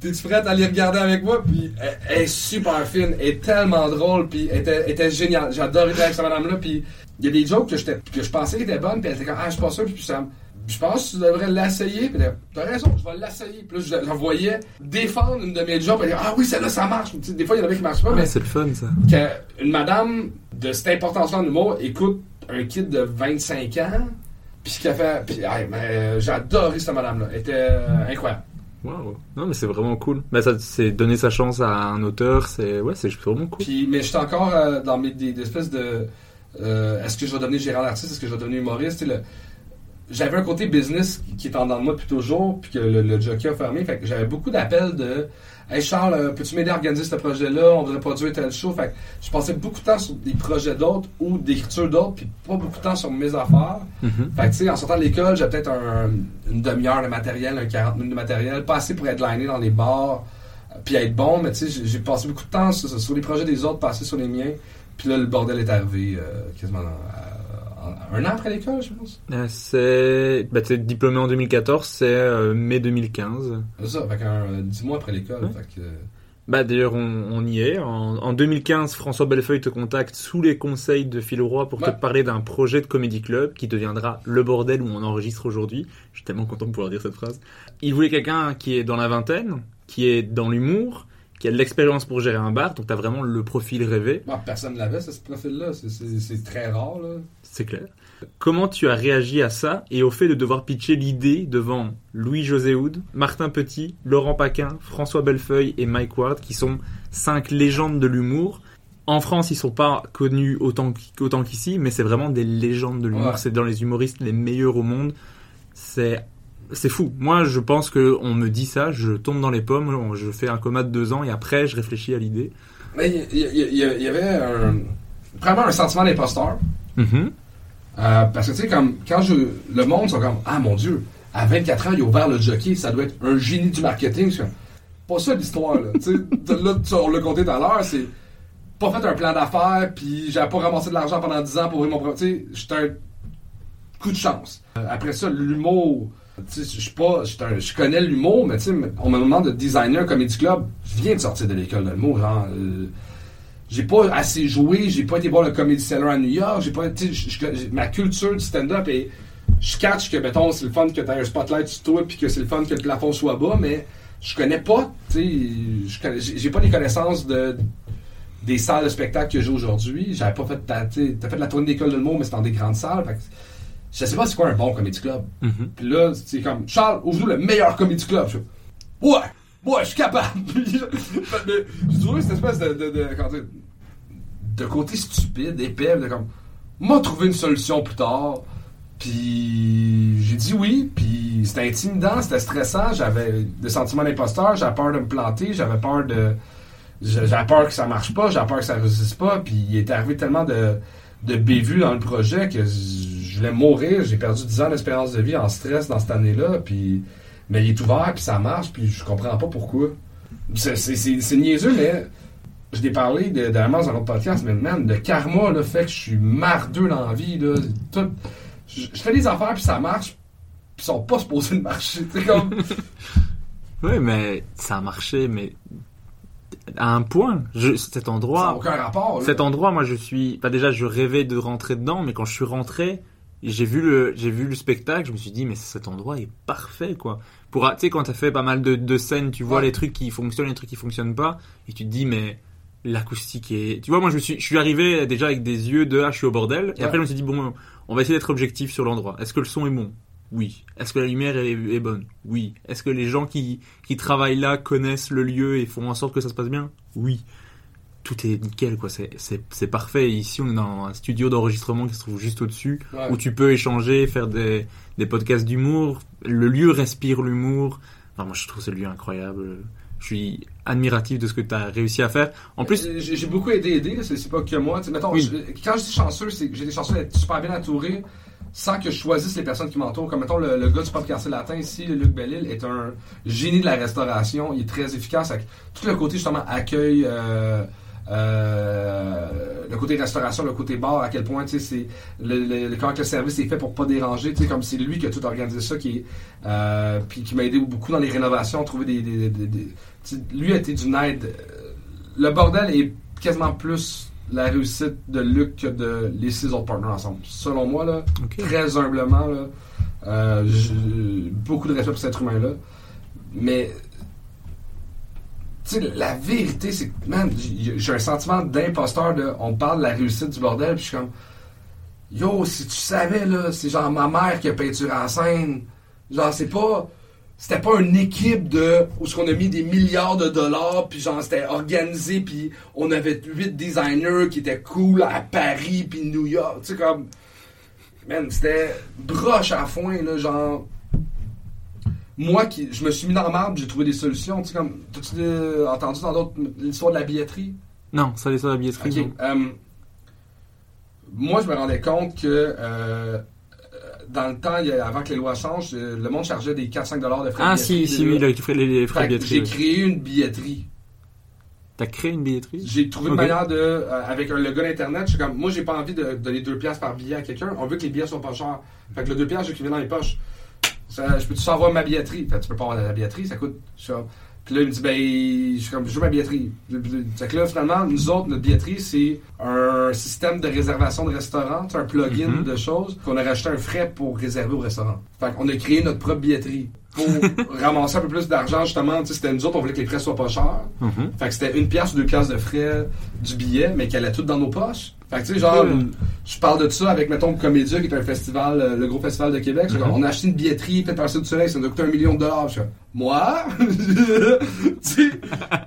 T'es-tu prête à les regarder avec moi? Puis elle est super fine, elle est tellement drôle, puis elle était géniale. J'adorais être avec cette madame-là, puis il y a des jokes que je pensais étaient bonnes, puis elle était comme, ah, je suis pas sûr, puis ça me. Je pense que tu devrais l'essayer. Puis t'as raison, je vais l'essayer. Puis là, je voyais défendre une de mes jobs. Puis ah oui, celle-là, ça marche. Tu sais, des fois, il y en avait qui marchent pas. Ah, mais c'est le fun, ça. Une madame de cette importance-là en humour écoute un kid de 25 ans. Puis qu'elle fait. Puis hey, j'ai adoré cette madame-là. Elle était incroyable. Wow. Non, mais c'est vraiment cool. Mais ça, c'est donner sa chance à un auteur. C'est vraiment cool. Puis, mais je suis encore dans des espèces de. Est-ce que je vais devenir gérant d'artiste? Est-ce que je vais devenir humoriste? J'avais un côté business qui est en dedans de moi depuis toujours, puis que le jockey a fermé. Fait que j'avais beaucoup d'appels de « Hey Charles, peux-tu m'aider à organiser ce projet-là? On voudrait produire tel show. » Fait que je passais beaucoup de temps sur des projets d'autres ou d'écriture d'autres, puis pas beaucoup de temps sur mes affaires. Mm-hmm. Fait que tu sais, en sortant de l'école, j'avais peut-être une demi-heure de matériel, un 40 minutes de matériel, pas assez pour être liné dans les bars, puis être bon. Mais tu sais, j'ai passé beaucoup de temps sur les projets des autres, passé sur les miens. Puis là, le bordel est arrivé quasiment un an après l'école, je pense. T'es diplômé en 2014, c'est mai 2015. C'est ça, fait 10 mois après l'école. Ouais. Fait que... d'ailleurs, on y est. En 2015, François Bellefeuille te contacte sous les conseils de Phil Roy pour te parler d'un projet de Comedy Club qui deviendra le bordel où on enregistre aujourd'hui. Je suis tellement content de pouvoir dire cette phrase. Il voulait quelqu'un qui est dans la vingtaine, qui est dans l'humour, qui a de l'expérience pour gérer un bar, donc t'as vraiment le profil rêvé. Bah, personne ne l'avait, ce profil-là. C'est très rare, là. C'est clair. Comment tu as réagi à ça et au fait de devoir pitcher l'idée devant Louis-José Houde, Martin Petit, Laurent Paquin, François Bellefeuille et Mike Ward, qui sont 5 légendes de l'humour. En France, ils sont pas connus autant qu'ici, mais c'est vraiment des légendes de l'humour. Ouais. C'est dans les humoristes les meilleurs au monde. C'est fou. Moi, je pense qu'on me dit ça, je tombe dans les pommes, je fais un coma de 2 ans et après, je réfléchis à l'idée. Il y avait vraiment un sentiment d'imposteur. Mm-hmm. Parce que, tu sais, comme quand le monde sont comme, ah mon Dieu, à 24 ans, il a ouvert le Jockey, ça doit être un génie du marketing. C'est pas ça l'histoire, là. Tu sais, là, on l'a compté tout à l'heure, c'est pas fait un plan d'affaires, puis j'avais pas ramassé de l'argent pendant 10 ans pour ouvrir mon premier. Tu sais, j'étais un coup de chance. Après ça, l'humour. Je connais l'humour, mais on me demande de designer un comedy club. Je viens de sortir de l'école de l'humour. Genre, j'ai pas assez joué, j'ai pas été voir le Comedy Cellar à New York, ma culture du stand-up et je catch que, mettons, c'est le fun que t'aies un spotlight sur toi puis que c'est le fun que le plafond soit bas, mais je connais pas, j'ai pas les connaissances des salles de spectacle que j'ai aujourd'hui. J'avais pas fait t'as fait la tournée d'école de l'humour, mais c'est dans des grandes salles. Fait que, je sais pas c'est quoi un bon comedy club. Mm-hmm. Puis là, c'est comme, Charles, ouvre-nous le meilleur comedy club. Je fais, ouais, je suis capable. J'ai trouvé cette espèce de côté stupide, épais, de comme, m'a trouvé une solution plus tard. Puis j'ai dit oui, puis c'était intimidant, c'était stressant, j'avais des sentiments d'imposteur, j'avais peur de me planter, j'avais peur que ça marche pas, j'avais peur que ça réussisse pas, puis il est arrivé tellement de bévues dans le projet que je voulais mourir. J'ai perdu 10 ans d'espérance de vie en stress dans cette année-là, puis mais il est ouvert, puis ça marche, puis je comprends pas pourquoi. C'est niaiseux, mais je l'ai parlé dernièrement dans un autre podcast, mais man, le karma, le fait que je suis mardeux dans la vie, là, tout, je fais des affaires, puis ça marche, puis ils sont pas supposés de marcher, c'est comme... Oui, mais ça a marché, mais... à un point, cet endroit... Ça n'a aucun rapport, là. Cet endroit, moi, je rêvais de rentrer dedans, mais quand je suis rentré, j'ai vu le spectacle, je me suis dit, mais cet endroit est parfait, quoi. Tu sais, quand t'as fait pas mal de scènes, tu vois les trucs qui fonctionnent, les trucs qui fonctionnent pas, et tu te dis, mais l'acoustique est... Tu vois, moi, je suis arrivé déjà avec des yeux de « Ah, je suis au bordel », et après, je me suis dit, bon, on va essayer d'être objectif sur l'endroit. Est-ce que le son est bon ? Oui. Est-ce que la lumière est bonne? Oui. Est-ce que les gens qui travaillent là connaissent le lieu et font en sorte que ça se passe bien? Oui. Tout est nickel, quoi. C'est parfait. Et ici, on est dans un studio d'enregistrement qui se trouve juste au-dessus, où tu peux échanger, faire des podcasts d'humour. Le lieu respire l'humour. Enfin, moi, je trouve ce lieu incroyable. Je suis admiratif de ce que tu as réussi à faire. En plus, j'ai beaucoup aidé, c'est pas que moi. Mettons, quand je suis chanceux, c'est que j'ai été chanceux d'être super bien entouré. sans que je choisisse les personnes qui m'entourent. Comme, mettons, le gars du podcast latin ici, Luc Bellil, est un génie de la restauration. Il est très efficace avec tout le côté, justement, accueil, le côté restauration, le côté bar, à quel point, tu sais, c'est comment le service est fait pour pas déranger, tu sais, comme c'est lui qui a tout organisé ça, qui puis qui m'a aidé beaucoup dans les rénovations, trouver des lui a été d'une aide. Le bordel est quasiment plus la réussite de Luc que de les six autres partenaires ensemble. Selon moi, là, okay. Très humblement, là, j'ai beaucoup de respect pour cet humain-là, mais t'sais, la vérité, c'est que, man, j'ai un sentiment d'imposteur de... On parle de la réussite du bordel, puis je suis comme... Yo, si tu savais, là, c'est genre ma mère qui a peinturé en scène. Genre, c'est pas... C'était pas une équipe de... Où on a mis des milliards de dollars, puis genre, c'était organisé, puis on avait 8 designers qui étaient cool à Paris, puis New York. Tu sais, comme... Man, c'était broche à foin, là, genre... Moi, je me suis mis dans le marbre, j'ai trouvé des solutions. Tu sais, comme, t'as-tu entendu dans d'autres l'histoire de la billetterie? Non, ça, l'histoire de la billetterie. Okay. Moi, je me rendais compte que dans le temps, avant que les lois changent, le monde chargeait des 4-5$ de frais de billetterie. Les frais de billetterie. J'ai créé une billetterie. T'as créé une billetterie? J'ai trouvé une manière de... avec le gars d'Internet, je suis comme... Moi, j'ai pas envie de donner 2$ par billet à quelqu'un. On veut que les billets soient pas chers. Fait que le 2$, je viens dans les poches. Ça, je peux-tu savoir ma billetterie? Fait, tu peux pas avoir la billetterie, ça coûte. Puis là, il me dit, ben, je suis comme, je veux ma billetterie. Fait que là, finalement, nous autres, notre billetterie, c'est un système de réservation de restaurants, un plugin de choses, qu'on a rajouté un frais pour réserver au restaurant. Fait qu'on a créé notre propre billetterie pour ramasser un peu plus d'argent, justement. C'était nous autres, on voulait que les frais soient pas chers. Fait que c'était 1$ ou 2$ de frais du billet, mais qu'elle allait tout dans nos poches. Fait que tu sais, genre, je parle de ça avec, mettons, Comédia, qui est un festival, le gros festival de Québec. Genre, on a acheté une billetterie, peut-être par-dessus du soleil, ça nous a coûté $1 million. Je suis comme, moi? Tu sais,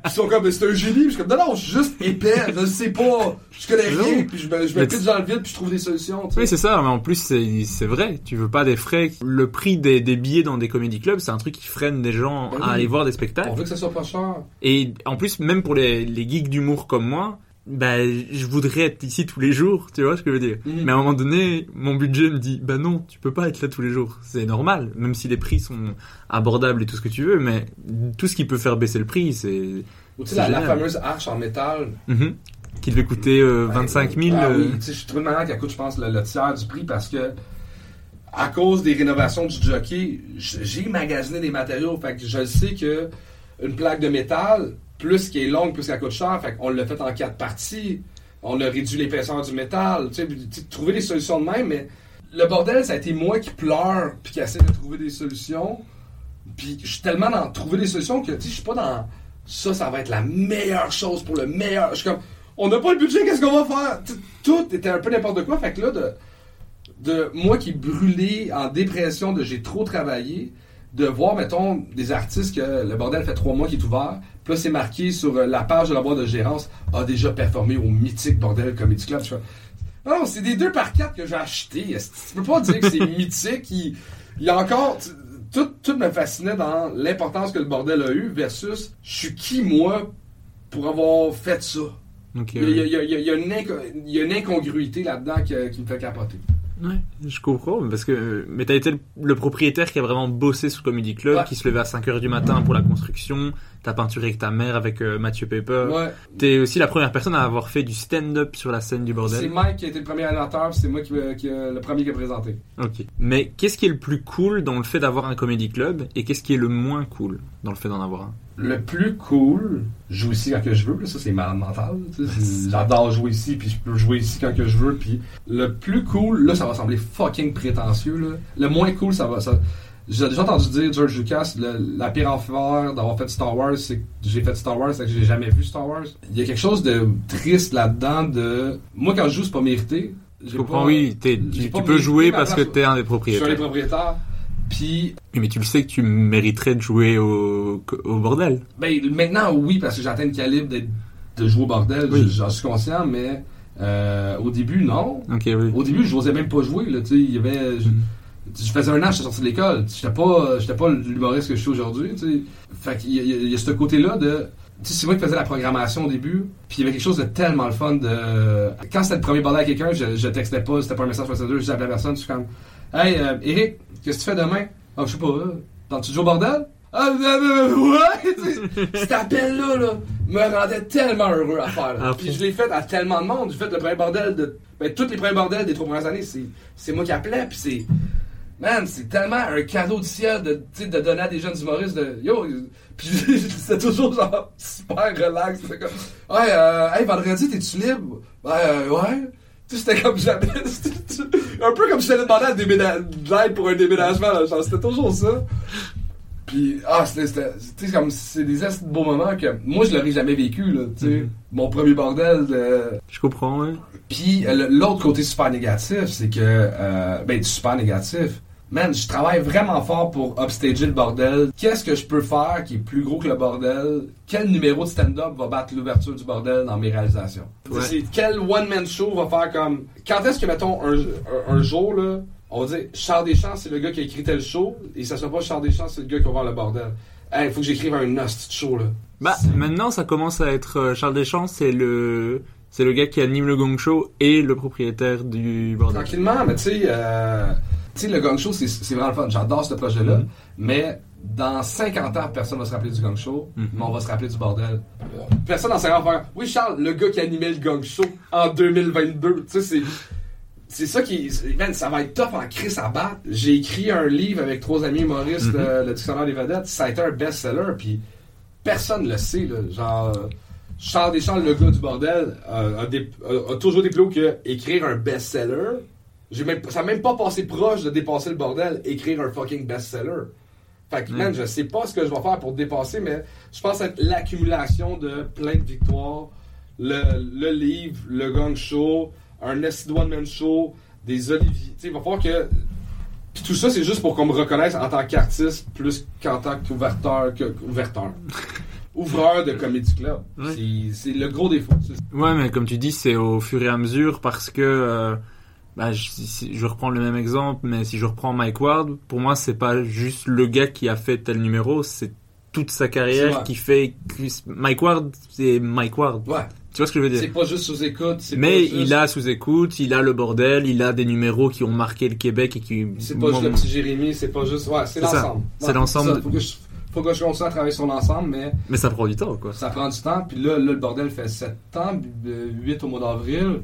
ils sont comme, c'est un génie. Je suis comme, non, je suis juste épais, je sais pas, je connais rien, puis je me pisse dans le vide, puis je trouve des solutions. T'sais. Oui, c'est ça, mais en plus, c'est vrai, tu veux pas des frais. Le prix des billets dans des comedy clubs, c'est un truc qui freine des gens à aller voir des spectacles. On veut que ça soit pas cher. Et en plus, même pour les geeks d'humour comme moi, ben, je voudrais être ici tous les jours, tu vois ce que je veux dire. Mais à un moment donné, mon budget me dit, ben non, tu peux pas être là tous les jours. C'est normal, même si les prix sont abordables et tout ce que tu veux, mais tout ce qui peut faire baisser le prix, c'est... Ou tu sais, la fameuse arche en métal... Qui devait coûter 25 000... Oui, tu sais, je trouve maintenant qu'elle coûte, je pense, le tiers du prix, parce que à cause des rénovations du Jockey, j'ai magasiné des matériaux, fait que je sais que une plaque de métal... Plus qui est longue, plus qu'elle coûte cher. Fait qu'on l'a fait en 4 parties. On a réduit l'épaisseur du métal. Tu sais, trouver des solutions de même, mais le bordel, ça a été moi qui pleure puis qui essaie de trouver des solutions. Puis je suis tellement dans trouver des solutions que, tu sais, je suis pas dans ça va être la meilleure chose pour le meilleur. Je suis comme, on n'a pas le budget, qu'est-ce qu'on va faire? Tout était un peu n'importe quoi. Fait que là, de moi qui brûlais en dépression de j'ai trop travaillé, de voir, mettons, des artistes que le bordel fait 3 mois qu'il est ouvert, puis là, c'est marqué sur la page de la boîte de gérance, a déjà performé au mythique Bordel Comedy Club. Non, c'est des 2x4 que j'ai acheté. Tu peux pas dire que c'est mythique. Il y a encore... Tout me fascinait dans l'importance que le bordel a eu versus je suis qui, moi, pour avoir fait ça. Okay, il y a une incongruité là-dedans qui me fait capoter. Ouais, je comprends, parce que... Mais t'as été le propriétaire qui a vraiment bossé sur le Comedy Club, ouais. Qui se levait à 5h du matin pour la construction, t'as peinturé avec ta mère, avec Mathieu Pepper. Ouais. T'es aussi la première personne à avoir fait du stand-up sur la scène du bordel. C'est Mike qui a été le premier animateur, c'est moi qui le premier qui a présenté. Ok. Mais qu'est-ce qui est le plus cool dans le fait d'avoir un Comedy Club, et qu'est-ce qui est le moins cool dans le fait d'en avoir un? Le plus cool, joue ici quand que je veux, ça c'est malade mental. J'adore jouer ici, puis je peux jouer ici quand que je veux. Puis le plus cool, là ça va sembler fucking prétentieux. Là. Le moins cool, ça va. Ça... J'ai déjà entendu dire George Lucas, la pire affaire d'avoir fait Star Wars, c'est que j'ai fait Star Wars, c'est que j'ai jamais vu Star Wars. Il y a quelque chose de triste là-dedans. De moi quand je joue, c'est pas mérité. Je comprends, pas, oui. Tu peux jouer parce que t'es un des propriétaires. Je suis un des propriétaires. Puis, mais tu le sais que tu mériterais de jouer au bordel. Ben, maintenant, oui, parce que j'atteins le calibre de jouer au bordel, oui. J'en suis conscient, mais au début, non. Okay, oui. Au début, je n'osais même pas jouer. Là, je faisais 1 an, je suis sorti de l'école. Je n'étais pas l'humoriste que je suis aujourd'hui. Fait qu'il y a ce côté-là de... sais, c'est moi qui faisais la programmation au début, puis il y avait quelque chose de tellement le fun de... Quand c'était le premier bordel à quelqu'un, je textais pas, c'était pas un message 62, je j'appelais la personne, je suis comme « Hey, Eric, qu'est-ce que tu fais demain? »« Ah, oh, je sais pas, t'as-tu joué au bordel? » Ah, ouais! Cet appel-là, là, me rendait tellement heureux à faire. Ah, puis je l'ai fait à tellement de monde. J'ai fait le premier bordel de... Ben, tous les premiers bordels des 3 premières années, c'est moi qui appelais, puis c'est... Man, c'est tellement un cadeau du ciel de donner à des jeunes humoristes de... Yo! Puis c'est toujours genre super relax. C'était comme... Ouais, hey, vendredi, t'es-tu libre? Ouais. Tu sais, c'était comme jamais... un peu comme si j'allais demander à de l'aide pour un déménagement, là. Genre, c'était toujours ça. Puis, c'était comme, c'est des beaux moments que moi, je l'aurais jamais vécu, là, tu sais. Mm-hmm. Mon premier bordel. Je comprends, hein. Puis, l'autre côté super négatif, c'est que, super négatif. Man, je travaille vraiment fort pour upstager le bordel. Qu'est-ce que je peux faire qui est plus gros que le bordel? Quel numéro de stand-up va battre l'ouverture du bordel dans mes réalisations? Ouais. C'est quel one-man show va faire comme... Quand est-ce que, mettons, un jour, là... On va dire, Charles Deschamps, c'est le gars qui a écrit tel show, et ça sera pas Charles Deschamps, c'est le gars qui va voir le bordel. Hey, faut que j'écrive un hostie de show, là. Bah, maintenant, ça commence à être Charles Deschamps, c'est le gars qui anime le Gong Show et le propriétaire du bordel. Tranquillement, mais tu sais, le Gong Show, c'est vraiment le fun. J'adore ce projet-là, mais dans 50 ans, personne va se rappeler du Gong Show, mais on va se rappeler du bordel. Personne n'en sait rien à faire. Oui, Charles, le gars qui animait le Gong Show en 2022, tu sais, c'est... C'est ça qui... Man, ça va être top en crise à battre. J'ai écrit un livre avec 3 amis humoristes, le Dictionnaire des Vedettes. Ça a été un best-seller, puis personne le sait, là. Genre, Charles Deschamps, le gars du bordel, a toujours des plots que écrire un best-seller. Ça n'a même pas passé proche de dépasser le bordel, écrire un fucking best-seller. Fait que, man, je sais pas ce que je vais faire pour dépasser, mais je pense être l'accumulation de plein de victoires, le livre, le Gong Show... un Nessie One-Man Show, des Olivier... T'sais, il va falloir que... Puis tout ça, c'est juste pour qu'on me reconnaisse en tant qu'artiste plus qu'en tant qu'ouverteur... Ouvreur de Comedy Club. Oui. C'est le gros défaut. Ouais, mais comme tu dis, c'est au fur et à mesure parce que... je reprends le même exemple, mais si je reprends Mike Ward, pour moi, c'est pas juste le gars qui a fait tel numéro, c'est toute sa carrière qui fait... Mike Ward, c'est Mike Ward. Ouais. Tu vois ce que je veux dire? C'est pas juste Sous-Écoute. Il a Sous-Écoute, il a le bordel, il a des numéros qui ont marqué le Québec et qui... C'est pas juste le petit Jérémy, c'est pas juste... Ouais, c'est l'ensemble. Ouais, c'est l'ensemble. Ça. Faut que je continue à travailler sur l'ensemble, mais... Mais ça prend du temps, quoi. Ça prend du temps, puis là, le bordel fait 7 ans, 8 au mois d'avril.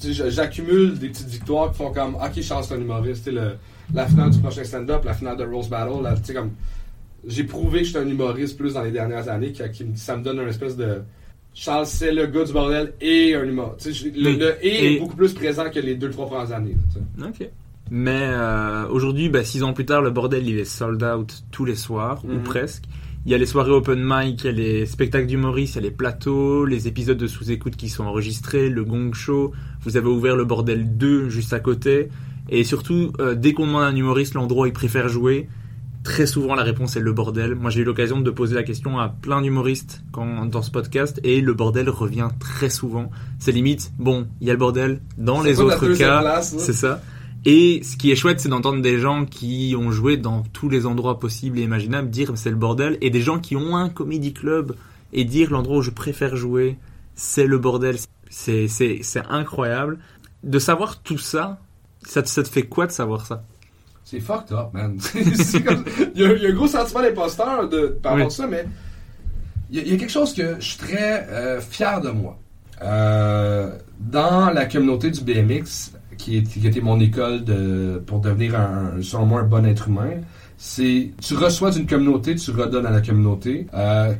Tu sais, j'accumule des petites victoires qui font comme... OK, Charles, c'est un humoriste. Tu sais, la finale du prochain stand-up, la finale de Rose Battle, tu sais, comme... J'ai prouvé que j'étais un humoriste plus dans les dernières années, ça me donne une espèce de... Charles, c'est le gars du bordel et un humain. Le et est beaucoup plus présent que les 2-3 premières années. Là, ok. Mais aujourd'hui, 6 ans plus tard, le bordel, il est sold out tous les soirs, ou presque. Il y a les soirées open mic, il y a les spectacles d'humoristes, il y a les plateaux, les épisodes de sous-écoute qui sont enregistrés, le Gong Show. Vous avez ouvert le bordel 2 juste à côté. Et surtout, dès qu'on demande à un humoriste l'endroit où il préfère jouer, très souvent, la réponse est le bordel. Moi, j'ai eu l'occasion de poser la question à plein d'humoristes dans ce podcast et le bordel revient très souvent. C'est limite, il y a le bordel dans les autres cas. Place, ouais. C'est ça. Et ce qui est chouette, c'est d'entendre des gens qui ont joué dans tous les endroits possibles et imaginables dire c'est le bordel et des gens qui ont un comedy club et dire l'endroit où je préfère jouer, c'est le bordel. C'est incroyable. De savoir tout ça, ça te fait quoi de savoir ça? C'est fucked up, man. Il y a un gros sentiment d'imposteur par rapport à ça, mais il y a quelque chose que je suis très fier de moi. Dans la communauté du BMX, qui était mon école pour devenir, selon moi, un bon être humain, c'est tu reçois d'une communauté, tu redonnes à la communauté,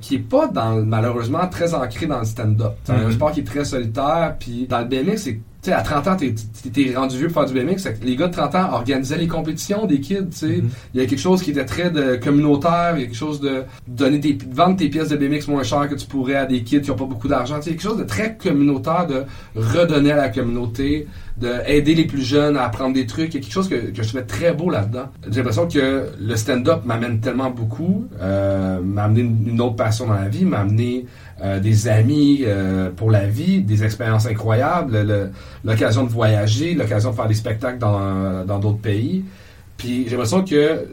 qui est pas, malheureusement, très ancré dans le stand-up. C'est un sport qui est très solitaire, puis dans le BMX, c'est... Tu sais, à 30 ans, t'es rendu vieux pour faire du BMX. Les gars de 30 ans organisaient les compétitions des kids, tu sais. Il y a quelque chose qui était très communautaire, il y a quelque chose de vendre tes pièces de BMX moins chères que tu pourrais à des kids qui n'ont pas beaucoup d'argent. Tu sais, il y a quelque chose de très communautaire, de redonner à la communauté, d'aider les plus jeunes à apprendre des trucs. Il y a quelque chose que je trouvais très beau là-dedans. J'ai l'impression que le stand-up m'amène tellement beaucoup, m'a amené une autre passion dans la vie, m'a amené... des amis pour la vie, des expériences incroyables, l'occasion de voyager, l'occasion de faire des spectacles dans d'autres pays. Puis j'ai l'impression que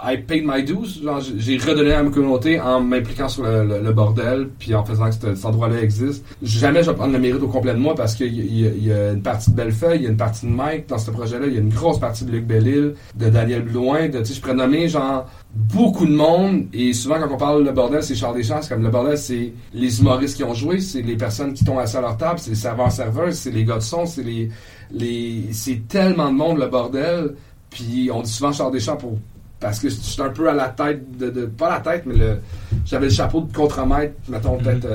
I paid my dues, genre, j'ai redonné à ma communauté en m'impliquant sur le bordel, puis en faisant que cet endroit-là existe. Jamais je vais prendre le mérite au complet de moi, parce qu'il y a une partie de Bellefeuille, il y a une partie de Mike dans ce projet-là, il y a une grosse partie de Luc Bellil, de Daniel Blouin, de, tu sais, je pourrais nommer genre beaucoup de monde, et souvent quand on parle de bordel, c'est Charles Deschamps, c'est comme le bordel, c'est les humoristes qui ont joué, c'est les personnes qui t'ont assis à leur table, c'est les serveurs-serveuses, c'est les gars de son, c'est c'est tellement de monde, le bordel, puis on dit souvent Charles Deschamps parce que j'étais un peu à la tête de pas la tête, mais j'avais le chapeau de contre-maître, mettons, peut-être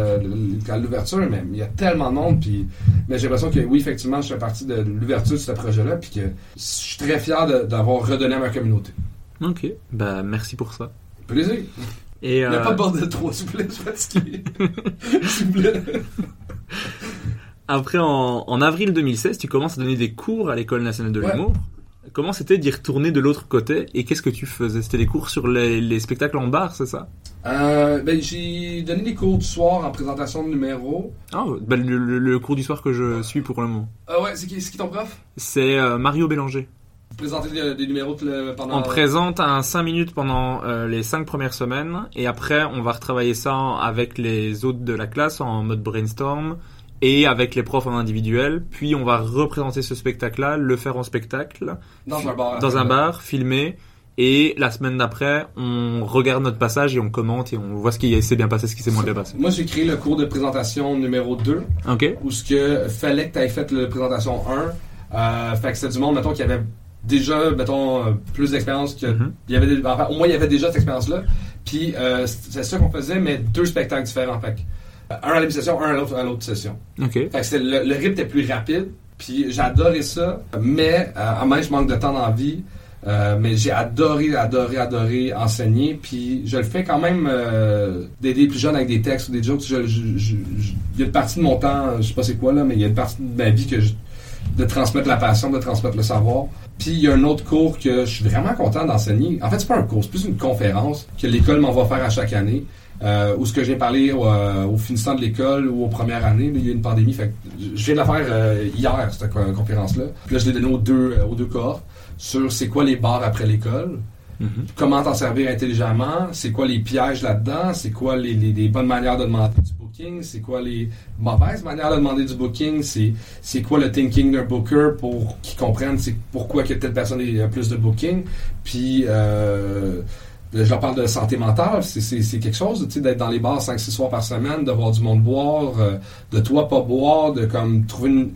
à l'ouverture, mais il y a tellement de monde, puis mais j'ai l'impression que oui, effectivement, je fais partie de l'ouverture de ce projet-là, puis que je suis très fier d'avoir redonné à ma communauté. Ok, bah merci pour ça. Plaisir. Et il n'y a pas de bordel trop, s'il vous plaît, je suis fatigué. S'il vous plaît. Après, en avril 2016, tu commences à donner des cours à l'École nationale de l'humour. Ouais. Comment c'était d'y retourner de l'autre côté, et qu'est-ce que tu faisais? C'était des cours sur les spectacles en bar, c'est ça? J'ai donné des cours du soir en présentation de numéros. Ah, ben le cours du soir que je suis pour le moment. Ouais, c'est qui ton prof? C'est Mario Bélanger. Présenter des numéros pendant... On présente un 5 minutes pendant les 5 premières semaines, et après on va retravailler ça avec les autres de la classe en mode brainstorm, et avec les profs en individuel, puis on va représenter ce spectacle-là, le faire en spectacle, dans un bar, filmer, et la semaine d'après, on regarde notre passage et on commente et on voit ce qui s'est bien passé, ce qui s'est moins bien passé. Moi, j'ai créé le cours de présentation numéro 2, okay. Où ce que fallait que tu aies fait la présentation 1, fait que c'était du monde, mettons, qui avait déjà, mettons, plus d'expérience que... Mm-hmm. Il y avait au moins, il y avait déjà cette expérience-là, puis c'est ça qu'on faisait, mais 2 spectacles différents, fait un à la session, un à l'autre session. Okay. Fait que c'est le rythme était plus rapide, puis j'adorais ça, mais en même je manque de temps dans la vie, mais j'ai adoré enseigner, puis je le fais quand même d'aider les plus jeunes avec des textes ou des jokes. Il y a une partie de mon temps, je sais pas c'est quoi là, mais il y a une partie de ma vie que de transmettre la passion, de transmettre le savoir. Puis il y a un autre cours que je suis vraiment content d'enseigner. En fait, c'est pas un cours, c'est plus une conférence que l'école m'envoie faire à chaque année. Ou ce que j'ai parlé au finissant de l'école ou aux premières années, mais il y a une pandémie, fait que je viens de la faire hier, cette conférence-là. Puis là, je l'ai donnée aux deux cohortes sur c'est quoi les bars après l'école, mm-hmm. Comment t'en servir intelligemment, c'est quoi les pièges là-dedans, c'est quoi les bonnes manières de demander du booking, c'est quoi les mauvaises manières de demander du booking, c'est quoi le thinking d'un booker pour qu'ils comprennent c'est pourquoi que telle personne a plus de booking, puis... je leur parle de santé mentale, c'est quelque chose, tu sais, d'être dans les bars 5-6 soirs par semaine, de voir du monde boire, de toi pas boire, de comme trouver une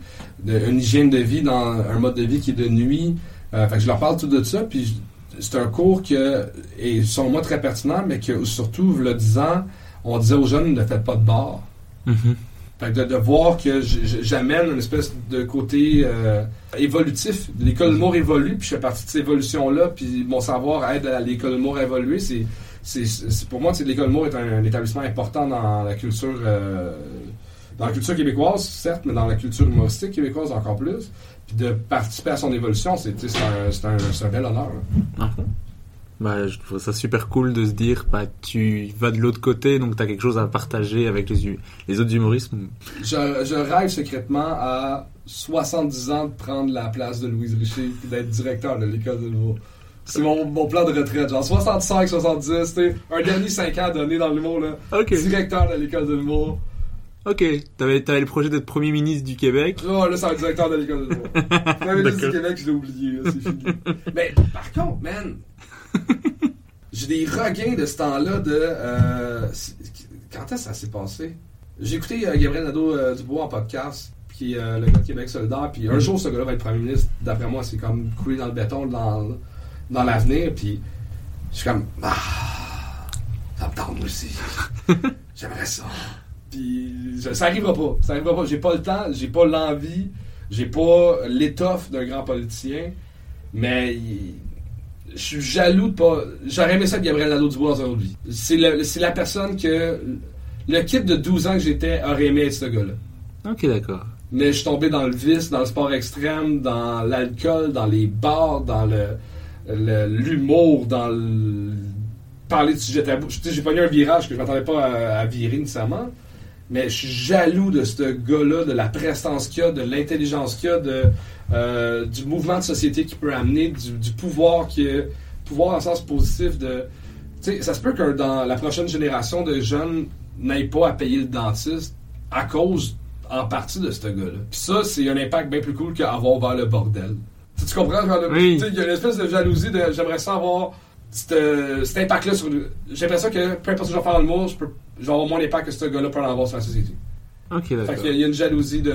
hygiène de vie dans un mode de vie qui est de nuit. Fait que je leur parle tout de ça, puis c'est un cours que est selon moi très pertinent, mais que surtout, le disant, on disait aux jeunes, ne faites pas de bar. Mm-hmm. Fait que de voir que j'amène une espèce de côté évolutif. L'école de l'humour évolue, puis je fais partie de cette évolution-là, puis mon savoir aide à l'école de l'humour à évoluer. C'est pour moi, l'école de l'humour est un établissement important dans la culture... dans la culture québécoise, certes, mais dans la culture humoristique québécoise encore plus. Puis de participer à son évolution, c'est un bel honneur. Ah. Bah, je trouve ça super cool de se dire tu vas de l'autre côté, donc t'as quelque chose à partager avec les autres humoristes. Je rêve secrètement à 70 ans de prendre la place de Louise Richer et d'être directeur de l'école de l'humour. C'est mon plan de retraite, genre 65, 70, t'sais, un dernier 5 ans à donner dans l'humour, là. Okay. Directeur de l'école de l'humour. Ok, t'avais le projet d'être premier ministre du Québec. Oh là, c'est un directeur de l'école de l'humour. Premier ministre du Québec, je l'ai oublié, là, c'est fini. Mais par contre, man... J'ai des regains de ce temps-là de... quand est-ce que ça s'est passé? J'ai écouté Gabriel Nadeau-Dubois en podcast, puis le gars de Québec solidaire, puis un jour, ce gars-là va être premier ministre, d'après moi, c'est comme coulé dans le béton, dans l'avenir, puis je suis comme... Ah, ça me tente aussi. J'aimerais ça. Puis ça arrivera pas. J'ai pas le temps, j'ai pas l'envie, j'ai pas l'étoffe d'un grand politicien, mais... Je suis jaloux de pas... J'aurais aimé ça de Gabriel Nadeau-Dubois dans un autre vie. C'est la personne que... Le kid de 12 ans que j'étais aurait aimé être ce gars-là. Ok, d'accord. Mais je suis tombé dans le vice, dans le sport extrême, dans l'alcool, dans les bars, dans l'humour, dans le... Parler de sujets tabous. J'ai pas eu un virage que je m'attendais pas à virer nécessairement. Mais je suis jaloux de ce gars-là, de la prestance qu'il y a, de l'intelligence qu'il y a, du mouvement de société qu'il peut amener, du pouvoir que pouvoir dans le sens positif de... Tu sais, ça se peut que dans la prochaine génération de jeunes n'aille pas à payer le dentiste à cause, en partie, de ce gars-là. Puis ça, c'est un impact bien plus cool qu'avoir ouvert le bordel. T'sais, tu comprends? Oui. Il y a une espèce de jalousie de « j'aimerais ça avoir cet impact-là sur... » J'ai l'impression que, peu importe ce que je vais faire dans le monde, je vais avoir moins d'impact que ce gars-là peut en avoir sur la société. Ok, d'accord. Fait qu'il y a une jalousie de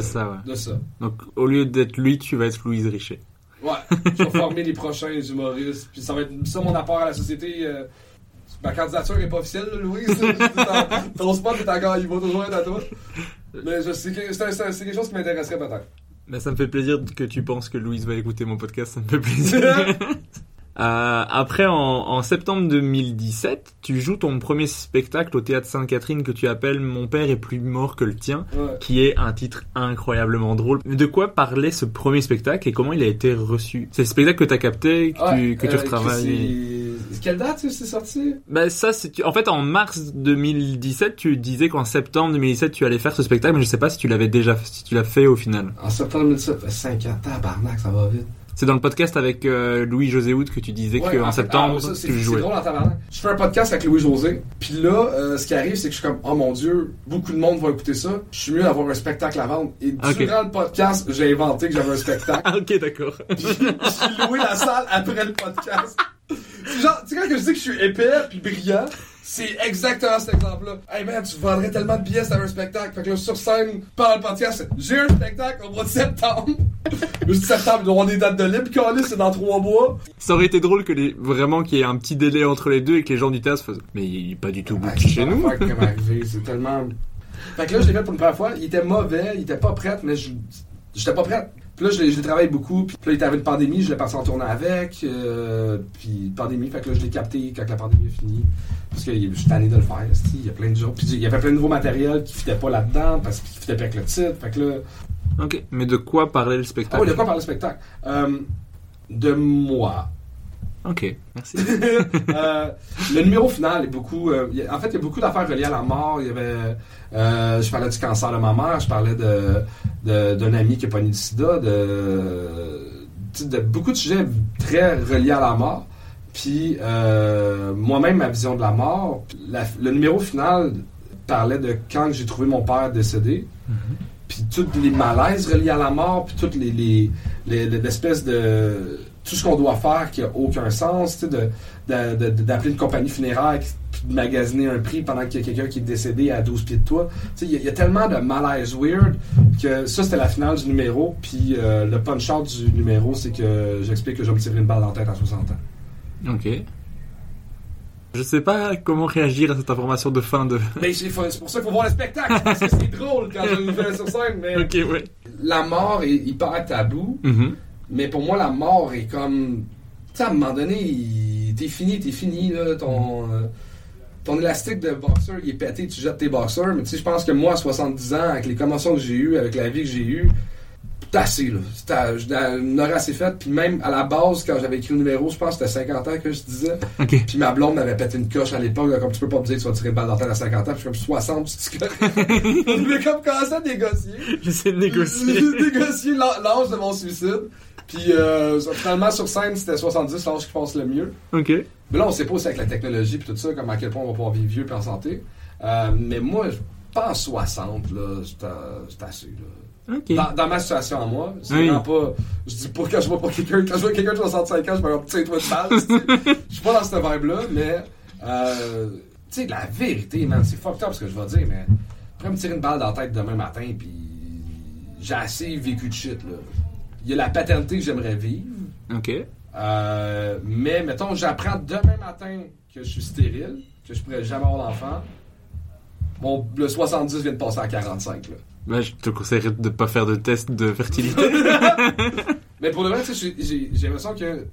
ça, ouais. De ça. Donc, au lieu d'être lui, tu vas être Louise Richer. Ouais, je vais former les prochains humoristes. Puis ça va être ça mon apport à la société. Ma candidature n'est pas officielle, là, Louise. Ton spot est encore, il va toujours être à toi. Mais c'est quelque chose qui m'intéresserait peut-être. Mais ça me fait plaisir que tu penses que Louise va écouter mon podcast. Ça me fait plaisir. Après, en septembre 2017, tu joues ton premier spectacle au Théâtre Sainte-Catherine que tu appelles « Mon père est plus mort que le tien », ouais. Qui est un titre incroyablement drôle. De quoi parlait ce premier spectacle et comment il a été reçu? C'est le spectacle que t'as capté, que tu retravailles. Quelle date c'est sorti? Ben ça, en fait, en mars 2017, tu disais qu'en septembre 2017, tu allais faire ce spectacle, mais je sais pas si tu l'avais déjà, si tu l'as fait au final. En septembre 2017, 5 ans, tabarnak, ça va vite. C'est dans le podcast avec Louis-José Houde que tu disais qu'en septembre, tu jouais. C'est drôle en tabarnak. Je fais un podcast avec Louis-José, puis là, ce qui arrive, c'est que je suis comme « Oh mon Dieu, beaucoup de monde va écouter ça. Je suis mieux d'avoir un spectacle à vendre. » Et durant le podcast, j'ai inventé que j'avais un spectacle. Ok, d'accord. Puis j'ai loué la salle après le podcast. C'est genre, tu sais quand je dis que je suis épais puis brillant, c'est exactement cet exemple-là. Hey man, tu vendrais tellement de billets si t'avais un spectacle. Fait que là, sur scène, pendant le podcast, j'ai un spectacle au mois de septembre. Le 7 septembre, ils auront des dates de libre, c'est dans 3 mois. Ça aurait été drôle que vraiment qu'il y ait un petit délai entre les deux et que les gens du théâtre fassent. Mais il est pas du tout bouclé chez nous. C'est tellement... Fait que là, je l'ai fait pour une première fois. Il était mauvais, il était pas prêt, mais j'étais pas prêt. Puis là, je l'ai travaillé beaucoup. Puis là, il était arrivé une pandémie, je l'ai passé en tournée avec. Puis pandémie, fait que là, je l'ai capté quand la pandémie est finie. Parce que je suis tanné de le faire, il y a plein de jours. Puis il y avait plein de nouveaux matériels qui fitaient pas là-dedans, parce qu'ils fitaient pas avec le titre. Fait que là... Ok, mais de quoi parlait le spectacle? Oh, de quoi parlait le spectacle? De moi. Ok, merci. Le numéro final est beaucoup... en fait, il y a beaucoup d'affaires reliées à la mort. Il y avait... je parlais du cancer de ma mère, je parlais d'un ami qui est pogné du sida, de beaucoup de sujets très reliés à la mort. Puis moi-même, ma vision de la mort. Le numéro final parlait de quand j'ai trouvé mon père décédé. Mm-hmm. Puis tous les malaises reliés à la mort, puis toutes les l'espèce de... Tout ce qu'on doit faire qui n'a aucun sens, tu sais, d'appeler une compagnie funéraire et de magasiner un prix pendant qu'il y a quelqu'un qui est décédé à 12 pieds de toi. Tu sais, il y a tellement de malaise weird que ça, c'était la finale du numéro. Puis le punch-out du numéro, c'est que j'explique que je vais me tirer une balle dans la tête à 60 ans. OK. Je sais pas comment réagir à cette information de fin de... Mais c'est pour ça qu'il faut voir le spectacle, parce que c'est drôle quand je le fais sur scène. Mais... OK, ouais. La mort est hyper tabou. Mm-hmm. Mais pour moi, la mort est comme... Tu sais, à un moment donné, t'es fini, là, ton élastique de boxeur, il est pété, tu jettes tes boxeurs. Mais tu sais, je pense que moi, à 70 ans, avec les commotions que j'ai eues, avec la vie que j'ai eue, c'est assez, là. Une heure assez faite. Puis même, à la base, quand j'avais écrit le numéro, je pense que c'était 50 ans que je disais. Okay. Puis ma blonde m'avait pété une coche à l'époque, là, comme tu peux pas me dire que tu vas tirer une balle dans la tête à 50 ans, puis je suis comme 60, tu te mais comme quand ça négocier. J'essaie de négocier. J'ai négocié l'âge de mon suicide. Puis finalement, sur scène, c'était 70, l'âge qui passe le mieux. OK. Mais là, on sait pas aussi avec la technologie puis tout ça, comme à quel point on va pouvoir vivre vieux puis en santé. Mais moi, je pense 60, là, c'est assez, là. OK. Dans ma situation à moi, c'est vraiment pas... Je dis pas quand je vois pas quelqu'un... Quand je vois quelqu'un de 65 ans, je me dis, putain, toi, de balle. Je suis pas dans cette vibe-là, mais... tu sais, la vérité, man, c'est fucked up ce que je vais dire, mais... Après me tirer une balle dans la tête demain matin, puis j'ai assez vécu de shit, là. Il y a la paternité que j'aimerais vivre. OK. Mais, mettons, j'apprends demain matin que je suis stérile, que je pourrais jamais avoir d'enfant. Bon, le 70 vient de passer à 45, là. Ben, je te conseillerais de pas faire de test de fertilité. Mais pour le vrai, tu sais, j'ai l'impression que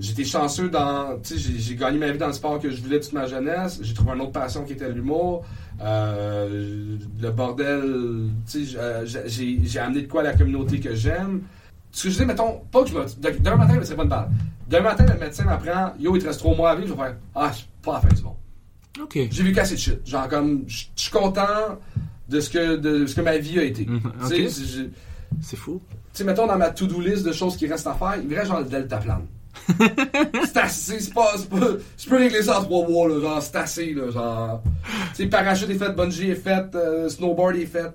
j'étais chanceux dans... Tu sais, j'ai gagné ma vie dans le sport que je voulais toute ma jeunesse. J'ai trouvé une autre passion qui était l'humour. Le bordel, tu sais, j'ai amené de quoi à la communauté que j'aime. Ce que je dis, mettons, pas que je me... Demain matin, c'est pas une balle. Demain matin, le médecin m'apprend, yo, il te reste 3 mois à vivre, je vais faire, ah, je suis pas à la fin du monde. OK. J'ai vu qu'assez de shit. Genre, comme, je suis content de ce que ma vie a été. Mm-hmm. Okay. Tu sais, c'est fou. Tu sais, mettons, dans ma to-do list de choses qui restent à faire, il me reste genre le deltaplane. C'est assez, c'est pas. Je peux régler ça en 3 mois, là. Genre, c'est assez, là. Genre. Tu sais, parachute est fait, bungee est fait, snowboard est fait,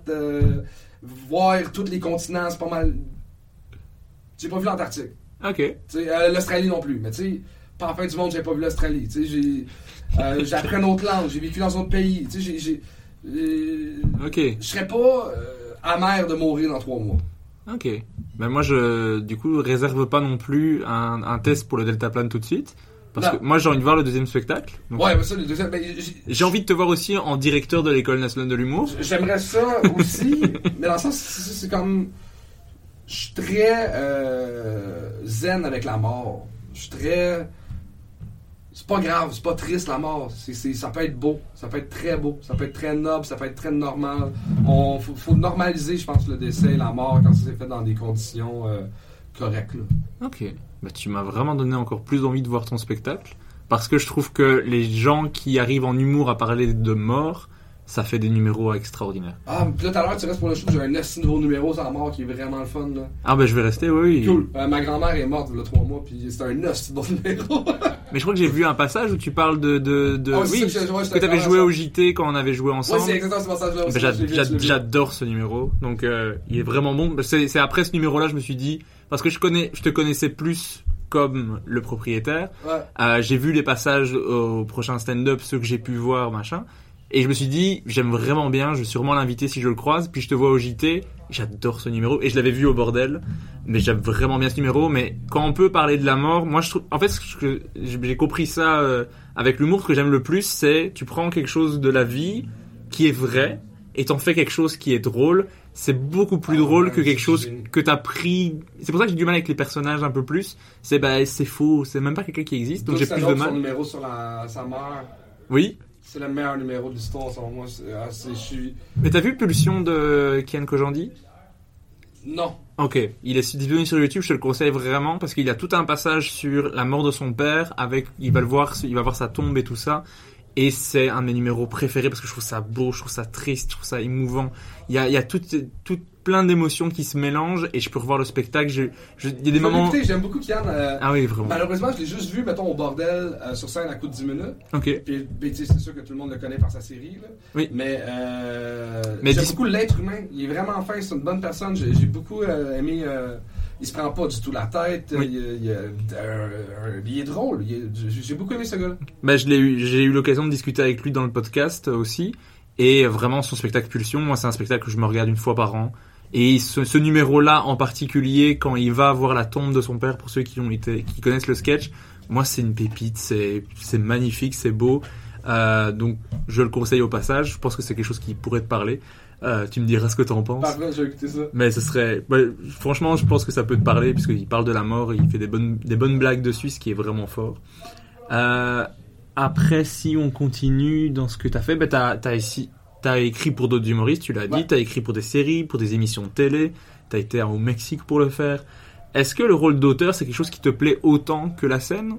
voir tous les continents, c'est pas mal. J'ai pas vu l'Antarctique. OK. Tu sais, l'Australie non plus. Mais tu sais, pas en fin du monde, j'ai pas vu l'Australie. Tu sais, j'ai appris une autre langue, j'ai vécu dans un autre pays. Tu sais, OK. Je serais pas amer de mourir dans 3 mois. OK. Ben moi, je, du coup, réserve pas non plus un test pour le deltaplane tout de suite. Parce que moi, j'ai envie de voir le deuxième spectacle. Donc, ouais, mais ça, le deuxième... Ben, j'ai envie de te voir aussi en directeur de l'École nationale de l'humour. J'aimerais ça aussi, mais dans le sens, c'est comme... Je suis très zen avec la mort. Je suis très... C'est pas grave, c'est pas triste la mort. Ça peut être beau, ça peut être très beau, ça peut être très noble, ça peut être très normal. Faut normaliser, je pense, le décès, la mort, quand c'est fait dans des conditions correctes. Là. OK. Bah, tu m'as vraiment donné encore plus envie de voir ton spectacle, parce que je trouve que les gens qui arrivent en humour à parler de mort, ça fait des numéros extraordinaires. Ah, puis là, tout à l'heure, tu restes pour le show, j'ai un assez nouveau numéro sur la mort qui est vraiment le fun, là. Ah, ben, je vais rester, oui. Cool. Ma grand-mère est morte il y a 3 mois, puis c'est un assez bon numéro. Mais je crois que j'ai vu un passage où tu parles de... Oh, oui, que t'avais joué au JT quand on avait joué ensemble. Oui, c'est exactement ce passage-là aussi. J'adore ce numéro, donc il est vraiment bon. C'est après ce numéro-là, je me suis dit... Parce que je te connaissais plus... comme le propriétaire, ouais. J'ai vu les passages au prochain stand-up, ceux que j'ai pu voir, machin, et je me suis dit, j'aime vraiment bien, je vais sûrement l'inviter si je le croise, puis je te vois au JT, j'adore ce numéro, et je l'avais vu au bordel, mais j'aime vraiment bien ce numéro, mais quand on peut parler de la mort, moi je trouve, en fait, j'ai compris ça avec l'humour, ce que j'aime le plus, c'est, tu prends quelque chose de la vie qui est vrai, et t'en fais quelque chose qui est drôle, c'est beaucoup plus drôle que quelque chose que t'as pris. C'est pour ça que j'ai du mal avec les personnages un peu plus. C'est bah c'est faux, c'est même pas quelqu'un qui existe, donc j'ai plus de mal. Son numéro sur sa mère. Oui. C'est le meilleur numéro de l'histoire selon moi. Mais t'as vu Pulsion de Kyan Khojandi? Non. Ok, il est disponible sur YouTube, je te le conseille vraiment parce qu'il y a tout un passage sur la mort de son père avec il va voir sa tombe et tout ça. Et c'est un de mes numéros préférés parce que je trouve ça beau, je trouve ça triste, je trouve ça émouvant. Il y a tout plein d'émotions qui se mélangent et je peux revoir le spectacle. Il y a des moments... J'aime beaucoup Kyan. Ah oui, vraiment. Malheureusement, je l'ai juste vu, mettons, au bordel sur scène à coup de 10 minutes. OK. Puis, c'est sûr que tout le monde le connaît par sa série. Là. Oui. Mais j'aime beaucoup l'être humain. Il est vraiment fin, c'est une bonne personne. J'ai beaucoup aimé... Il se prend pas du tout la tête. Oui. Il est drôle. J'ai beaucoup aimé ce gars-là. Ben, j'ai eu l'occasion de discuter avec lui dans le podcast aussi. Et vraiment, son spectacle Pulsion, moi, c'est un spectacle que je me regarde 1 fois par an. Et ce numéro-là en particulier, quand il va voir la tombe de son père, pour ceux qui connaissent le sketch, moi, c'est une pépite. C'est magnifique, c'est beau. Donc, je le conseille au passage. Je pense que c'est quelque chose qui pourrait te parler. Tu me diras ce que t'en penses. Pardon, j'ai écouté ça. Mais ce serait... Ouais, franchement, je pense que ça peut te parler, puisqu'il parle de la mort, il fait des bonnes blagues dessus, ce qui est vraiment fort. Après, si on continue dans ce que t'as fait, ben t'as écrit pour d'autres humoristes, tu l'as dit, t'as écrit pour des séries, pour des émissions de télé, t'as été au Mexique pour le faire. Est-ce que le rôle d'auteur, c'est quelque chose qui te plaît autant que la scène ?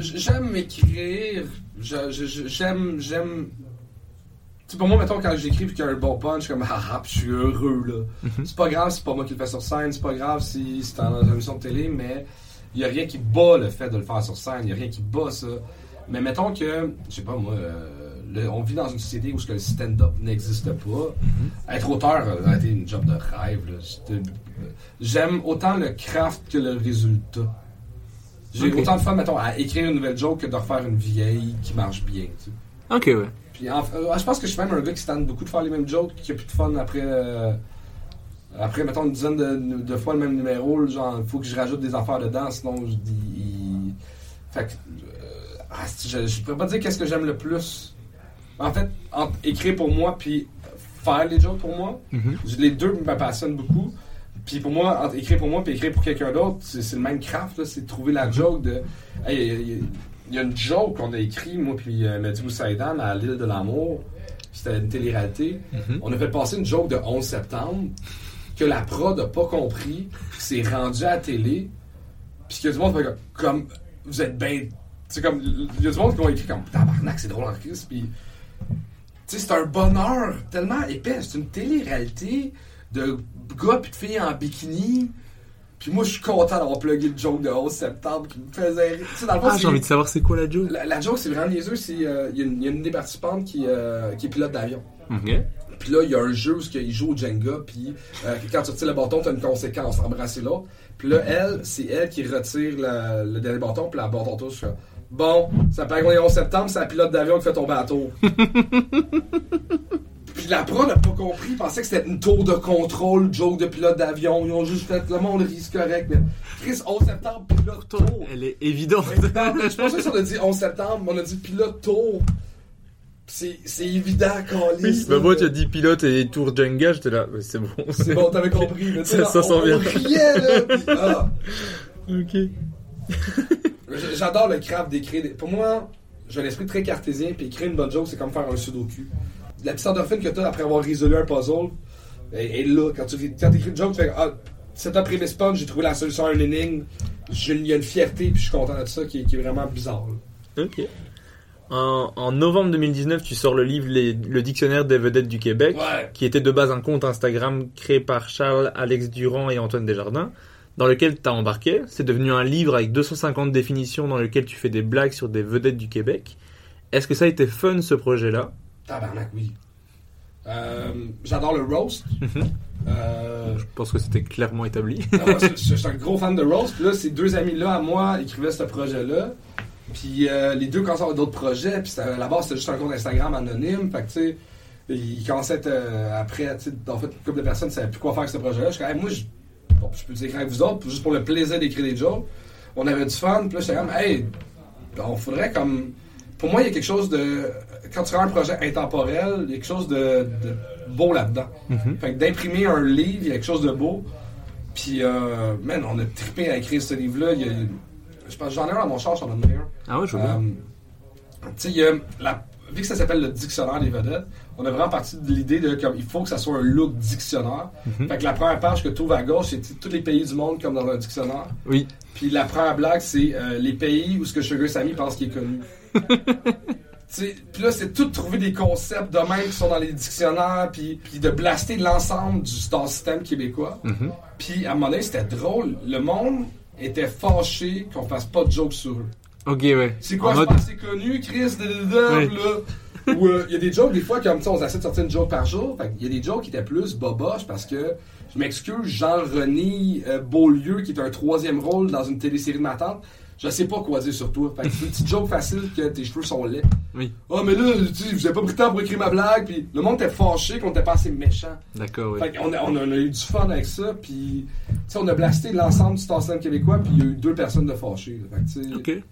J'aime écrire. J'aime... Tu sais, pour moi, mettons, quand j'écris puis qu'il y a un bon punch, je suis comme « Ah, je suis heureux, là. » C'est pas grave si c'est pas moi qui le fais sur scène, c'est pas grave si c'est dans une émission de télé, mais il y a rien qui bat le fait de le faire sur scène, il y a rien qui bat ça. Mais mettons que, je sais pas moi, on vit dans une société où le stand-up n'existe pas. Être auteur a été une job de rêve, là. J'aime autant le craft que le résultat. J'ai autant de fun, mettons, à écrire une nouvelle joke que de refaire une vieille qui marche bien, tu sais. OK, ouais. Puis je pense que je suis même un gars qui se tente beaucoup de faire les mêmes jokes, qui a plus de fun après mettons, une dizaine de fois le même numéro, genre, il faut que je rajoute des affaires dedans, sinon je dis... Fait que... je pourrais pas dire qu'est-ce que j'aime le plus. En fait, entre écrire pour moi puis faire les jokes pour moi, les deux me passionnent beaucoup. Puis pour moi, entre écrire pour moi puis écrire pour quelqu'un d'autre, c'est le même craft, là, c'est de trouver la joke de... Il y a une joke qu'on a écrite, moi puis Mathieu Saïdan à l'île de l'amour, c'était une télé-réalité. On a fait passer une joke de 11 septembre que la prod n'a pas compris, s'est rendue à la télé, puis qu'il y a du monde fait comme vous êtes ben, c'est comme il y a du monde qui ont écrit comme tabarnak, c'est drôle en crise, puis tu sais c'est un bonheur tellement épais, c'est une télé-réalité de gars puis de filles en bikini. Puis moi, je suis content d'avoir plugué le joke de 11 septembre qui me faisait rire. Tu sais, dans le fond, j'ai envie de savoir c'est quoi la joke. La joke, c'est vraiment niaiseux. Il y a une des participantes qui est pilote d'avion. Okay. Puis là, il y a un jeu où il joue au Jenga. Puis quand tu retires le bâton, tu as une conséquence, embrasser l'autre. Puis là, elle, c'est elle qui retire le dernier bâton. Puis la bâton touche. Bon, ça paraît qu'on est 11 septembre, c'est la pilote d'avion qui fait tomber à la tour. Puis la pro n'a pas compris, il pensait que c'était une tour de contrôle, joke de pilote d'avion. Ils ont juste fait, le monde risque correct. Mais Chris, 11 septembre, pilote tour. Elle est évidente. Je pensais que si on a dit 11 septembre, mais on a dit pilote tour. C'est évident qu'on lise. Oui, moi, tu as dit pilote et tour Jenga, j'étais là. Mais c'est bon. C'est bon, t'avais compris. Mais ça, là, ça sent bien. On riait, là. Puis, ah. Ok. J'adore le craft d'écrire. Pour moi, j'ai un esprit très cartésien, puis écrire une bonne joke, c'est comme faire un sudoku. La petite endorphine que t'as après avoir résolu un puzzle, et là, quand t'écris une joke, tu fais « Ah, c'est un prémisse punch, j'ai trouvé la solution à une énigme, il y a une fierté, puis je suis content de ça, qui est vraiment bizarre. » Ok. En novembre 2019, tu sors le livre Le Dictionnaire des Vedettes du Québec, ouais, qui était de base un compte Instagram créé par Charles, Alex Durand et Antoine Desjardins, dans lequel t'as embarqué. C'est devenu un livre avec 250 définitions dans lequel tu fais des blagues sur des vedettes du Québec. Est-ce que ça a été fun, ce projet-là? Tabarnak, oui. J'adore le roast. Je pense que c'était clairement établi. Je suis un gros fan de roast. Puis là, ces deux amis-là, à moi, écrivaient ce projet-là. Puis les deux commençaient à avoir d'autres projets. Puis à la base, c'était juste un compte Instagram anonyme. Fait que, tu sais, ils commençaient après, tu sais, en fait, une couple de personnes ne savaient plus quoi faire avec ce projet-là. Je suis comme, moi, je peux vous écrire avec vous autres, juste pour le plaisir d'écrire des jokes. On avait du fun. Puis là, j'étais comme, hey, on faudrait comme... Pour moi, il y a quelque chose de... Quand tu fais un projet intemporel, il y a quelque chose de beau là-dedans. Mm-hmm. Fait que d'imprimer un livre, il y a quelque chose de beau. Puis, man, on a trippé à écrire ce livre-là. Je pense que j'en ai un dans mon char, j'en ai un. Ah ouais, je vois bien. Tu sais, vu que ça s'appelle le Dictionnaire des Vedettes, on a vraiment parti de l'idée de comme il faut que ça soit un look dictionnaire. Mm-hmm. Fait que la première page que tu trouves à gauche, c'est tous les pays du monde comme dans un dictionnaire. Oui. Puis la première blague, c'est les pays où ce que Sugar Sammy pense qu'il est connu. Puis là, c'est tout de trouver des concepts de même qui sont dans les dictionnaires, puis de blaster l'ensemble du star system québécois. Mm-hmm. Puis à un moment donné, c'était drôle. Le monde était fâché qu'on fasse pas de jokes sur eux. Ok, ouais. C'est quoi, je pense que c'est connu, Chris, ouais, là. Où il y a des jokes, des fois, comme ça, on essaie de sortir une joke par jour. Fait qu'il y a des jokes qui étaient plus boboches parce que, je m'excuse, Jean-René Beaulieu, qui est un troisième rôle dans une télésérie de ma tante, je sais pas quoi dire sur toi. Fait que c'est une petite joke facile que tes cheveux sont laids. Oui. Ah, mais là, tu sais, pas pris le temps pour écrire ma blague, puis le monde était fâché qu'on était pas assez méchant. D'accord, oui. Fait qu'on a eu du fun avec ça, puis, tu sais, on a blasté l'ensemble du stand-up québécois, puis il y a eu 2 personnes de fâchées. Fait que, tu sais. Ok.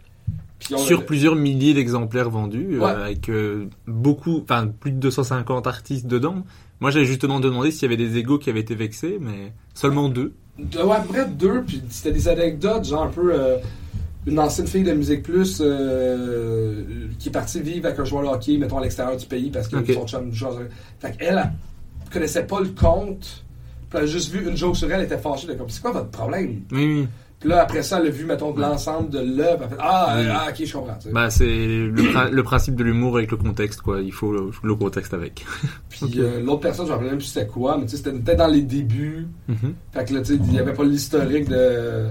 Sur plusieurs milliers d'exemplaires vendus, ouais, avec plus de 250 artistes dedans. Moi, j'avais justement demandé s'il y avait des égos qui avaient été vexés, mais seulement 2. Ouais, vrai, 2, puis c'était des anecdotes, genre un peu... une ancienne fille de Musique Plus qui est partie vivre avec un joueur de hockey, mettons, à l'extérieur du pays, parce que okay, son chum joue. Fait qu'elle connaissait pas le compte, puis elle a juste vu une joke sur elle, elle était fâchée, elle était comme, c'est quoi votre problème? Oui. Puis là, après ça, elle a vu, mettons, l'ensemble de l'œuvre, elle fait, ok, je comprends. T'sais. Bah, c'est le principe de l'humour avec le contexte, quoi. Il faut le contexte avec. Puis okay, l'autre personne, je me rappelle même plus c'était quoi, mais tu sais, c'était peut-être dans les débuts. Mm-hmm. Fait que là, tu sais, il y avait pas l'historique de...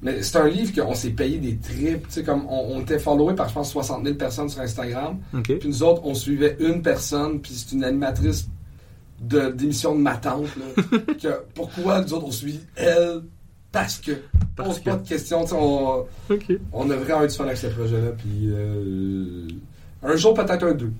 Mais c'est un livre qu'on s'est payé des trips. Tu sais, comme on était followé par, je pense, 60 000 personnes sur Instagram. Okay. Puis nous autres, on suivait une personne, puis c'est une animatrice d'émission de ma tante. Là, que, pourquoi nous autres, on suit elle? Parce que. On se pose pas de questions. Tu sais, on a vraiment eu du fun avec ce projet-là. Puis un jour, peut-être un 2.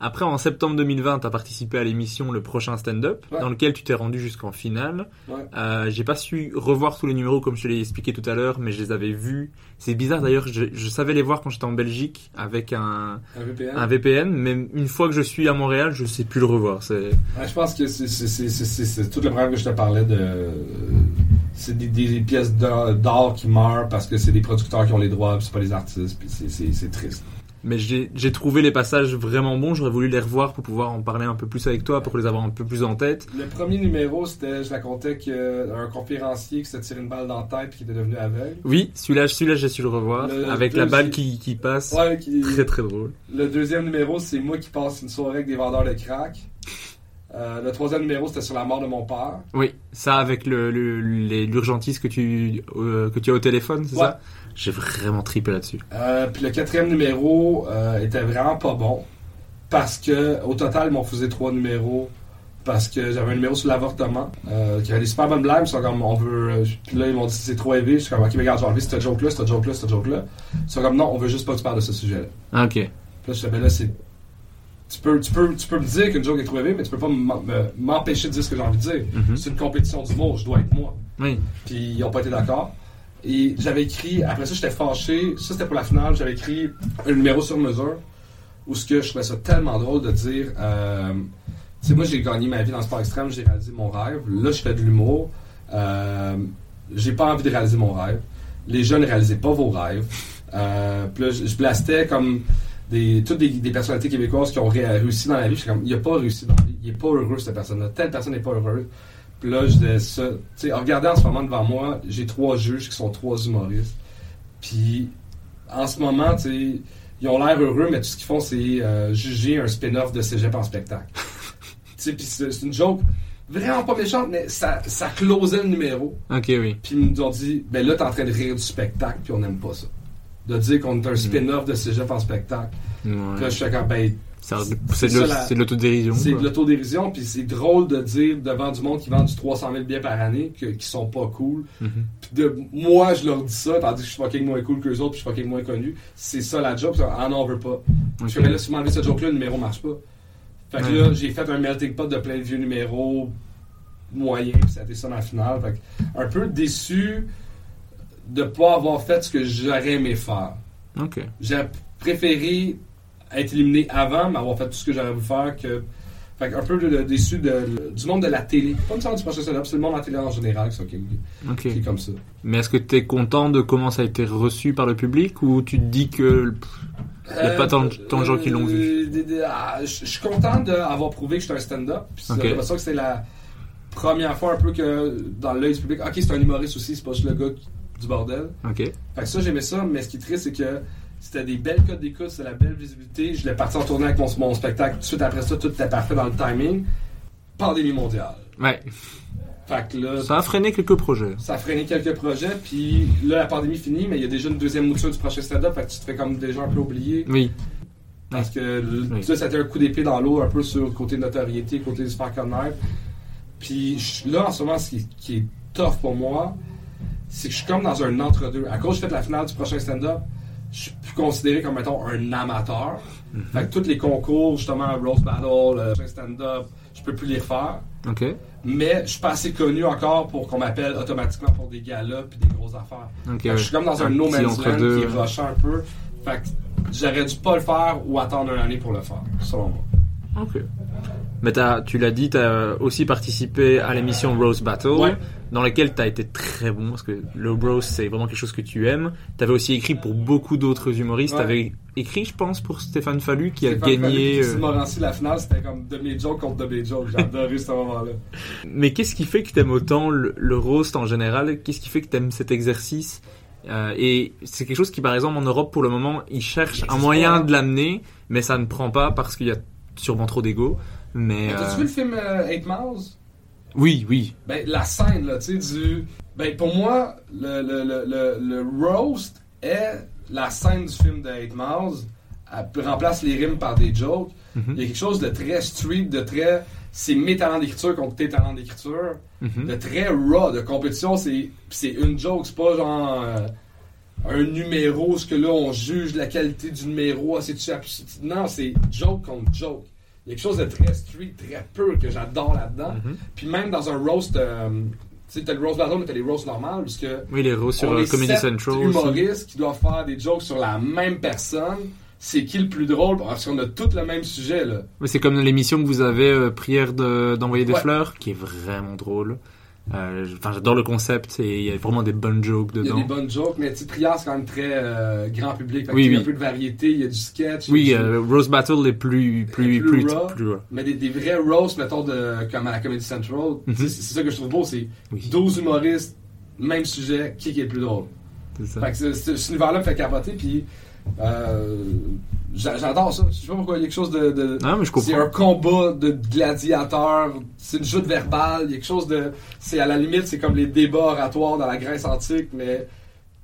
Après, en septembre 2020, tu as participé à l'émission Le Prochain Stand-Up, ouais, dans lequel tu t'es rendu jusqu'en finale. Ouais. J'ai pas su revoir tous les numéros comme je te l'ai expliqué tout à l'heure, mais je les avais vus. C'est bizarre d'ailleurs, je savais les voir quand j'étais en Belgique avec un VPN, mais une fois que je suis à Montréal, je sais plus le revoir. Ouais, je pense que c'est tout le problème que je te parlais de... C'est des pièces d'art qui meurent parce que c'est des producteurs qui ont les droits, puis c'est pas les artistes, puis c'est triste. Mais j'ai trouvé les passages vraiment bons. J'aurais voulu les revoir pour pouvoir en parler un peu plus avec toi, pour les avoir un peu plus en tête. Le premier numéro, c'était, je racontais qu'un conférencier qui s'est tiré une balle dans la tête et qui était devenu aveugle. Oui, celui-là j'ai su le revoir, avec la balle qui passe. Ouais, très, très drôle. Le deuxième numéro, c'est moi qui passe une soirée avec des vendeurs de crack. Le troisième numéro, c'était sur la mort de mon père. Oui, ça avec l'urgentiste que tu as au téléphone, c'est ça? J'ai vraiment trippé là-dessus. Puis le quatrième numéro était vraiment pas bon. Parce que, au total, ils m'ont faisait 3 numéros. Parce que j'avais un numéro sur l'avortement, qui avait des super bonnes blagues. Ils sont comme, on veut. Puis là, ils m'ont dit, c'est trop élevé. Je suis comme, ok, mais regarde, je vais enlever cette joke-là, cette joke-là, cette joke-là. Ils sont comme, non, on veut juste pas que tu parles de ce sujet-là. Ah, ok. Puis là, je suis comme, là, c'est. Tu peux me dire qu'une joke est trop élevée, mais tu peux pas m'empêcher de dire ce que j'ai envie de dire. Mm-hmm. C'est une compétition d'humour, je dois être moi. Oui. Puis ils ont pas été d'accord. Et j'avais écrit, après ça, j'étais fâché. Ça, c'était pour la finale. J'avais écrit un numéro sur mesure où ce que je trouvais ça tellement drôle de dire. Tu sais, moi, j'ai gagné ma vie dans le sport extrême, j'ai réalisé mon rêve. Là, je fais de l'humour. J'ai pas envie de réaliser mon rêve. Les jeunes ne réalisaient pas vos rêves. Puis là, je blastais comme toutes des personnalités québécoises qui ont réussi dans la vie. Je suis comme, il n'a pas réussi dans la vie. Il n'est pas heureux, cette personne-là. Telle personne n'est pas heureuse. Puis là, je disais ça. Tu sais, regardez en ce moment devant moi, j'ai 3 juges qui sont 3 humoristes. Puis, en ce moment, tu sais, ils ont l'air heureux, mais tout ce qu'ils font, c'est juger un spin-off de Cégep en spectacle. Puis c'est une joke vraiment pas méchante, mais ça closait le numéro. Ok, oui. Puis ils nous ont dit, ben là, t'es en train de rire du spectacle, puis on n'aime pas ça. De dire qu'on est un spin-off de Cégep en spectacle. Ouais. Puis là, je suis comme, ben. C'est de l'autodérision. C'est de l'autodérision, puis c'est drôle de dire devant du monde qui vend du 300 000 billets par année, qui sont pas cool. Mm-hmm. Puis moi, je leur dis ça, tandis que je suis fucking moins cool que les autres, puis je suis fucking moins connu. C'est ça la joke, ça, ah non, on veut pas. Okay. Je fais, là, si vous m'enlevez cette joke-là, le numéro marche pas. Fait que là, j'ai fait un melting pot de plein de vieux numéros moyens, puis ça a été ça dans la finale. Fait que, un peu déçu de ne pas avoir fait ce que j'aurais aimé faire. OK. J'ai préféré être éliminé avant, mais avoir fait tout ce que j'aurais voulu faire. Fait que un peu déçu du monde de la télé. Pas nécessairement du prochain stand-up, c'est le monde de la télé en général qui est comme ça. Mais est-ce que tu es content de comment ça a été reçu par le public, ou tu te dis que... Il n'y a pas tant de gens qui l'ont vu. Je suis content d'avoir prouvé que j'étais un stand-up. Puis j'ai l'impression que c'est la première fois un peu que dans l'œil du public, ok, c'est un humoriste aussi, c'est pas juste le gars du bordel. Ok. Fait que ça, j'aimais ça, mais ce qui est triste, c'est que c'était des belles codes d'écoute, c'était la belle visibilité. Je l'ai parti en tournée avec mon spectacle. Tout de suite après ça, tout était parfait dans le timing. Pandémie mondiale. Ouais. Fait que là, ça a freiné quelques projets. Puis là, la pandémie finit, mais il y a déjà une deuxième mouture du prochain stand-up, fait que tu te fais comme déjà un peu oublier. Oui. Parce que ça a été un coup d'épée dans l'eau, un peu sur le côté notoriété, côté du faire connaître. Puis là, en ce moment, ce qui est tough pour moi, c'est que je suis comme dans un entre-deux. À cause, je fais la finale du prochain stand-up, je suis plus considéré comme, mettons, un amateur. Mm-hmm. Fait que tous les concours, justement, Rose Battle, le prochain stand-up, je peux plus les refaire. OK. Mais je suis pas assez connu encore pour qu'on m'appelle automatiquement pour des galas et des grosses affaires. Okay, je suis comme dans un no man's land qui est rushant un peu. Fait que j'aurais dû pas le faire ou attendre une année pour le faire, selon moi. Ok. Mais tu l'as dit, tu as aussi participé à l'émission Rose Battle, dans laquelle tu as été très bon, parce que le roast, c'est vraiment quelque chose que tu aimes. Tu avais aussi écrit pour beaucoup d'autres humoristes. Ouais. Tu avais écrit, je pense, pour Stéphane Fallu, qui a gagné... Stéphane Morancy, la finale, c'était comme double joke contre double joke. J'ai adoré ce moment-là. Mais qu'est-ce qui fait que tu aimes autant le roast en général? Qu'est-ce qui fait que tu aimes cet exercice? Et c'est quelque chose qui, par exemple, en Europe, pour le moment, ils cherchent un moyen de l'amener, mais ça ne prend pas parce qu'il y a sûrement trop d'ego. Mais t'as-tu vu le film 8 Miles? Oui, oui. Ben, la scène, là, tu sais, Ben, pour moi, le roast est la scène du film de 8 Miles. Elle remplace les rimes par des jokes. Mm-hmm. Il y a quelque chose de très street, de très... C'est mes talents d'écriture contre tes talents d'écriture. Mm-hmm. De très raw, de compétition. C'est une joke, c'est pas genre... un numéro, parce que là, on juge la qualité du numéro. Non, c'est joke contre joke. Il y a quelque chose de très street, très pur que j'adore là-dedans. Mm-hmm. Puis même dans un roast, tu sais, t'as le roast battle, mais t'as les roasts normales, parce que oui, les roasts sur Comedy Central. Les humoristes aussi qui doivent faire des jokes sur la même personne. C'est qui le plus drôle? Parce qu'on a tous le même sujet, là. Oui, c'est comme l'émission que vous avez, Prière d'envoyer des fleurs, qui est vraiment drôle. J'adore le concept, et il y a vraiment des bonnes jokes dedans. Il y a des bonnes jokes, mais Priya, c'est quand même très grand public. Il y a un peu de variété, il y a du sketch. Oui, Rose Battle est plus raw. Mais des vrais roasts, mettons, comme à la Comedy Central, mm-hmm. c'est ça que je trouve beau, c'est 12 humoristes, même sujet, qui est le plus drôle. C'est ça. Fait que ce univers-là me fait capoter, puis J'adore ça. Je sais pas pourquoi il y a quelque chose de... Non, mais je comprends. C'est un combat de gladiateurs. C'est une joute verbale. Il y a quelque chose de... C'est à la limite, c'est comme les débats oratoires dans la Grèce antique, mais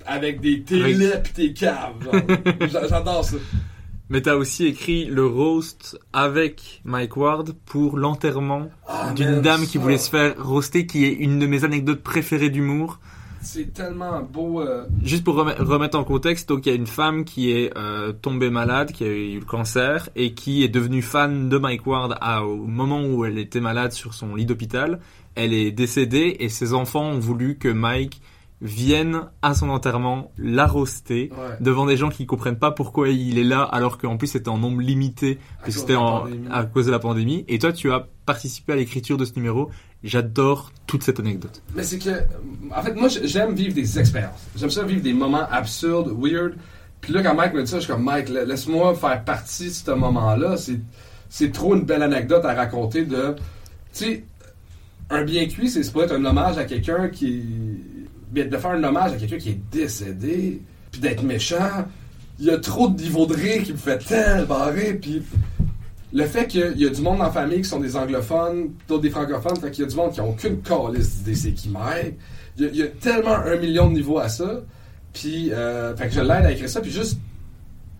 avec des télés pis des caves. J'adore ça. Mais t'as aussi écrit le roast avec Mike Ward pour l'enterrement d'une dame qui voulait se faire roaster, qui est une de mes anecdotes préférées d'humour. C'est tellement beau. Juste pour remettre en contexte, donc il y a une femme qui est tombée malade, qui a eu le cancer et qui est devenue fan de Mike Ward au moment où elle était malade sur son lit d'hôpital. Elle est décédée et ses enfants ont voulu que Mike viennent à son enterrement la roaster devant des gens qui comprennent pas pourquoi il est là, alors qu'en plus c'était en nombre limité parce que c'était à cause de la pandémie. Et toi, tu as participé à l'écriture de ce numéro. J'adore toute cette anecdote. Mais c'est que, en fait, moi j'aime vivre des expériences. J'aime ça vivre des moments absurdes, weird. Puis là, quand Mike me dit ça, je suis comme, Mike, laisse-moi faire partie de ce moment-là. C'est trop une belle anecdote à raconter de, tu sais, un bien cuit, c'est pas être un hommage à quelqu'un qui... Mais de faire un hommage à quelqu'un qui est décédé, puis d'être méchant, il y a trop de niveaux de rire qui me fait tellement barrer. Puis le fait qu'il y a du monde en famille qui sont des anglophones, d'autres des francophones, fait qu'il y a du monde qui n'a aucune calisse d'idée c'est qui m'aide. Il y a tellement 1 million de niveaux à ça. Puis, fait que je l'aide à écrire ça, puis juste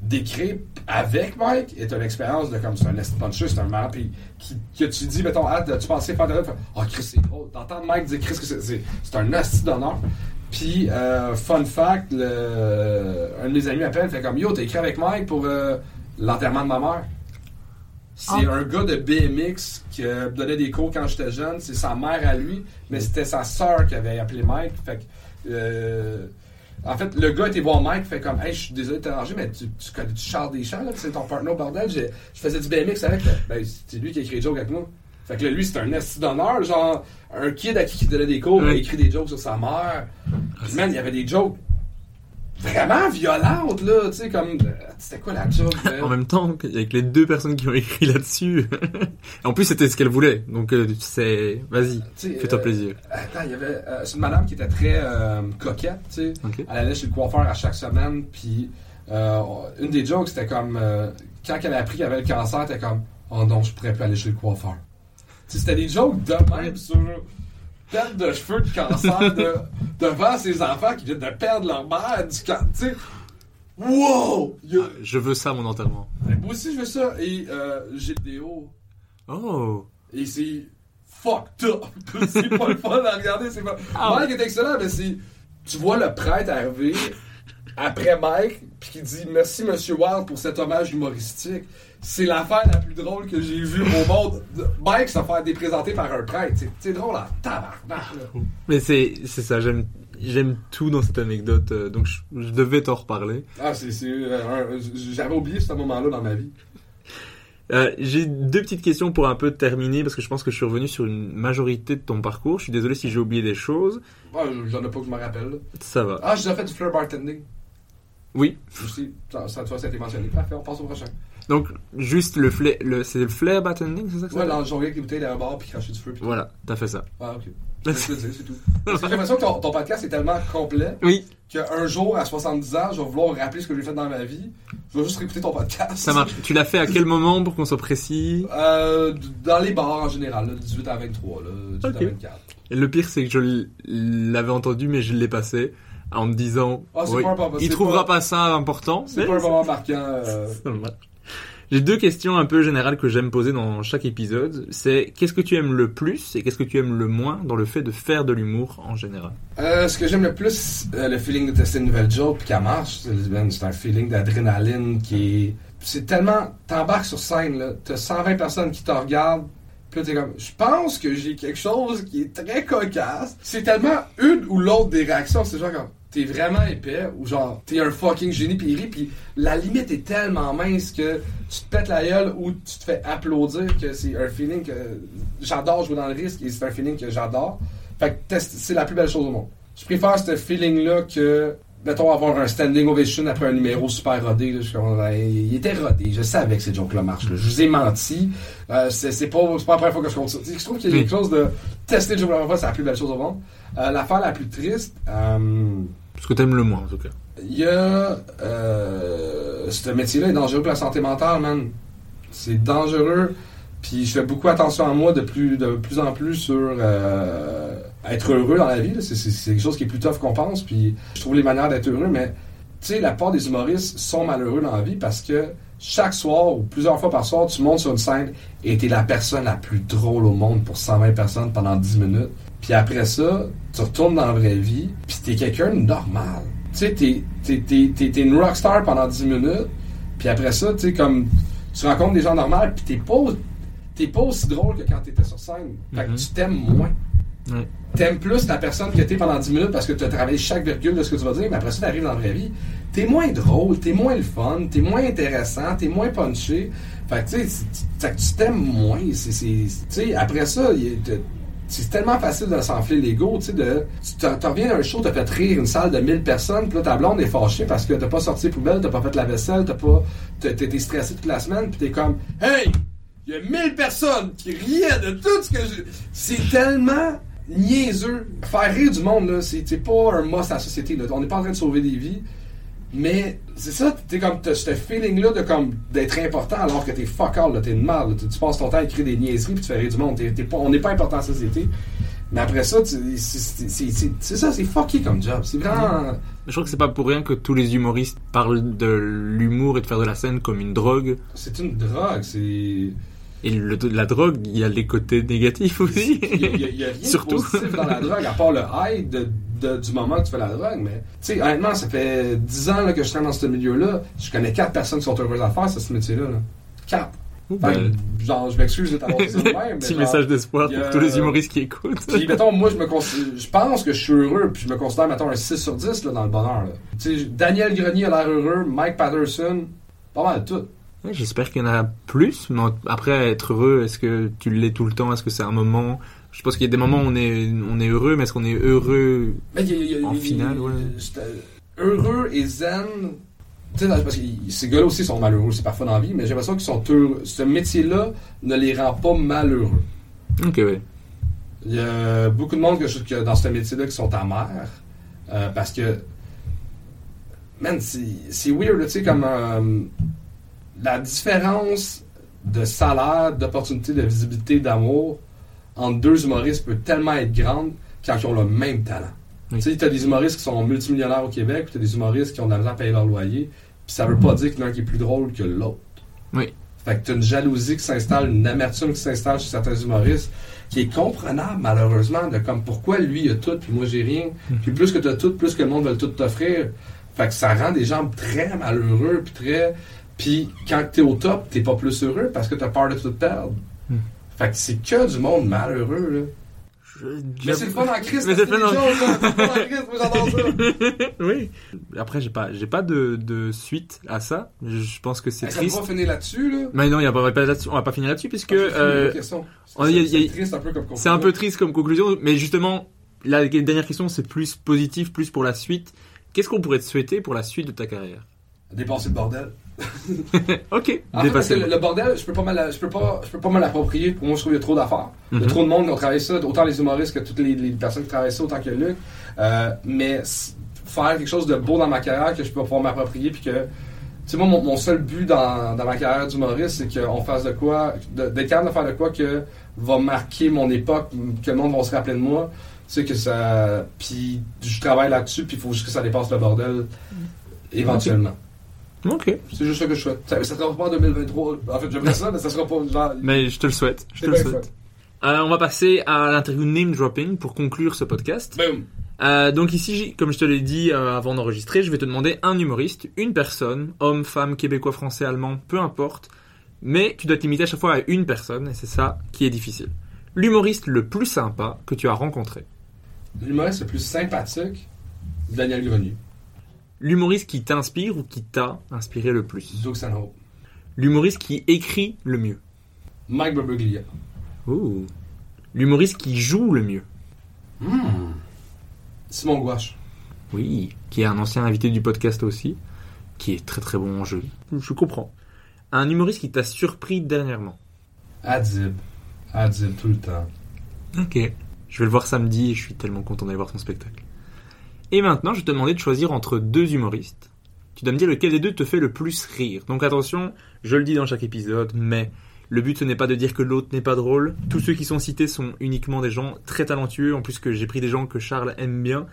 d'écrire avec Mike est une expérience de comme ça, un last puncher, c'est un marre, puis que tu dis, mettons, tu pensais faire de l'autre, oh Chris, c'est drôle, d'entendre Mike dire Chris, que c'est un asti d'honneur. Puis, fun fact, un de mes amis m'appelle, fait comme, yo, t'as écrit avec Mike pour l'enterrement de ma mère. C'est un gars de BMX qui me donnait des cours quand j'étais jeune, c'est sa mère à lui, mais c'était sa sœur qui avait appelé Mike, fait que... En fait, le gars était voir Mike, fait comme, hey, je suis désolé de t'arranger, mais tu connais du Charles Deschamps, là, c'est ton partenaire au bordel. Je faisais du BMX avec, ben, c'est lui qui a écrit des jokes avec moi. Fait que là, lui, c'est un esti d'honneur, genre, un kid à qui donnait des cours, il a écrit des jokes sur sa mère. Puis, man, il y avait des jokes vraiment violentes, là, tu sais, comme, c'était quoi la joke? En même temps, avec les 2 personnes qui ont écrit là-dessus. En plus, c'était ce qu'elle voulait, donc, c'est, vas-y, fais-toi plaisir. Attends, il y avait c'est une madame qui était très coquette, tu sais. Okay. Elle allait chez le coiffeur à chaque semaine, puis une des jokes, c'était comme, quand elle a appris qu'elle avait le cancer, elle était comme, oh non, je pourrais plus aller chez le coiffeur. Tu sais, c'était des jokes de même sur... perte de cheveux, de cancer, devant ses enfants qui viennent de perdre leur mère, du cancer. Wow! Je veux ça, mon enterrement. Et moi aussi, je veux ça. Et j'ai des hauts. Oh! Et c'est fucked up. C'est pas le fun à regarder. C'est pas... Mike est excellent, mais c'est... Tu vois le prêtre arriver après Mike, puis qui dit « Merci, Monsieur Ward, pour cet hommage humoristique. » C'est l'affaire la plus drôle que j'ai vue au monde. Mike se faire déprésenter par un prêtre. C'est drôle en tabarnak. Mais c'est ça, j'aime tout dans cette anecdote. Donc je devais t'en reparler. Ah, j'avais oublié ce moment-là dans ma vie. J'ai 2 petites questions pour un peu terminer, parce que je pense que je suis revenu sur une majorité de ton parcours. Je suis désolé si j'ai oublié des choses. Ah, j'en ai pas que je me rappelle. Là. Ça va. Ah, j'ai fait du flair bartending. Oui. Aussi, ça a été mentionné. Parfait, on passe au prochain. Donc, juste c'est le flair bartending, c'est ça que ça? Ouais, dans le jongleur avec les bouteilles d'un bar puis cracher du feu. Puis voilà, t'as fait ça. Ah, ok. C'est tout. Parce que j'ai l'impression que ton podcast est tellement complet qu'un jour, à 70 ans, je vais vouloir rappeler ce que j'ai fait dans ma vie. Je vais juste réécouter ton podcast. Ça marche. Tu l'as fait à quel moment pour qu'on soit précis? Dans les bars en général, là, 18 à 23, là, 18 à 24. Et le pire, c'est que je l'avais entendu, mais je l'ai passé. En me disant, il trouvera pas ça important. C'est pas un moment marquant. J'ai 2 questions un peu générales que j'aime poser dans chaque épisode. C'est qu'est-ce que tu aimes le plus et qu'est-ce que tu aimes le moins dans le fait de faire de l'humour en général? Ce que j'aime le plus, le feeling de tester une nouvelle joke puis qu'elle marche. C'est un feeling d'adrénaline qui est... C'est tellement... T'embarques sur scène, là. T'as 120 personnes qui te regardent. Puis là, t'es comme, je pense que j'ai quelque chose qui est très cocasse. C'est tellement une ou l'autre des réactions. C'est genre comme... T'es vraiment épais, ou genre, t'es un fucking génie, pis il rit, pis la limite est tellement mince que tu te pètes la gueule ou tu te fais applaudir, que c'est un feeling que j'adore jouer dans le risque, et c'est un feeling que j'adore. Fait que c'est la plus belle chose au monde. Je préfère ce feeling-là que, mettons, avoir un standing ovation après un numéro super rodé, là, je suis comme, il était rodé, je savais que ces jokes-là marchent, là. Je vous ai menti, c'est pas la première fois que je compte ça. Je trouve qu'il y a quelque chose de tester le jeu pour la première fois, c'est la plus belle chose au monde. L'affaire la plus triste, Ce que t'aimes le moins, en tout cas. Il y a... ce métier-là est dangereux pour la santé mentale, man. C'est dangereux. Puis je fais beaucoup attention à moi de plus en plus sur être heureux dans la vie. C'est quelque chose qui est plus tough qu'on pense. Puis je trouve les manières d'être heureux, mais tu sais, la part des humoristes sont malheureux dans la vie parce que chaque soir ou plusieurs fois par soir, tu montes sur une scène et t'es la personne la plus drôle au monde pour 120 personnes pendant 10 minutes. Puis après ça, tu retournes dans la vraie vie puis t'es quelqu'un de normal. Tu sais, t'es une rockstar pendant 10 minutes puis après ça, tu sais, comme tu rencontres des gens normaux puis t'es pas aussi drôle que quand t'étais sur scène. Fait que tu t'aimes moins. Mm. T'aimes plus la personne que t'es pendant 10 minutes parce que t'as travaillé chaque virgule de ce que tu vas dire, mais après ça, t'arrives dans la vraie vie. T'es moins drôle, t'es moins le fun, t'es moins intéressant, t'es moins punché. Fait que, tu sais, tu t'aimes moins. Tu sais, après ça, c'est tellement facile de s'enfler l'ego, tu sais, tu reviens à un show, t'as fait rire une salle de 1000 personnes, puis là, ta blonde est fâchée parce que t'as pas sorti les poubelles, t'as pas fait la vaisselle, t'es stressé toute la semaine, puis t'es comme « Hey! Il y a 1000 personnes qui riaient de tout ce que je... » C'est tellement niaiseux. Faire rire du monde, là, c'est pas un must à la société, là. On n'est pas en train de sauver des vies, mais c'est ça, t'es comme, t'as ce feeling-là de comme d'être important alors que t'es fuck all, là, t'es une merde, tu passes ton temps à écrire des niaiseries puis tu fais rire du monde, on n'est pas important à la société. Mais après ça, c'est ça, c'est fucké comme job. C'est vraiment... Je crois que c'est pas pour rien que tous les humoristes parlent de l'humour et de faire de la scène comme une drogue. C'est une drogue, c'est... Et la drogue, il y a les côtés négatifs aussi. Il y a rien surtout de positif dans la drogue, à part le high du moment que tu fais la drogue. Mais, tu sais, honnêtement, ça fait 10 ans là, que je traîne dans ce milieu-là. Je connais 4 personnes qui sont heureuses à faire ce métier-là. 4. Ben, genre, je m'excuse de t'avoir dit ça de même. Petit message d'espoir pour tous les humoristes qui écoutent. Puis, mettons, moi, je pense que je suis heureux, puis je me considère, mettons, un 6 sur 10 là, dans le bonheur. Tu sais, Daniel Grenier a l'air heureux, Mike Patterson, pas mal de tout. Ouais, j'espère qu'il y en a plus, mais après, être heureux, est-ce que tu l'es tout le temps? Est-ce que c'est un moment? Je pense qu'il y a des moments où on est heureux, mais est-ce qu'on est heureux en finale? Ouais. Heureux et zen, tu sais, parce que ces gars-là aussi sont malheureux, c'est parfois dans la vie, mais j'ai l'impression qu'ils sont heureux. Ce métier-là ne les rend pas malheureux. Ok, oui. Il y a beaucoup de monde que dans ce métier-là qui sont amers, parce que, man, c'est weird, tu sais, comme... la différence de salaire, d'opportunité, de visibilité, d'amour entre deux humoristes peut tellement être grande quand ils ont le même talent. Oui. Tu sais, t'as des humoristes qui sont multimillionnaires au Québec, puis t'as des humoristes qui ont de l'argent à payer leur loyer, puis ça veut pas dire que l'un qui est plus drôle que l'autre. Oui. Fait que t'as une jalousie qui s'installe, une amertume qui s'installe chez certains humoristes, qui est comprenable, malheureusement, de comme pourquoi lui il a tout, puis moi j'ai rien. Puis plus que t'as tout, plus que le monde veut tout t'offrir. Fait que ça rend des gens très malheureux, puis très... Puis, quand t'es au top, t'es pas plus heureux parce que t'as peur de tout perdre. Fait que c'est que du monde malheureux, là. Mais c'est le fun en crise, c'est le fun en crise, moi j'adore ça. Oui. Après, j'ai pas de suite à ça. Je pense que c'est triste. On va finir là-dessus, là. Mais non, on va pas finir là-dessus, puisque... C'est un peu triste comme conclusion, mais justement, la dernière question, c'est plus positif, plus pour la suite. Qu'est-ce qu'on pourrait te souhaiter pour la suite de ta carrière? Dépasser le bordel. Ok. En fait, parce que le bordel, je peux pas mal l'approprier. Pour moi, je trouve qu'il y a trop d'affaires. Il y a trop de monde qui ont travaillé ça, autant les humoristes que toutes les personnes qui travaillent ça, autant que Luc. Mais faire quelque chose de beau dans ma carrière que je peux pouvoir m'approprier, puis que, tu sais, moi, mon seul but dans ma carrière d'humoriste, c'est qu'on fasse de quoi, d'être capable de faire de quoi que va marquer mon époque, que le monde va se rappeler de moi. Tu sais que ça, puis je travaille là-dessus, puis il faut juste que ça dépasse le bordel, éventuellement. Ok. C'est juste ça que je souhaite. Ça sera pas en 2023. En fait, j'aimerais ça, mais ça sera pas. Genre... Mais je te le souhaite. On va passer à l'interview name dropping pour conclure ce podcast. Boom. Donc ici, comme je te l'ai dit avant d'enregistrer, je vais te demander un humoriste, une personne, homme, femme, québécois, français, allemand, peu importe. Mais tu dois te limiter à chaque fois à une personne, et c'est ça qui est difficile. L'humoriste le plus sympa que tu as rencontré. L'humoriste le plus sympathique, Daniel Grenier. L'humoriste qui t'inspire ou qui t'a inspiré le plus? Doug Sanho. L'humoriste qui écrit le mieux? Mike Birbiglia. Ouh. L'humoriste qui joue le mieux? Simon Gouache. Oui, qui est un ancien invité du podcast aussi, qui est très très bon en jeu. Je comprends. Un humoriste qui t'a surpris dernièrement? Adib, tout le temps. Ok. Je vais le voir samedi et je suis tellement content d'aller voir ton spectacle. Et maintenant, je vais te demander de choisir entre deux humoristes. Tu dois me dire lequel des deux te fait le plus rire. Donc attention, je le dis dans chaque épisode, mais le but ce n'est pas de dire que l'autre n'est pas drôle. Tous ceux qui sont cités sont uniquement des gens très talentueux, en plus que j'ai pris des gens que Charles aime bien.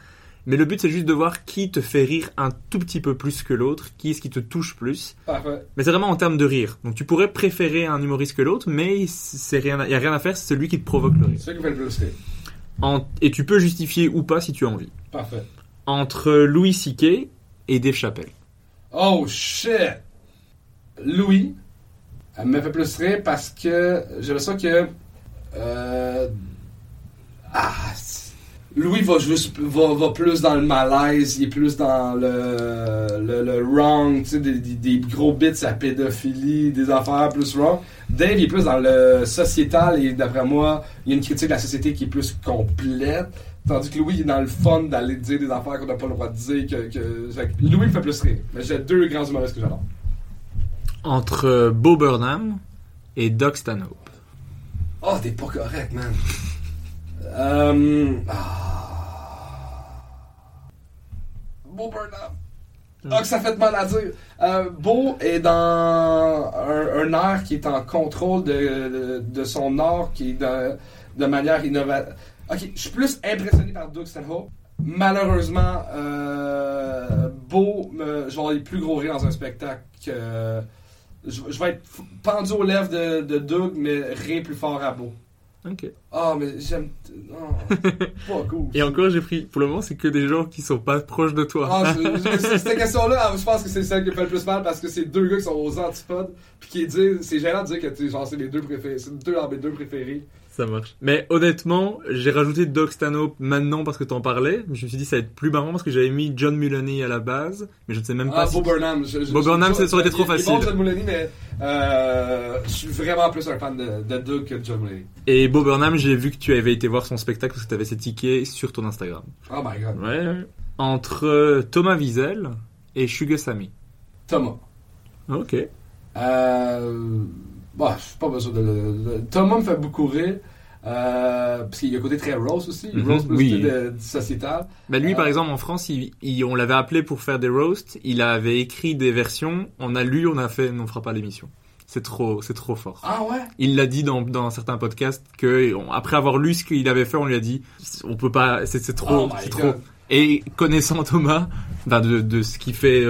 Mais le but, c'est juste de voir qui te fait rire un tout petit peu plus que l'autre, qui est-ce qui te touche plus. Ah ouais. Mais c'est vraiment en termes de rire. Donc tu pourrais préférer un humoriste que l'autre, mais il n'y a rien à faire, c'est celui qui te provoque le rire. Celui qui va le brusquer. Et tu peux justifier ou pas si tu as envie. Parfait. Entre Louis C.K. et Dave Chappelle. Oh shit! Louis me fait plus rire parce que j'ai l'impression que... Louis va plus dans le malaise, il est plus dans le wrong, tu sais, des gros bits à pédophilie, des affaires plus wrong. Dave, il est plus dans le sociétal et d'après moi, il y a une critique de la société qui est plus complète, tandis que Louis, il est dans le fun d'aller dire des affaires qu'on n'a pas le droit de dire. Louis me fait plus rire. Mais j'ai deux grands humoristes que j'adore. Entre Bo Burnham et Doug Stanhope. Oh, t'es pas correct, man. Bo Burnham. Ah, que ça fait de mal à dire. Bo est dans un art qui est en contrôle de son art, qui est de manière innovative. Ok, je suis plus impressionné par Doug Stanhope. Malheureusement, Bo, je vais avoir les plus gros rires dans un spectacle. Je vais être pendu aux lèvres de Doug, mais rire plus fort à Bo. Ok. Ah, oh, mais j'aime. Oh, pas cool. Et encore, j'ai pris. Pour le moment, c'est que des gens qui sont pas proches de toi. Ah, cette question-là, je pense que c'est celle qui me fait le plus mal parce que c'est deux gars qui sont aux antipodes. Puis qui disent. C'est gênant de dire que genre, c'est les deux préférés. C'est deux dans mes deux préférés. Ça marche. Mais honnêtement, j'ai rajouté Doug Stanhope maintenant parce que t'en parlais. Je me suis dit, ça va être plus marrant parce que j'avais mis John Mulaney à la base. Mais je ne sais même pas. Ah, si Bo Burnham. Bo Burnham, ça aurait été trop facile. Bon, John Mulaney, mais je suis vraiment plus un fan de Doug que de John Mulaney. Et Bo Burnham, j'ai vu que tu avais été voir son spectacle parce que tu avais ses tickets sur ton Instagram. Oh my god. Ouais. Entre Thomas Wiesel et Suga Sammy. Thomas. Ok. Bah, je suis pas besoin de... Thomas me fait beaucoup rire, parce qu'il y a un côté très roast aussi, roast plus oui. de sociétal. Ben lui, par exemple, en France, on l'avait appelé pour faire des roasts, il avait écrit des versions, on a lu, on a fait, on fera pas l'émission. C'est trop fort. Ah ouais? Il l'a dit dans certains podcasts que, après avoir lu ce qu'il avait fait, on lui a dit, on peut pas, c'est trop. Et connaissant Thomas, de ce qu'il fait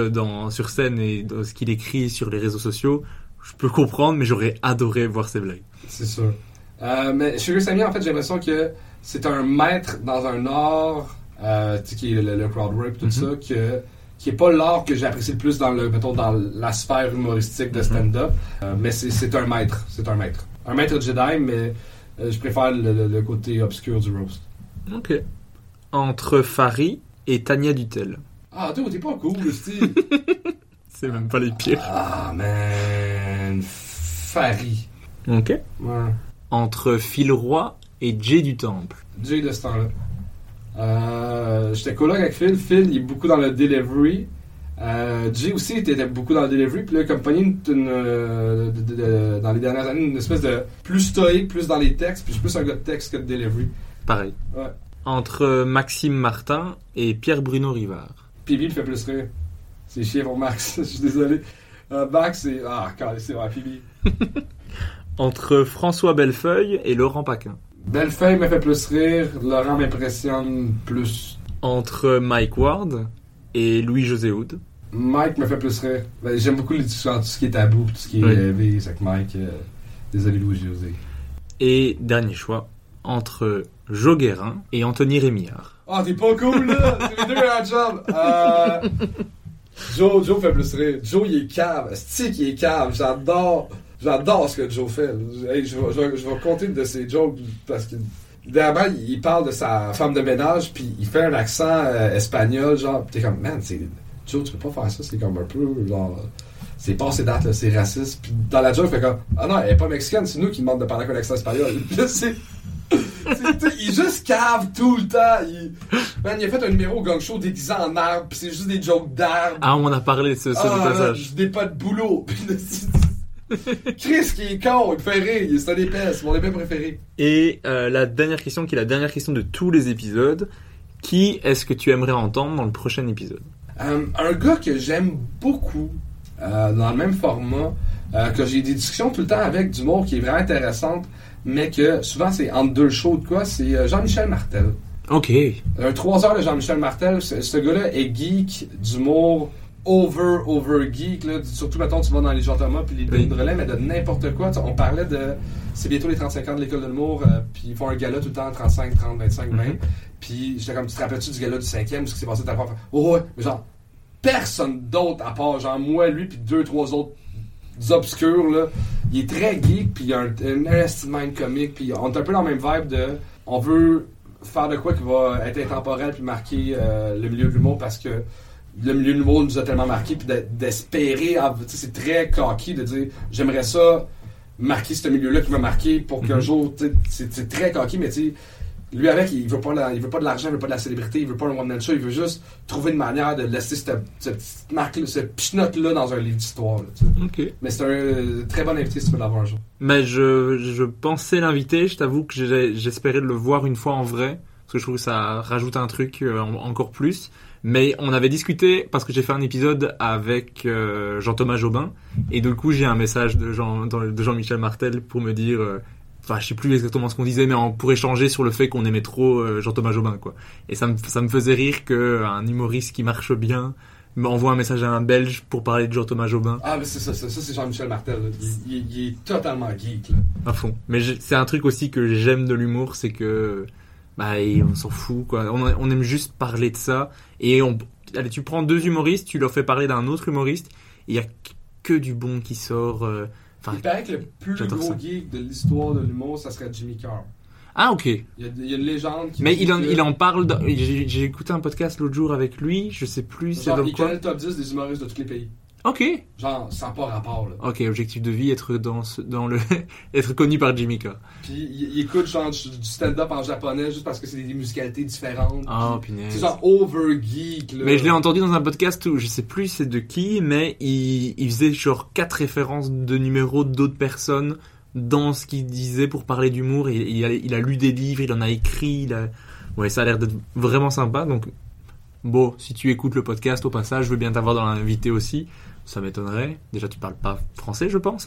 sur scène et de ce qu'il écrit sur les réseaux sociaux, je peux comprendre, mais j'aurais adoré voir ses blagues. C'est sûr. Mais Sugar Sammy, en fait, j'ai l'impression que c'est un maître dans un art, qui est le crowd work, tout ça, qui n'est pas l'art que j'apprécie le plus dans la sphère humoristique de stand-up, mais c'est un maître. C'est un maître. Un maître Jedi, mais je préfère le côté obscur du roast. Ok. Entre Fary et Tania Dutel. Ah, toi, t'es pas cool, Steve. C'est même pas les pires. Ah, man. Fary. Ok. Ouais. Entre Phil Roy et Jay du Temple. Jay de ce temps-là. J'étais coloc avec Phil. Phil, il est beaucoup dans le delivery. Jay aussi était beaucoup dans le delivery. Puis là, comme pogné dans les dernières années, une espèce de plus stoïque, plus dans les textes. Puis je suis plus un gars de texte que de delivery. Pareil. Ouais. Entre Maxime Martin et Pierre-Bruno Rivard. Pibi le fait plus rire. C'est chier pour Max, je suis désolé. Max, c'est... Ah, c'est vrai, Phoebe. Entre François Bellefeuille et Laurent Paquin. Bellefeuille me fait plus rire, Laurent m'impressionne plus. Entre Mike Ward et Louis-José Houde. Mike me fait plus rire. J'aime beaucoup les discussions, tout ce qui est tabou, tout ce qui est élevé, c'est que Mike... désolé, Louis-José. Et dernier choix, entre Joguerin et Anthony Rémillard. Ah, t'es pas cool, là! T'es les deux à la job! Joe fait plus rire. Joe, il est cave. Stick, il est cave. J'adore ce que Joe fait. Hey, je vais compter de ses jokes parce que dernièrement, il parle de sa femme de ménage puis il fait un accent espagnol. Genre, t'es comme, man, Joe, tu peux pas faire ça. C'est comme un peu, genre, c'est pas ses dates, là, c'est raciste. Puis dans la joke, il fait comme, ah non, elle est pas mexicaine, c'est nous qui demandons de parler avec un accent espagnol. Il juste cave tout le temps. Il a fait un numéro au Gong Show déguisé en arbre, pis c'est juste des jokes d'arbre. Ah, on en a parlé de ça du passage. Des pas de boulot. Chris qui est con, il me fait rire, c'est un épais, c'est mon épais préféré. Et la dernière question, qui est la dernière question de tous les épisodes, Qui est-ce que tu aimerais entendre dans le prochain épisode? Un gars que j'aime beaucoup, dans le même format, que j'ai des discussions tout le temps avec d'humour qui est vraiment intéressante, mais que souvent c'est entre deux shows de quoi, c'est Jean-Michel Martel. OK. 3 heures de Jean-Michel Martel. Ce gars-là est geek d'humour, over geek. Là. Surtout, mettons, tu vas dans les Jean-Thomas puis les Denis de Relais, mais de n'importe quoi. On parlait de... C'est bientôt les 35 ans de l'école de l'humour, puis ils font un gala tout le temps, 35, 30, 25, 20. Puis j'étais comme, tu te rappelles-tu du gala du 5e, ce qui s'est passé de ta part? Oh ouais, mais genre, personne d'autre à part, genre moi, lui, puis 2-3 autres obscurs, là. Il est très geek, puis il a un estimate comique, puis on est un peu dans le même vibe de... On veut... faire de quoi qui va être intemporel puis marquer le milieu de l'humour parce que le milieu de l'humour nous a tellement marqué puis d'espérer, c'est très cocky de dire j'aimerais ça marquer ce milieu-là qui m'a marqué pour qu'un jour, c'est très cocky, mais lui avec, il veut pas de l'argent, il veut pas de la célébrité, il veut pas un one-man show, il veut juste trouver une manière de laisser cette petite marque, cette pichenote-là dans un livre d'histoire. Okay. Mais c'est un très bon invité si tu veux l'avoir un jour. Mais je pensais l'inviter, je t'avoue que j'espérais le voir une fois en vrai, parce que je trouve que ça rajoute un truc encore plus. Mais on avait discuté, parce que j'ai fait un épisode avec Jean-Thomas Jobin, et du coup j'ai un message de Jean-Michel Martel pour me dire... Enfin, je sais plus exactement ce qu'on disait, mais on pourrait échanger sur le fait qu'on aimait trop Jean-Thomas Jobin, quoi. Et ça me faisait rire qu'un humoriste qui marche bien m'envoie un message à un Belge pour parler de Jean-Thomas Jobin. Ah, mais c'est ça, c'est Jean-Michel Martel. Il est totalement geek, là. À fond. Mais c'est un truc aussi que j'aime de l'humour, c'est que, on s'en fout, quoi. On aime juste parler de ça. Et allez, tu prends 2 humoristes, tu leur fais parler d'un autre humoriste, il y a que du bon qui sort. Il paraît que le plus gros geek de l'histoire de l'humour, ça serait Jimmy Carr. Ah, ok. Il y a une légende qui... Mais il en parle... J'ai écouté un podcast l'autre jour avec lui, je sais plus... Genre, c'est dans il connaît le top 10 des humoristes de tous les pays. Ok. Genre, sans pas rapport, là. Ok, objectif de vie, être être connu par Jimmy Carr. Puis il écoute genre du stand-up en japonais juste parce que c'est des musicalités différentes. Ah, punaise. C'est genre over-geek, là. Mais je l'ai entendu dans un podcast où, je sais plus c'est de qui, mais il faisait genre 4 références de numéros d'autres personnes dans ce qu'il disait pour parler d'humour. Il a lu des livres, il en a écrit, Ouais, ça a l'air d'être vraiment sympa, donc... Bon, si tu écoutes le podcast, au passage, je veux bien t'avoir dans l'invité aussi. Ça m'étonnerait. Déjà, tu parles pas français, je pense.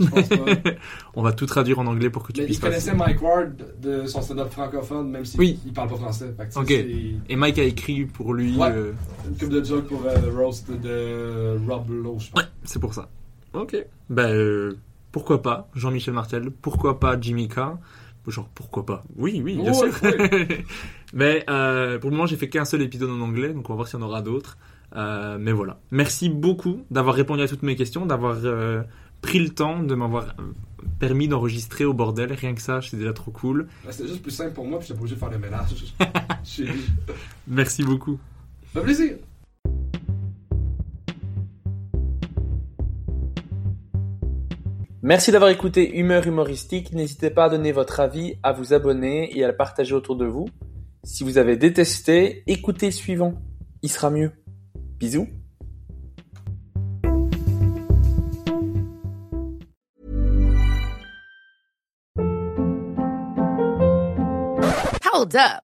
On va tout traduire en anglais pour que tu puisses passer. Il connaissait Mike Ward de son stand-up francophone, même s'il il parle pas français. Ok. Et Mike a écrit pour lui... Ouais. Une coupe de joke pour le roast de Rob Lowe, je pense. Ouais, c'est pour ça. Ok. Pourquoi pas Jean-Michel Martel? Pourquoi pas Jimmy Carr? Genre, pourquoi pas? Oui, bien sûr. Oui. Mais pour le moment, j'ai fait qu'un seul épisode en anglais, donc on va voir s'il y en aura d'autres. Mais voilà. Merci beaucoup d'avoir répondu à toutes mes questions, d'avoir pris le temps, de m'avoir permis d'enregistrer au bordel. Rien que ça, c'est déjà trop cool. C'était juste plus simple pour moi, puis j'étais obligé de faire le ménage. Merci beaucoup. Un plaisir. Merci d'avoir écouté Humeur Humoristique. N'hésitez pas à donner votre avis, à vous abonner et à le partager autour de vous. Si vous avez détesté, écoutez le suivant. Il sera mieux. Bisous. Hold up.